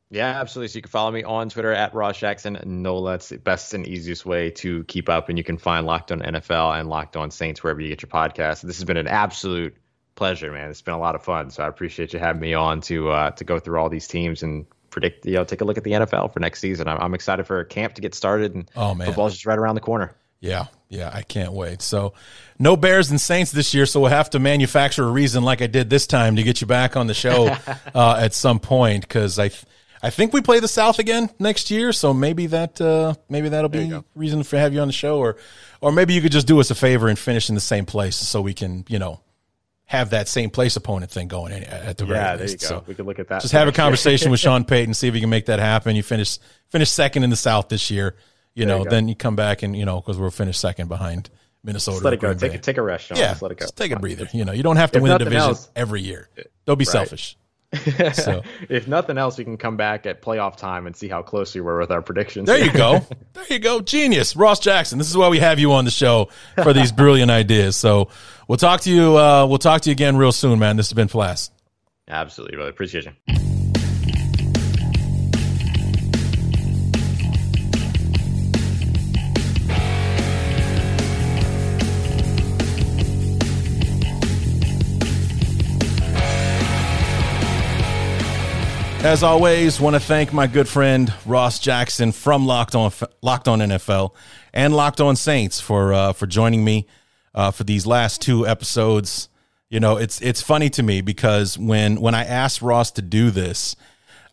Yeah, absolutely. So you can follow me on Twitter at Ross Jackson Nola. It's the best and easiest way to keep up, and you can find Locked On NFL and Locked On Saints wherever you get your podcast. This has been an absolute pleasure, man. It's been a lot of fun. So I appreciate you having me on to go through all these teams and predict, you know, take a look at the NFL for next season. I'm excited for camp to get started, and football's just right around the corner. Yeah, I can't wait. So no Bears and Saints this year, so we'll have to manufacture a reason like I did this time to get you back on the show at some point, because I think we play the South again next year, so maybe that'll be a reason for have you on the show, or maybe you could just do us a favor and finish in the same place so we can, you know, have that same place opponent thing going at the very least. There you go. So we can look at that. Just have a conversation with Sean Payton, see if you can make that happen. You finish second in the South this year, then you come back and, you know, because we're finished second behind Minnesota. Just let it go. Take a rest, Sean. Yeah, just let it go. Just take a breather. You know, you don't have to win the division every year. Don't be selfish. So if nothing else, we can come back at playoff time and see how close we were with our predictions. There you go. Genius. Ross Jackson. This is why we have you on the show, for these brilliant ideas. So we'll talk to you. We'll talk to you again real soon, man. This has been a blast. Absolutely, brother. Appreciate you. As always, want to thank my good friend Ross Jackson from Locked On NFL and Locked On Saints for joining me for these last two episodes. You know, it's funny to me, because when I asked Ross to do this,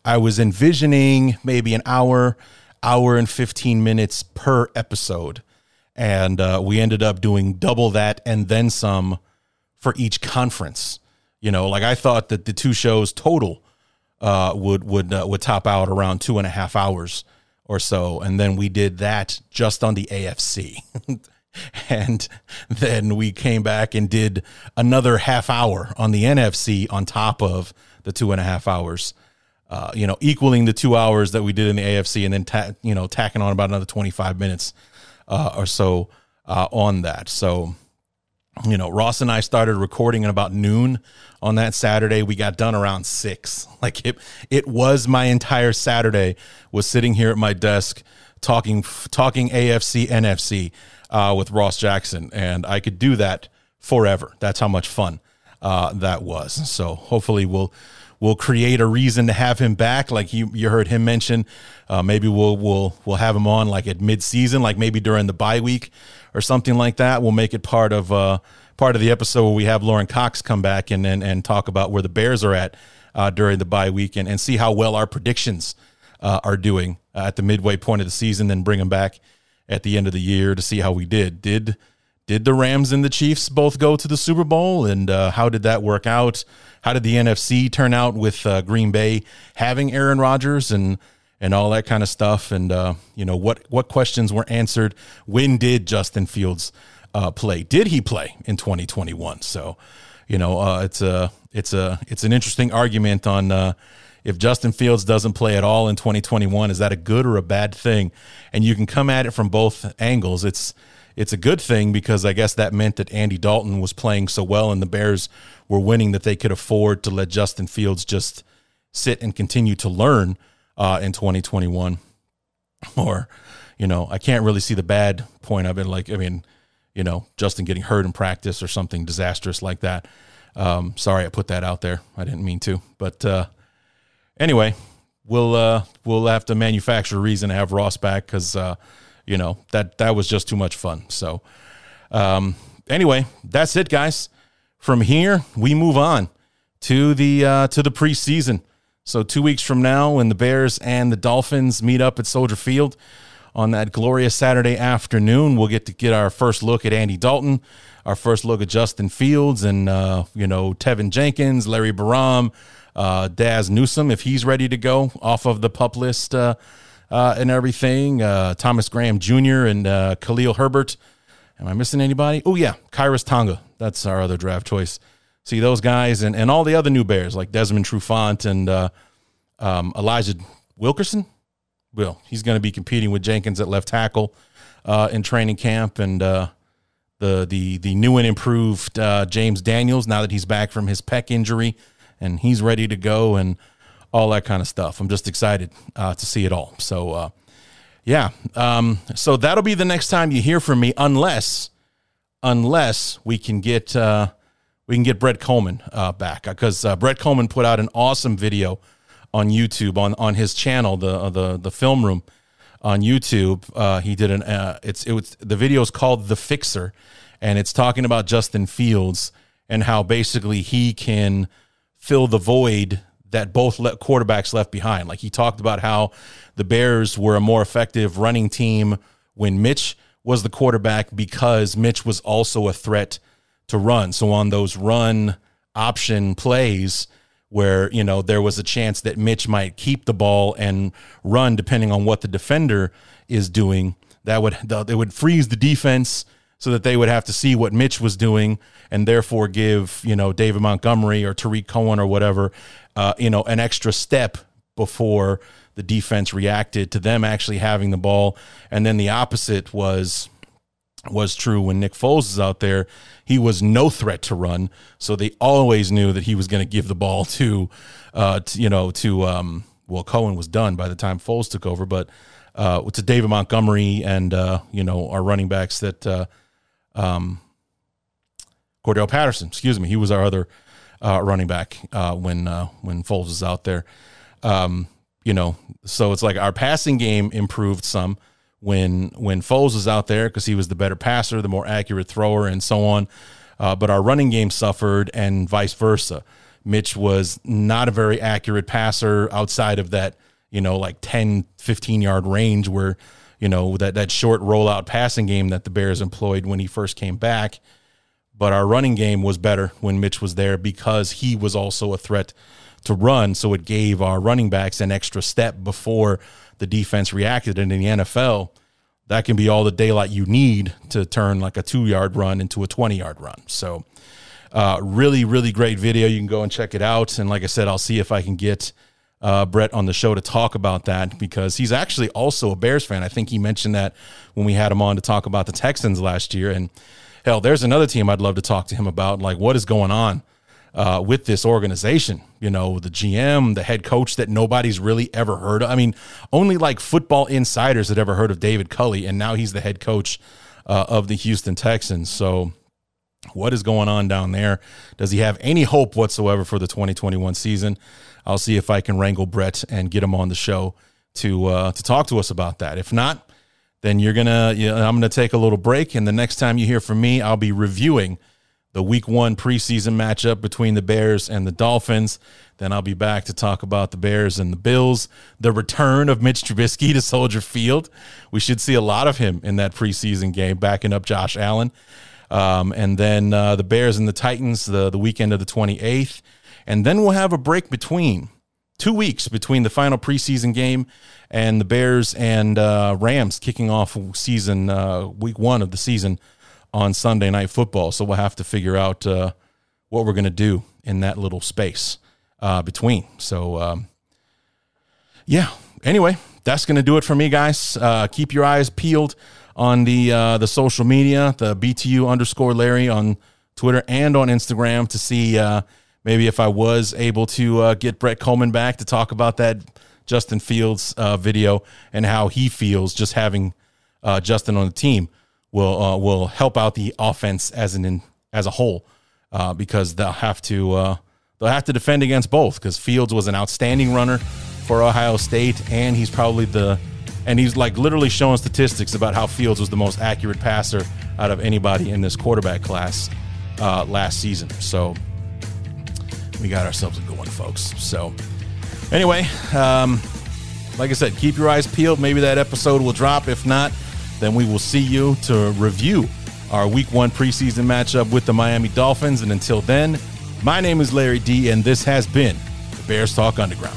I was envisioning maybe an hour and 15 minutes per episode, and we ended up doing double that and then some for each conference. You know, like I thought that the two shows total would top out around 2.5 hours or so, and then we did that just on the AFC, and then we came back and did another half hour on the NFC on top of the 2.5 hours, equaling the 2 hours that we did in the AFC, and then tacking on about another 25 minutes or so on that. So, you know, Ross and I started recording at about noon on that Saturday. We got done around 6. Like it was my entire Saturday was sitting here at my desk talking AFC, NFC with Ross Jackson. And I could do that forever. That's how much fun that was. So hopefully we'll create a reason to have him back. Like you heard him mention, maybe we'll have him on like at mid season, like maybe during the bye week or something like that. We'll make it part of the episode where we have Lauren Cox come back and talk about where the Bears are at during the bye week, and see how well our predictions are doing at the midway point of the season. Then bring them back at the end of the year to see how we did. Did the Rams and the Chiefs both go to the Super Bowl, and how did that work out? How did the NFC turn out with Green Bay having Aaron Rodgers and all that kind of stuff? And, what questions were answered? When did Justin Fields play? Did he play in 2021? So, you know, it's an interesting argument on if Justin Fields doesn't play at all in 2021, is that a good or a bad thing? And you can come at it from both angles. It's it's a good thing because I guess that meant that Andy Dalton was playing so well and the Bears were winning that they could afford to let Justin Fields just sit and continue to learn in 2021. Or, you know, I can't really see the bad point of it. Like, I mean, you know, Justin getting hurt in practice or something disastrous like that. Sorry, I put that out there. I didn't mean to, but anyway, we'll have to manufacture a reason to have Ross back because you know that was just too much fun. So anyway, that's it, guys. From here, we move on to the preseason. So 2 weeks from now, when the Bears and the Dolphins meet up at Soldier Field on that glorious Saturday afternoon, we'll get to get our first look at Andy Dalton, our first look at Justin Fields, and you know, Tevin Jenkins, Larry Baram, Daz Newsome, if he's ready to go off of the PUP list and everything, Thomas Graham Jr. and Khalil Herbert. Am I missing anybody? Oh, yeah, Kairos Tonga. That's our other draft choice. See those guys and all the other new Bears like Desmond Trufant and Elijah Wilkerson. Well, he's going to be competing with Jenkins at left tackle in training camp, and the new and improved James Daniels, now that he's back from his pec injury and he's ready to go and all that kind of stuff. I'm just excited to see it all. So, yeah. So that'll be the next time you hear from me, unless we can get Brett Coleman back, because Brett Coleman put out an awesome video on YouTube, on his channel, the Film Room on YouTube. He did an the video is called The Fixer, and it's talking about Justin Fields and how basically he can fill the void that both quarterbacks left behind. Like, he talked about how the Bears were a more effective running team when Mitch was the quarterback, because Mitch was also a threat to run. So on those run option plays, where, you know, there was a chance that Mitch might keep the ball and run depending on what the defender is doing, they would freeze the defense so that they would have to see what Mitch was doing, and therefore give, you know, David Montgomery or Tariq Cohen or whatever, you know, an extra step before the defense reacted to them actually having the ball. And then the opposite was true when Nick Foles is out there. He was no threat to run, so they always knew that he was going to give the ball to well, Cohen was done by the time Foles took over, but to David Montgomery and you know, our running backs that Cordell Patterson, excuse me, he was our other running back when Foles was out there. You know, so it's like our passing game improved some when Foles was out there, because he was the better passer, the more accurate thrower, and so on. But our running game suffered, and vice versa. Mitch was not a very accurate passer outside of that, you know, like 10, 15-yard range where, you know, that short rollout passing game that the Bears employed when he first came back. But our running game was better when Mitch was there, because he was also a threat to run, so it gave our running backs an extra step before the defense reacted. And in the NFL, that can be all the daylight you need to turn like a 2-yard run into a 20-yard run. So really, really great video. You can go and check it out. And like I said, I'll see if I can get Brett on the show to talk about that, because he's actually also a Bears fan. I think he mentioned that when we had him on to talk about the Texans last year. And hell, there's another team I'd love to talk to him about, like, what is going on with this organization, you know, the GM, the head coach that nobody's really ever heard of. I mean, only like football insiders had ever heard of David Culley, and now he's the head coach of the Houston Texans. So what is going on down there? Does he have any hope whatsoever for the 2021 season? I'll see if I can wrangle Brett and get him on the show to talk to us about that. If not, then I'm going to take a little break, and the next time you hear from me, I'll be reviewing the week one preseason matchup between the Bears and the Dolphins. Then I'll be back to talk about the Bears and the Bills, the return of Mitch Trubisky to Soldier Field. We should see a lot of him in that preseason game, backing up Josh Allen. And then the Bears and the Titans, the weekend of the 28th. And then we'll have a break between 2 weeks between the final preseason game and the Bears and Rams kicking off season week one of the season on Sunday Night Football. So we'll have to figure out what we're going to do in that little space between. So, yeah, anyway, that's going to do it for me, guys. Keep your eyes peeled on the social media, the BTU_Larry on Twitter and on Instagram, to see maybe if I was able to get Brett Coleman back to talk about that Justin Fields video and how he feels just having Justin on the team will help out the offense as a whole because they'll have to defend against both, because Fields was an outstanding runner for Ohio State, and he's like literally showing statistics about how Fields was the most accurate passer out of anybody in this quarterback class last season. So we got ourselves a good one, folks. So anyway, like I said, keep your eyes peeled. Maybe that episode will drop. If not, then we will see you to review our Week 1 preseason matchup with the Miami Dolphins. And until then, my name is Larry D, and this has been the Bears Talk Underground.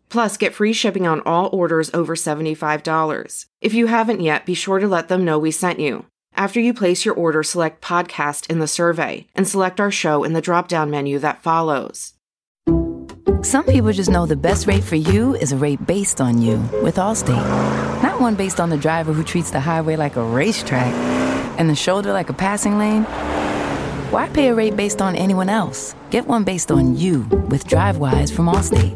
Plus, get free shipping on all orders over $75. If you haven't yet, be sure to let them know we sent you. After you place your order, select podcast in the survey and select our show in the drop-down menu that follows. Some people just know the best rate for you is a rate based on you with Allstate. Not one based on the driver who treats the highway like a racetrack and the shoulder like a passing lane. Why pay a rate based on anyone else? Get one based on you with DriveWise from Allstate.